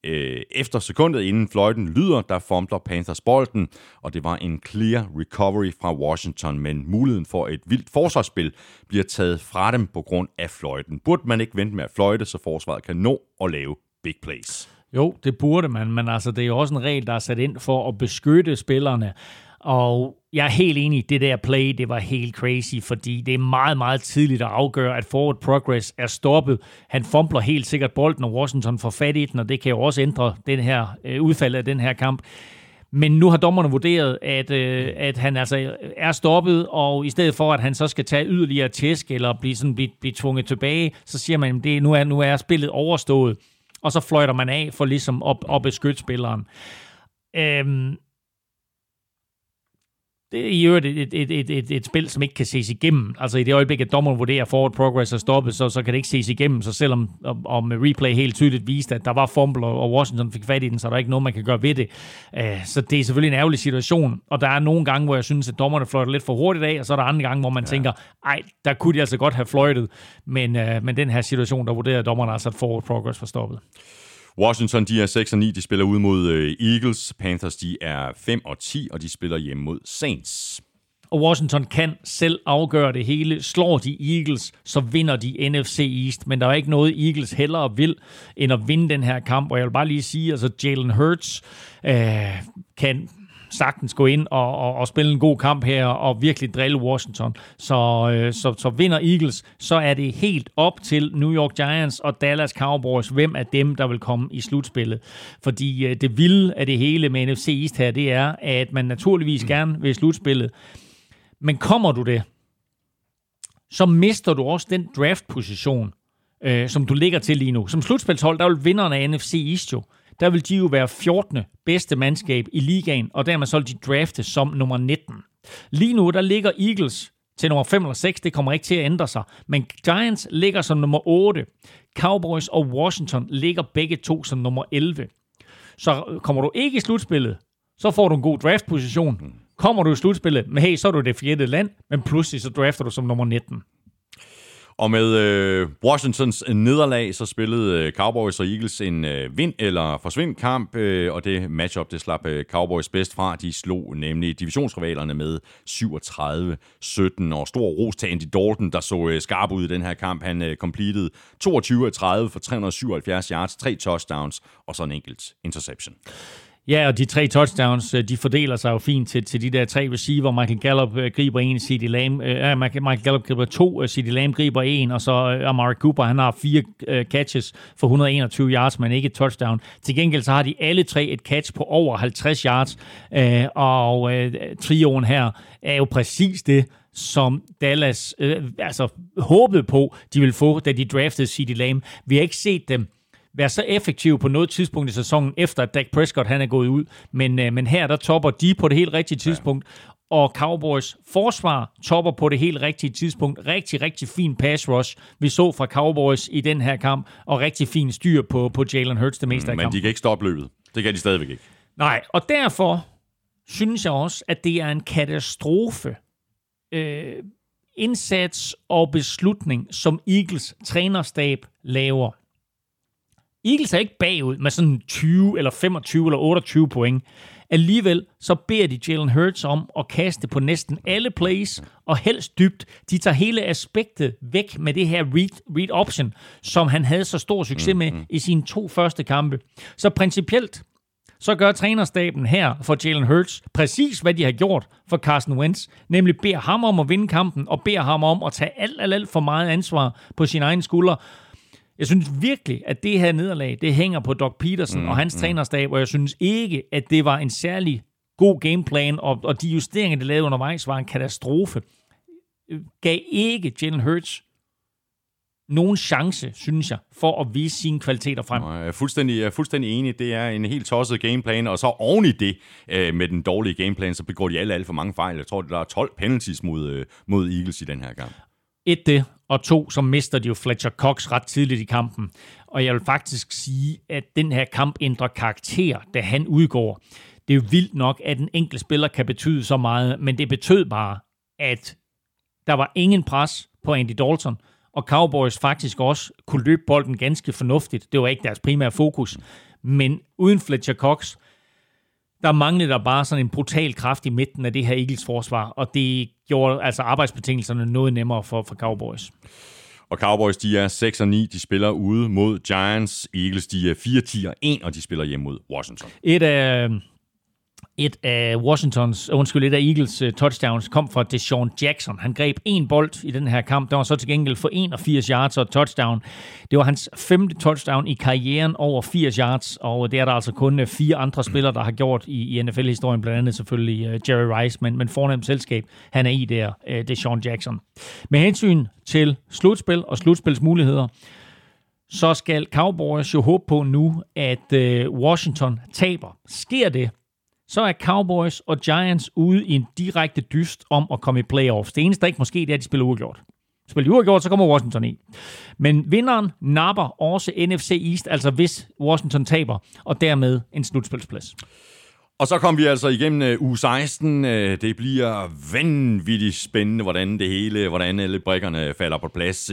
øh, efter sekundet, inden fløjten lyder, der fumbler Panthers bolden, og det var en clear recovery fra Washington, men muligheden for et vildt forsvarsspil bliver taget fra dem på grund af fløjten. Burde man ikke vente med at fløjte, så forsvaret kan nå at lave big plays? Jo, det burde man, men altså, det er jo også en regel, der er sat ind for at beskytte spillerne. Og jeg er helt enig i det der play, det var helt crazy, fordi det er meget, meget tidligt at afgøre, at forward progress er stoppet. Han fumbler helt sikkert bolden, og Washington får fat i den, og det kan jo også ændre den her øh, udfald af den her kamp. Men nu har dommerne vurderet, at, øh, at han altså er stoppet, og i stedet for, at han så skal tage yderligere tæsk eller blive, sådan, blive, blive tvunget tilbage, så siger man, at nu er, nu er spillet overstået. Og så fløjter man af for ligesom op, op beskytte spilleren. Øhm, det er i øvrigt et, et, et, et, et spil, som ikke kan ses igennem. Altså i det øjeblik, at dommeren vurderer forward progress er stoppet, så, så kan det ikke ses igennem. Så selvom om, om replay helt tydeligt viste, at der var fumble, og Washington fik fat i den, så er der ikke noget, man kan gøre ved det. Øh, så det er selvfølgelig en ærgerlig situation. Og der er nogle gange, hvor jeg synes, at dommerne fløjter lidt for hurtigt af, og så er der andre gange, hvor man ja. tænker, ej, der kunne de altså godt have fløjtet. Men, øh, men den her situation, der vurderer dommerne altså, at forward progress var stoppet. Washington, de er seks og ni, de spiller ud mod Eagles. Panthers, de er fem og ti, og de spiller hjemme mod Saints. Og Washington kan selv afgøre det hele. Slår de Eagles, så vinder de N F C East. Men der er ikke noget, Eagles hellere vil, end at vinde den her kamp. Og jeg vil bare lige sige, altså Jalen Hurts øh, kan sagtens gå ind og, og, og spille en god kamp her og virkelig drille Washington. Så, øh, så, så vinder Eagles, så er det helt op til New York Giants og Dallas Cowboys, hvem af dem, der vil komme i slutspillet. Fordi øh, det vilde af det hele med N F C East her, det er, at man naturligvis gerne vil slutspillet. Men kommer du det, så mister du også den draftposition, øh, som du ligger til lige nu. Som slutspilshold, der vil vinderne af N F C East jo, der vil de jo være fjortende bedste mandskab i ligaen, og dermed så vil de drafte som nummer nitten. Lige nu, der ligger Eagles til nummer fem eller seks, det kommer ikke til at ændre sig, men Giants ligger som nummer otte. Cowboys og Washington ligger begge to som nummer elleve. Så kommer du ikke i slutspillet, så får du en god draftposition. Kommer du i slutspillet, men hey, så er du det fjerde land, men pludselig så drafter du som nummer nitten. Og med øh, Washingtons nederlag, så spillede øh, Cowboys og Eagles en øh, vind- eller forsvind-kamp, øh, og det matchup, det slap øh, Cowboys bedst fra. De slog nemlig divisionsrivalerne med syvogtredive sytten, og stor ros til Andy Dalton, der så øh, skarp ud i den her kamp. Han øh, completed toogtyve af tredive for tre hundrede syvoghalvfjerds yards, tre touchdowns og så en enkelt interception. Ja, og de tre touchdowns, de fordeler sig jo fint til, til de der tre receiver. Michael Gallup griber en, C D Lamb, øh, Michael Gallup griber to, C D Lamb griber en, og så Amari Cooper, han har fire øh, catches for et hundrede enogtyve yards, men ikke et touchdown. Til gengæld så har de alle tre et catch på over halvtreds yards, øh, og øh, trioen her er jo præcis det, som Dallas øh, altså, håbede på, de ville få, da de draftede C D Lamb. Vi har ikke set dem være så effektiv på noget tidspunkt i sæsonen, efter at Dak Prescott han er gået ud. Men, øh, men her, der topper de på det helt rigtige tidspunkt. Ja. og Cowboys forsvar topper på det helt rigtige tidspunkt. Rigtig, rigtig fin pass rush, vi så fra Cowboys i den her kamp, og rigtig fin styr på, på Jalen Hurts det meste mm, af kampen. Men de kan ikke stoppe løbet. Det kan de stadigvæk ikke. Nej, og derfor synes jeg også, at det er en katastrofe øh, indsats og beslutning, som Eagles trænerstab laver. Eagles er ikke bagud med sådan tyve eller femogtyve eller otteogtyve point. Alligevel så beder de Jalen Hurts om at kaste på næsten alle plays, og helst dybt. De tager hele aspektet væk med det her read, read option, som han havde så stor succes med i sine to første kampe. Så principielt, så gør trænerstaben her for Jalen Hurts præcis, hvad de har gjort for Carson Wentz, nemlig beder ham om at vinde kampen, og beder ham om at tage alt, alt, alt for meget ansvar på sine egne skuldre. Jeg synes virkelig, at det her nederlag, det hænger på Doug Peterson mm, og hans mm. trænerstab, og jeg synes ikke, at det var en særlig god gameplan, og, og de justeringer, det lavede undervejs, var en katastrofe. Gav ikke Jalen Hurts nogen chance, synes jeg, for at vise sine kvaliteter frem. Jeg er fuldstændig, jeg er fuldstændig enig. Det er en helt tosset gameplan, og så oven i det med den dårlige gameplan, så begår de alle, alle for mange fejl. Jeg tror, der er tolv penalties mod, mod Eagles i den her kamp. Et det, og to, så mister de jo Fletcher Cox ret tidligt i kampen. Og jeg vil faktisk sige, at den her kamp ændrer karakter, da han udgår. Det er jo vildt nok, at en enkelt spiller kan betyde så meget, men det betød bare, at der var ingen pres på Andy Dalton, og Cowboys faktisk også kunne løbe bolden ganske fornuftigt. Det var ikke deres primære fokus. Men uden Fletcher Cox, der manglede der bare sådan en brutal kraft i midten af det her Eagles forsvar, og det gjorde altså arbejdsbetingelserne noget nemmere for, for Cowboys. Og Cowboys, de er seks og ni, de spiller ude mod Giants. Eagles, de er fire ti og en, og de spiller hjemme mod Washington. Et af, et af Washingtons, undskyld, et af Eagles touchdowns kom fra DeSean Jackson. Han greb en bold i den her kamp, der var så til gengæld for enogfirs yards og touchdown. Det var hans femte touchdown i karrieren over firs yards, og det er der altså kun fire andre spillere, der har gjort i, i N F L-historien, blandt andet selvfølgelig Jerry Rice, men, men fornemt selskab, han er i der, DeSean Jackson. Med hensyn til slutspil og slutspilsmuligheder, så skal Cowboys jo håbe på nu, at Washington taber. Sker det, så er Cowboys og Giants ude i en direkte dyst om at komme i playoffs. Det eneste, der ikke måske, det er, at de spiller uafgjort. Spiller uafgjort, så kommer Washington i. Men vinderen napper også N F C East, altså hvis Washington taber, og dermed en slutspilsplads. Og så kom vi altså igennem uge seksten. Det bliver vanvittigt spændende, hvordan det hele, hvordan alle brikkerne falder på plads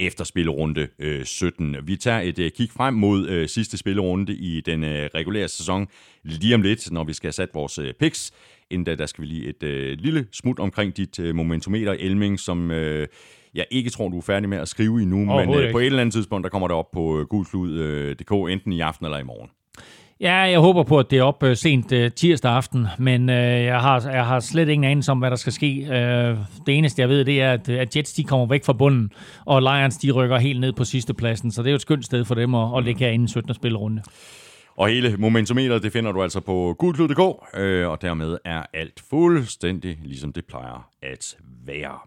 efter spillerunde sytten. Vi tager et kig frem mod sidste spillerunde i den regulære sæson lige om lidt, når vi skal have sat vores picks. Inden da, der skal vi lige et lille smut omkring dit momentometer, Elming, som jeg ikke tror, du er færdig med at skrive endnu, men ikke. På et eller andet tidspunkt, der kommer det op på gulslud punktum d k, enten i aften eller i morgen. Ja, jeg håber på, at det er op sent uh, tirsdag aften, men uh, jeg, har, jeg har slet ingen anelse om, hvad der skal ske. Uh, det eneste, jeg ved, det er, at, at Jets de kommer væk fra bunden, og Lions de rykker helt ned på sidste pladsen, så det er jo et skønt sted for dem at, at ligge her inden syttende spillerunde. Og hele momentumet, det finder du altså på gulklud punktum d k, uh, og dermed er alt fuldstændig, ligesom det plejer at være.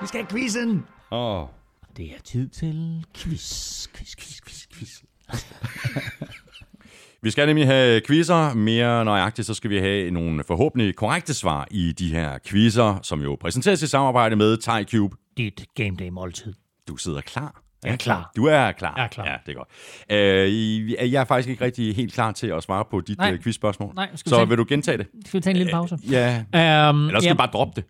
Vi skal have quizzen! Åh... Oh. Det er tid til quiz, quiz, quiz, quiz, quiz. Vi skal nemlig have quizzer. Mere nøjagtigt, så skal vi have nogle forhåbentlig korrekte svar i de her quizzer, som jo præsenteres i samarbejde med TyCube. Dit game day måltid. Du sidder klar. Jeg er klar. Du er klar. Jeg er klar. Ja, det er godt. Øh, jeg er faktisk ikke rigtig helt klar til at svare på dit Nej. quizspørgsmål. Nej, skal så tage... vil du gentage det? Skal vi tage en lille pause? Øh, ja. Um, Eller skal ja. vi bare droppe det?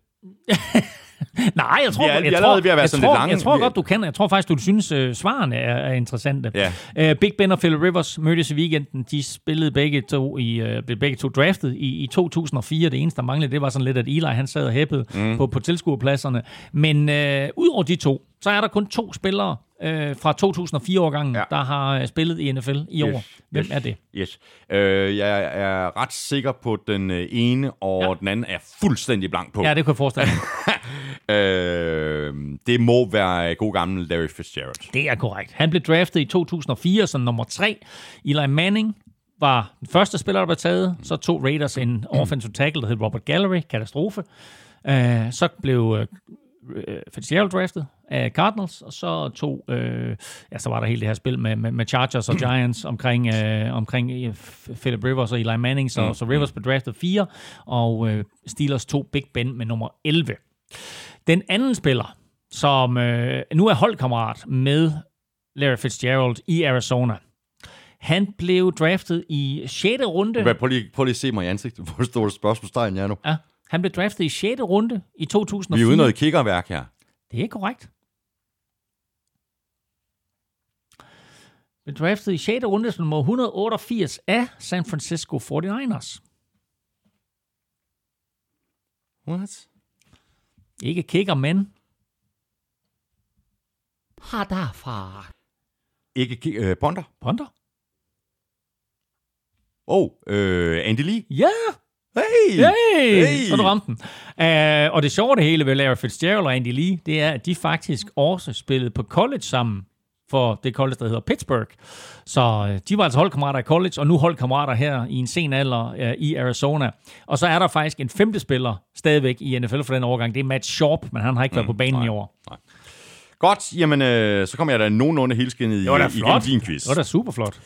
Nej, jeg tror, ja, jeg, jeg, tror, jeg, tror jeg tror godt, du kan. Jeg tror faktisk, du synes, uh, svarene er, er interessante. Yeah. Uh, Big Ben og Phil Rivers mødtes i weekenden. De spillede begge to, i, uh, blev begge to draftet i, i to tusind og fire. Det eneste, der manglede, det var sådan lidt, at Eli han sad og hæppede mm. på, på tilskuerpladserne. Men uh, ud over de to, så er der kun to spillere uh, fra to tusind og fire-årgangen, ja. der har spillet i N F L i yes. år. Hvem yes. er det? Yes. Uh, jeg er ret sikker på den ene, og ja. den anden er fuldstændig blank på. Ja, det kunne jeg forestille mig. Øh, det må være god gammel Larry Fitzgerald. Det er korrekt. Han blev draftet i to tusind og fire som nummer tre. Eli Manning var den første spiller, der blev taget. Så tog Raiders en offensive tackle, der hed Robert Gallery. Katastrofe. Øh, så blev øh, Fitzgerald draftet. af Cardinals, og så to, øh, ja, så var der hele det her spil med, med, med Chargers og Giants omkring, øh, omkring Philip Rivers og Eli Manning, så, mm. så Rivers blev draftet fire, og øh, Steelers tog Big Ben med nummer elleve. Den anden spiller, som øh, nu er holdkammerat med Larry Fitzgerald i Arizona, han blev draftet i sjette runde. Hvad, prøv, lige, prøv lige at se mig i ansigtet, hvor står spørgsmålstegn jeg nu? Ja, han blev draftet i sjette runde i to tusind og fire. Vi er uden noget kikkerværk her. Det er korrekt. Blev draftet i sjette runde som nummer et hundrede otteogfirs af San Francisco forty-niners. What? Ikke kicker, men... Har der far. Ikke ki- øh, Ponder? Ponder. Oh, øh, Andy Lee? Ja! Yeah. Hey! Hey! Hey! Og du ramte den. Uh, og det sjove det hele ved Larry Fitzgerald og Andy Lee, det er, at de faktisk også spillede på college sammen for det college, der hedder Pittsburgh. Så de var altså holdkammerater i college, og nu holdkammerater her i en sen alder uh, i Arizona. Og så er der faktisk en femte spiller stadigvæk i N F L for den overgang. Det er Matt Sharp, men han har ikke mm, været på banen nej, i år. Nej. Godt, jamen øh, så kommer jeg da nogenlunde helskindet i, i gennem din quiz. Det var da superflot.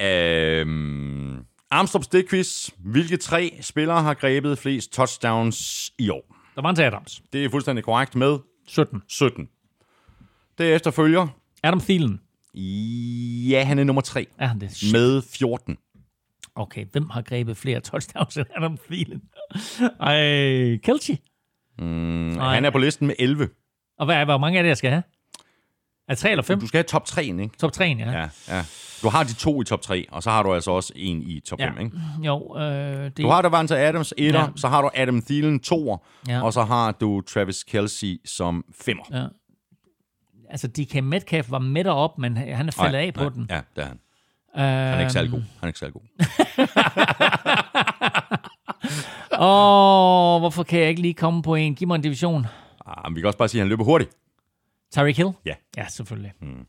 Øhm, Armstrong Stikquiz. Hvilke tre spillere har grebet flest touchdowns i år? Der var en til Adams. Det er fuldstændig korrekt med... sytten. sytten. Derefter følger... Adam Thielen. Ja, han er nummer tre. Ja, det er shit. Med fjorten. Okay, hvem har grebet flere touchdowns end Adam Thielen? Ej, Kelce. Mm, han er på listen med elleve. Og hvad, hvor mange af det, jeg skal have? Er tre eller fem? Du skal have top tre'en, ikke? Top tre'en, ja. ja. Ja, du har de to i top tre, og så har du altså også en i top ja. fem, ikke? Jo. Øh, det... Du har Davante Adams etter, ja. Så har du Adam Thielen toer, ja. Og så har du Travis Kelce som femmer. Ja. Altså, D K Metcalf var med derop, men han er faldet nej, af på nej. Den. Ja, det er han. Øhm... Han er ikke særlig god. Han er ikke særlig god. Åh, oh, hvorfor kan jeg ikke lige komme på en? Giv mig en division. Ah, vi kan også bare sige, at han løber hurtigt. Tyreek Hill? Ja. Ja, selvfølgelig. Hmm.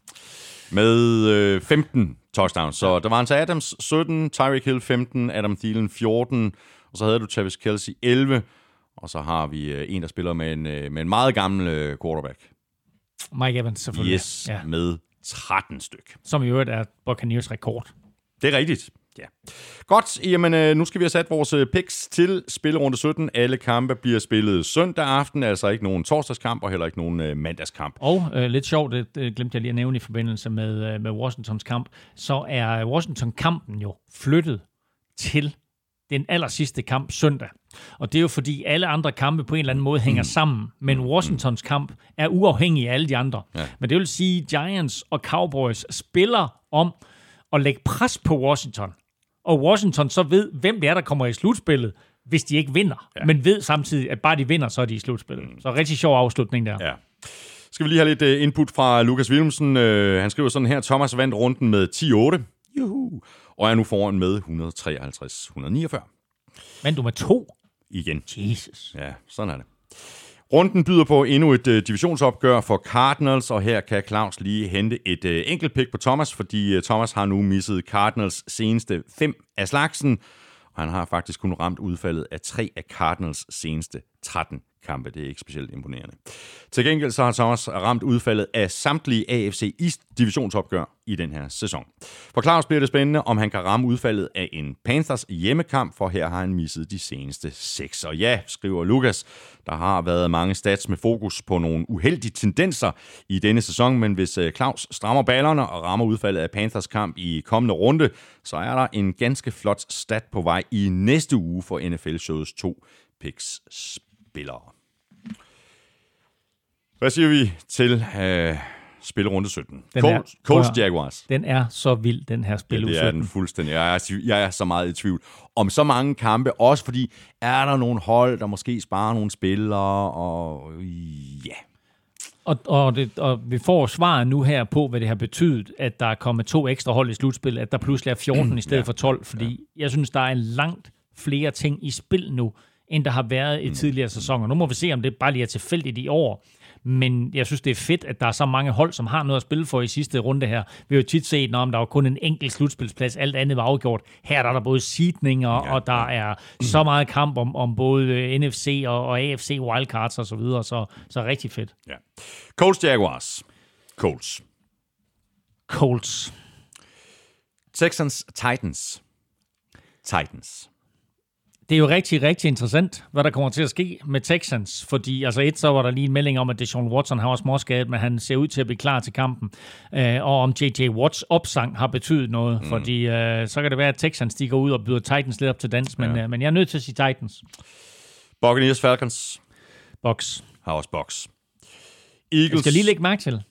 Med øh, femten touchdowns. Så ja. Der var en til Adams sytten, Tyreek Hill femten, Adam Thielen fjorten, og så havde du Travis Kelce elleve, og så har vi øh, en, der spiller med en, øh, med en meget gammel øh, quarterback. Mike Evans, selvfølgelig. Yes, ja. Med tretten styk. Som i øvrigt er Buccaneers rekord. Det er rigtigt. Ja. Godt, jamen nu skal vi have sat vores picks til spillerunde sytten. Alle kampe bliver spillet søndag aften, altså ikke nogen torsdagskamp og heller ikke nogen mandagskamp. Og øh, lidt sjovt, det, det glemte jeg lige at nævne i forbindelse med, med Washingtons kamp, så er Washington-kampen jo flyttet til den aller sidste kamp søndag. Og det er jo fordi alle andre kampe på en eller anden måde hænger sammen, men Washingtons kamp er uafhængig af alle de andre. Ja. Men det vil sige, Giants og Cowboys spiller om at lægge pres på Washington. Og Washington så ved, hvem det er, der kommer i slutspillet, hvis de ikke vinder. Ja. Men ved samtidig, at bare de vinder, så er de i slutspillet. Mm. Så rigtig sjov afslutning der. Ja. Skal vi lige have lidt input fra Lukas Willemsen. Han skriver sådan her, Thomas vandt runden med ti otte. Juhu. Og er nu foran med et hundrede treoghalvtreds til et hundrede niogfyrre. Vandt du med to? Igen. Jesus. Ja, sådan er det. Runden byder på endnu et øh, divisionsopgør for Cardinals, og her kan Claus lige hente et øh, enkelt pick på Thomas, fordi øh, Thomas har nu misset Cardinals seneste fem af slagsen, og han har faktisk kun ramt udfaldet af tre af Cardinals seneste tretten kampe. Det er ikke specielt imponerende. Til gengæld så har Thomas ramt udfaldet af samtlige A F C East divisionsopgør i den her sæson. For Claus bliver det spændende, om han kan ramme udfaldet af en Panthers hjemmekamp, for her har han misset de seneste seks. Og ja, skriver Lukas, der har været mange stats med fokus på nogle uheldige tendenser i denne sæson, men hvis Claus strammer ballerne og rammer udfaldet af Panthers kamp i kommende runde, så er der en ganske flot stat på vej i næste uge for N F L-showets to picks spillere. Hvad siger vi til øh, spillerunde sytten? Colts Jaguars. Den er så vild, den her spillerunde sytten. Ja, det er den fuldstændig. Jeg er, jeg er så meget i tvivl om så mange kampe, også fordi er der nogle hold, der måske sparer nogle spillere, og ja. Og, og, det, og vi får svaret nu her på, hvad det har betydet, at der er kommet to ekstra hold i slutspillet, at der pludselig er fjorten i stedet ja, for tolv, fordi ja. Jeg synes, der er en langt flere ting i spil nu, end der har været i mm. tidligere sæsoner. Nu må vi se, om det bare lige er tilfældigt i år. men jeg synes, det er fedt, at der er så mange hold, som har noget at spille for i sidste runde her. Vi har jo tit set, om der var kun en enkelt slutspilsplads, alt andet var afgjort. Her der er der både seedninger, ja, og der er mm. så meget kamp om, om både N F C og, og A F C wildcards og så videre, så, så rigtig fedt. Ja. Colts Jaguars. Colts. Colts. Texans Titans. Titans. Det er jo rigtig, rigtig interessant, hvad der kommer til at ske med Texans, fordi altså et, så var der lige en melding om, at Deshaun Watson har også småskadet, men han ser ud til at blive klar til kampen, øh, og om J J. Watts opsang har betydet noget, mm. fordi øh, så kan det være, at Texans de går ud og byder Titans lidt op til dans, men, ja. øh, men jeg er nødt til at sige Titans. Buccaneers Falcons. Bucks. Har også Bucks. Eagles. Jeg skal lige lægge mærke til,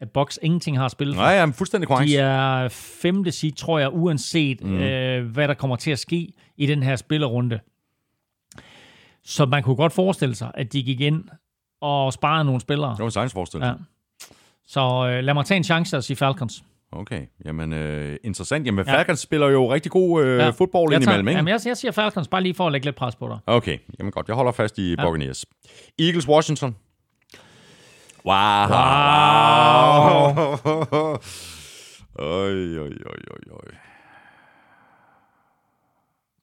at Bucks ingenting har spillet for. Nej, jeg er fuldstændig korrekt. De er femte seed, tror jeg, uanset mm. øh, hvad der kommer til at ske i den her spillerunde. Så man kunne godt forestille sig, at de gik ind og sparede nogle spillere. Det var en sejens forestillelse. Ja. Så øh, lad mig tage en chance og sige Falcons. Okay, jamen øh, interessant. Jamen ja. Falcons spiller jo rigtig god øh, ja. fodbold ind imellem, ikke? Jamen jeg, jeg siger Falcons, bare lige for at lægge lidt pres på dig. Okay, jamen godt. Jeg holder fast i ja. Buccaneers. Eagles Washington. Wow. Wow. Øj, øj, øj, øj.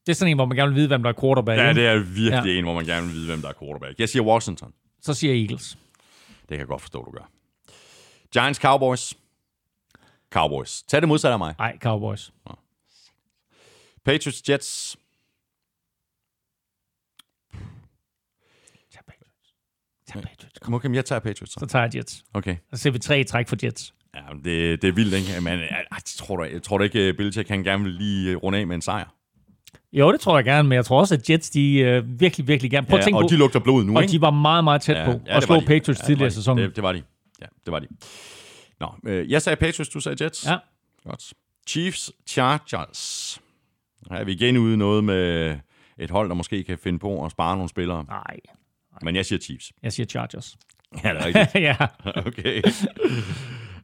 Det er sådan en, hvor man gerne vil vide, hvem der er quarterback. Ja, det er virkelig ja. en, hvor man gerne vil vide, hvem der er quarterback. Jeg siger Washington. Så siger Eagles. Det kan jeg godt forstå, du gør. Giants, Cowboys. Cowboys. Tag det modsatte af mig. Nej, Cowboys. Ja. Patriots, Jets. Tag Patriots. Tag Patriots. Okay, jeg tager Patriots. Så, så tager jeg Jets. Okay. Så ser vi tre i træk for Jets. Ja, det, det er vildt, ikke? Men jeg, jeg tror da jeg tror ikke, Belichick kan gerne vil lige runde af med en sejr. Jo, det tror jeg gerne, men jeg tror også, at Jets, de uh, virkelig, virkelig gerne... Prøv at ja, tænke og på, de lugter blod nu, og ikke? Og de var meget, meget tæt ja, på ja, at slå Patriots ja, tidligere sæson. Det, det var de. Ja, det var de. Nå, øh, jeg sagde Patriots, du sagde Jets. Ja. Godt. Chiefs, Chargers. Her er vi igen ude noget med et hold, der måske kan finde på at spare nogle spillere. Nej. Men jeg siger Chiefs. Jeg siger Chargers. Ja, det er rigtigt. Ja. Okay.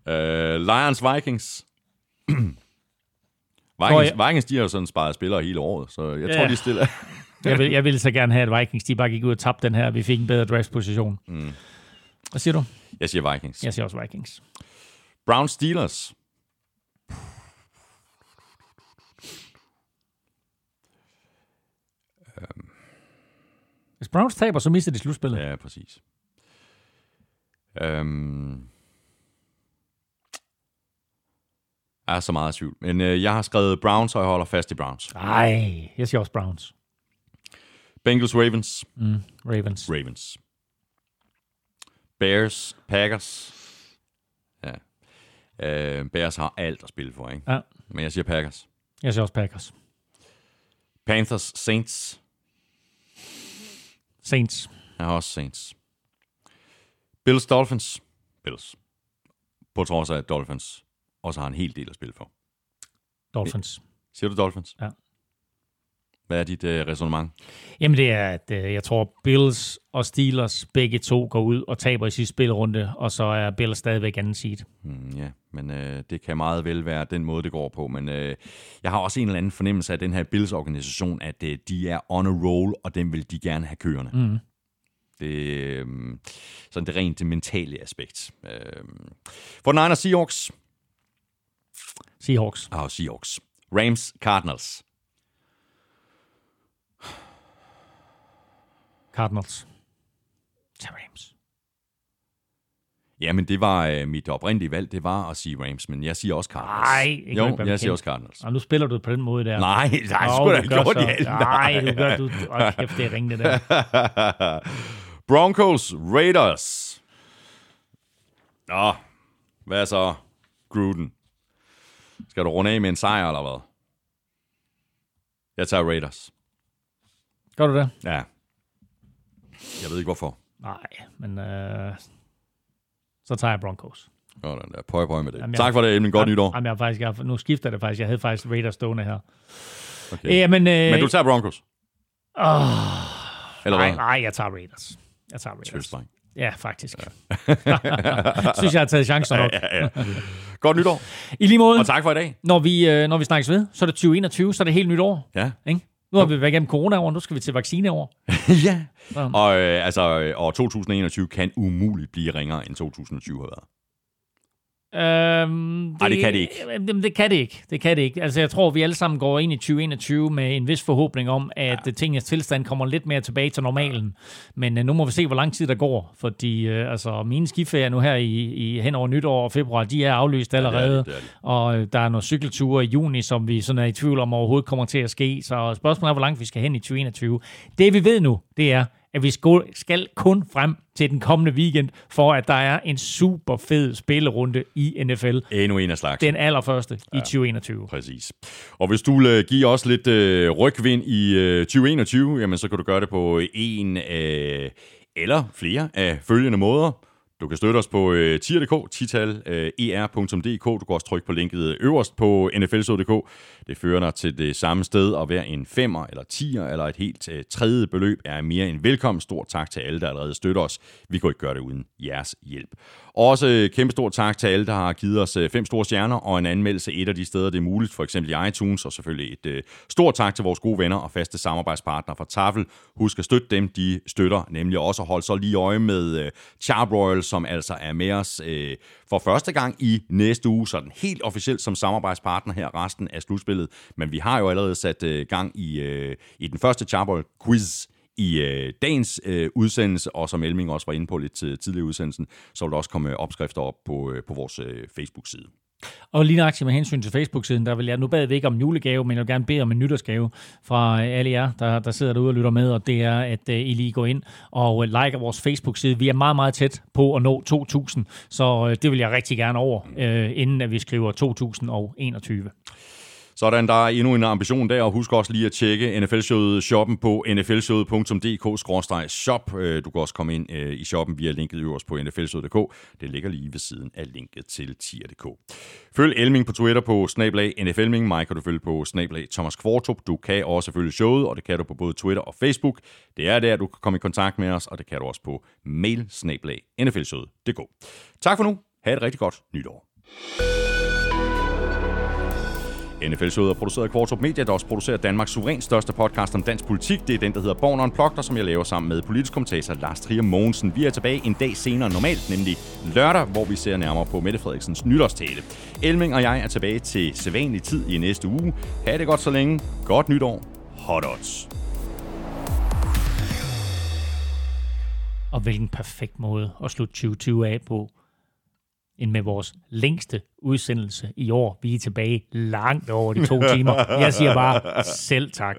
Uh, Lions, Vikings. Vikings, oh, ja. Vikings, de har jo sådan sparet spillere hele året, så jeg ja. tror, de stiller. jeg, vil, jeg ville så gerne have, at Vikings, de bare gik ud og tabte den her, vi fik en bedre draftposition. Mm. Hvad siger du? Jeg siger Vikings. Jeg siger også Vikings. Browns, Steelers. Um. Hvis Browns taber, så mister de slutspillet. Ja, præcis. Um, jeg er så meget i tvivl. Men uh, jeg har skrevet Browns, og jeg holder fast i Browns. Nej, jeg siger også Browns. Bengals, Ravens. Mm, Ravens. Ravens. Bears, Packers. Ja. Uh, Bears har alt at spille for, ikke? Ja. Men jeg siger Packers. Jeg siger også Packers. Panthers, Saints. Saints. Jeg har også Saints. Bills, Dolphins. Bills. På trods af, at Dolphins også har en hel del at spille for. Dolphins. Siger du Dolphins? Ja. Hvad er dit øh, resonemang? Jamen det er, at øh, jeg tror, Bills og Steelers begge to går ud og taber i sidste spillerunde, og så er Bills stadigvæk anden seed. Mm, ja, men øh, det kan meget vel være den måde, det går på. Men øh, jeg har også en eller anden fornemmelse af den her Bills-organisation, at øh, de er on a roll, og den vil de gerne have kørende. Mm. Det, øh, sådan det rent det mentale aspekt. Øh, for den egen Seahawks. Seahawks. Ah, Seahawks. Rams, Cardinals. Cardinals. Til Rams. Jamen, det var øh, mit oprindelige valg, det var at sige Rams, men jeg siger også Cardinals. Nej, ikke jo, jeg siger også Cardinals. Og nu spiller du på den måde der. Nej, nej, oh, skulle da ikke gjort det. Nej, du gør du. Åh, kæft, det er ringe det der. Broncos, Raiders. Nå, hvad så, Gruden? Skal du runde af med en sejr, eller hvad? Jeg tager Raiders. Gør du det? Ja. Jeg ved ikke, hvorfor. Nej, men øh, så tager jeg Broncos. Sådan der. Pøj, pøj med det. Jamen, tak for det, Emil. Godt jamen, nytår. Jamen, jeg faktisk, jeg, nu skifter det faktisk. Jeg havde faktisk Raiders stående her. Okay. Æ, men, øh, men du tager Broncos? Øh, Eller nej, nej, jeg tager Raiders. Jeg tager Raiders. Tøvstreng. Ja, faktisk. Ja. Synes, jeg har taget chancer nok. Ja, ja, ja. Godt nytår. I lige måde. Og tak for i dag. Når vi, når vi snakkes ved, så er det tyve enogtyve, så er det helt nytår. Ja. Ikke? Nu har vi været igennem corona-år, nu skal vi til vaccine-år. Ja, så. og, øh, altså, og to tusind enogtyve kan umuligt blive ringere end to tusind tyve har været. Øhm, det, Ej, det kan det ikke. Det kan det ikke. Det kan det ikke. Altså, jeg tror, vi alle sammen går ind i tyve enogtyve med en vis forhåbning om, at ja. tingens tilstand kommer lidt mere tilbage til normalen. Men uh, nu må vi se, hvor lang tid der går. Fordi uh, altså, mine skiferier nu her i, i hen over nytår og februar, de er aflyst allerede. Ja, det er det, det er det. Og uh, der er nogle cykelture i juni, som vi sådan er i tvivl om overhovedet kommer til at ske. Så spørgsmålet er, hvor langt vi skal hen i tyve enogtyve. Det vi ved nu, det er, at vi skal kun frem til den kommende weekend, for at der er en super fed spillerunde i N F L. Endnu en af slagsen. Den allerførste ja, i tyve enogtyve. Præcis. Og hvis du vil give os lidt øh, rygvind i øh, tyve enogtyve, jamen så kan du gøre det på en øh, eller flere af følgende måder. Du kan støtte os på øh, tier punktum d k, tital, øh, er punktum d k. Du kan også trykke på linket øverst på n f l s o punktum d k. Det fører dig til det samme sted, og hver en femmer eller tier eller et helt øh, tredje beløb er mere end velkommen. Stort tak til alle, der allerede støtter os. Vi kan ikke gøre det uden jeres hjælp. Også øh, kæmpe stort tak til alle, der har givet os øh, fem store stjerner og en anmeldelse et af de steder, det er muligt, for eksempel i iTunes. Og selvfølgelig et øh, stort tak til vores gode venner og faste samarbejdspartnere fra Tafel. Husk at støtte dem, de støtter nemlig også. Hold så lige øje med øh, Char-Broil, som altså er med os øh, for første gang i næste uge, sådan helt officielt som samarbejdspartner her resten af slutspillet. Men vi har jo allerede sat øh, gang i, øh, i den første Char-Broil-quiz i øh, dagens øh, udsendelse, og som Elming også var inde på lidt øh, tidligere udsendelsen, så vil der også komme opskrifter op på, øh, på vores øh, Facebook-side. Og lige nøjagtigt med hensyn til Facebook-siden, der vil jeg, nu bad vi ikke om julegave, men jeg vil gerne bede om en nytårsgave fra alle jer, der, der sidder derude og lytter med, og det er, at I lige går ind og liker vores Facebook-side. Vi er meget, meget tæt på at nå to tusind, så det vil jeg rigtig gerne over, inden at vi skriver to tusind enogtyve. Sådan, der er endnu en ambition der, og husk også lige at tjekke N F L-showet shoppen på n f l showet punktum d k skråstreg shop. Du kan også komme ind i shoppen via linket øverst på n f l showet punktum d k. Det ligger lige ved siden af linket til tier punktum d k. Følg Elming på Twitter på snablag nflming. Mig kan du følge på snablag Thomas Kvortrup. Du kan også følge showet, og det kan du på både Twitter og Facebook. Det er der, du kan komme i kontakt med os, og det kan du også på mail snablag nflshowet punktum d k. Tak for nu. Ha' et rigtig godt nytår. N F L-showet er produceret af Kvartrup Media, der også producerer Danmarks suverænt største podcast om dansk politik. Det er den, der hedder Born Unplugged, som jeg laver sammen med politisk kommentator Lars Trier Mogensen. Vi er tilbage en dag senere normalt, nemlig lørdag, hvor vi ser nærmere på Mette Frederiksens nytårstale. Elming og jeg er tilbage til sædvanlig tid i næste uge. Ha' det godt så længe. Godt nytår. Hot odds. Og hvilken perfekt måde at slutte tyve tyve af på, end med vores længste udsendelse i år. Vi er tilbage langt over de to timer. Jeg siger bare, selv tak.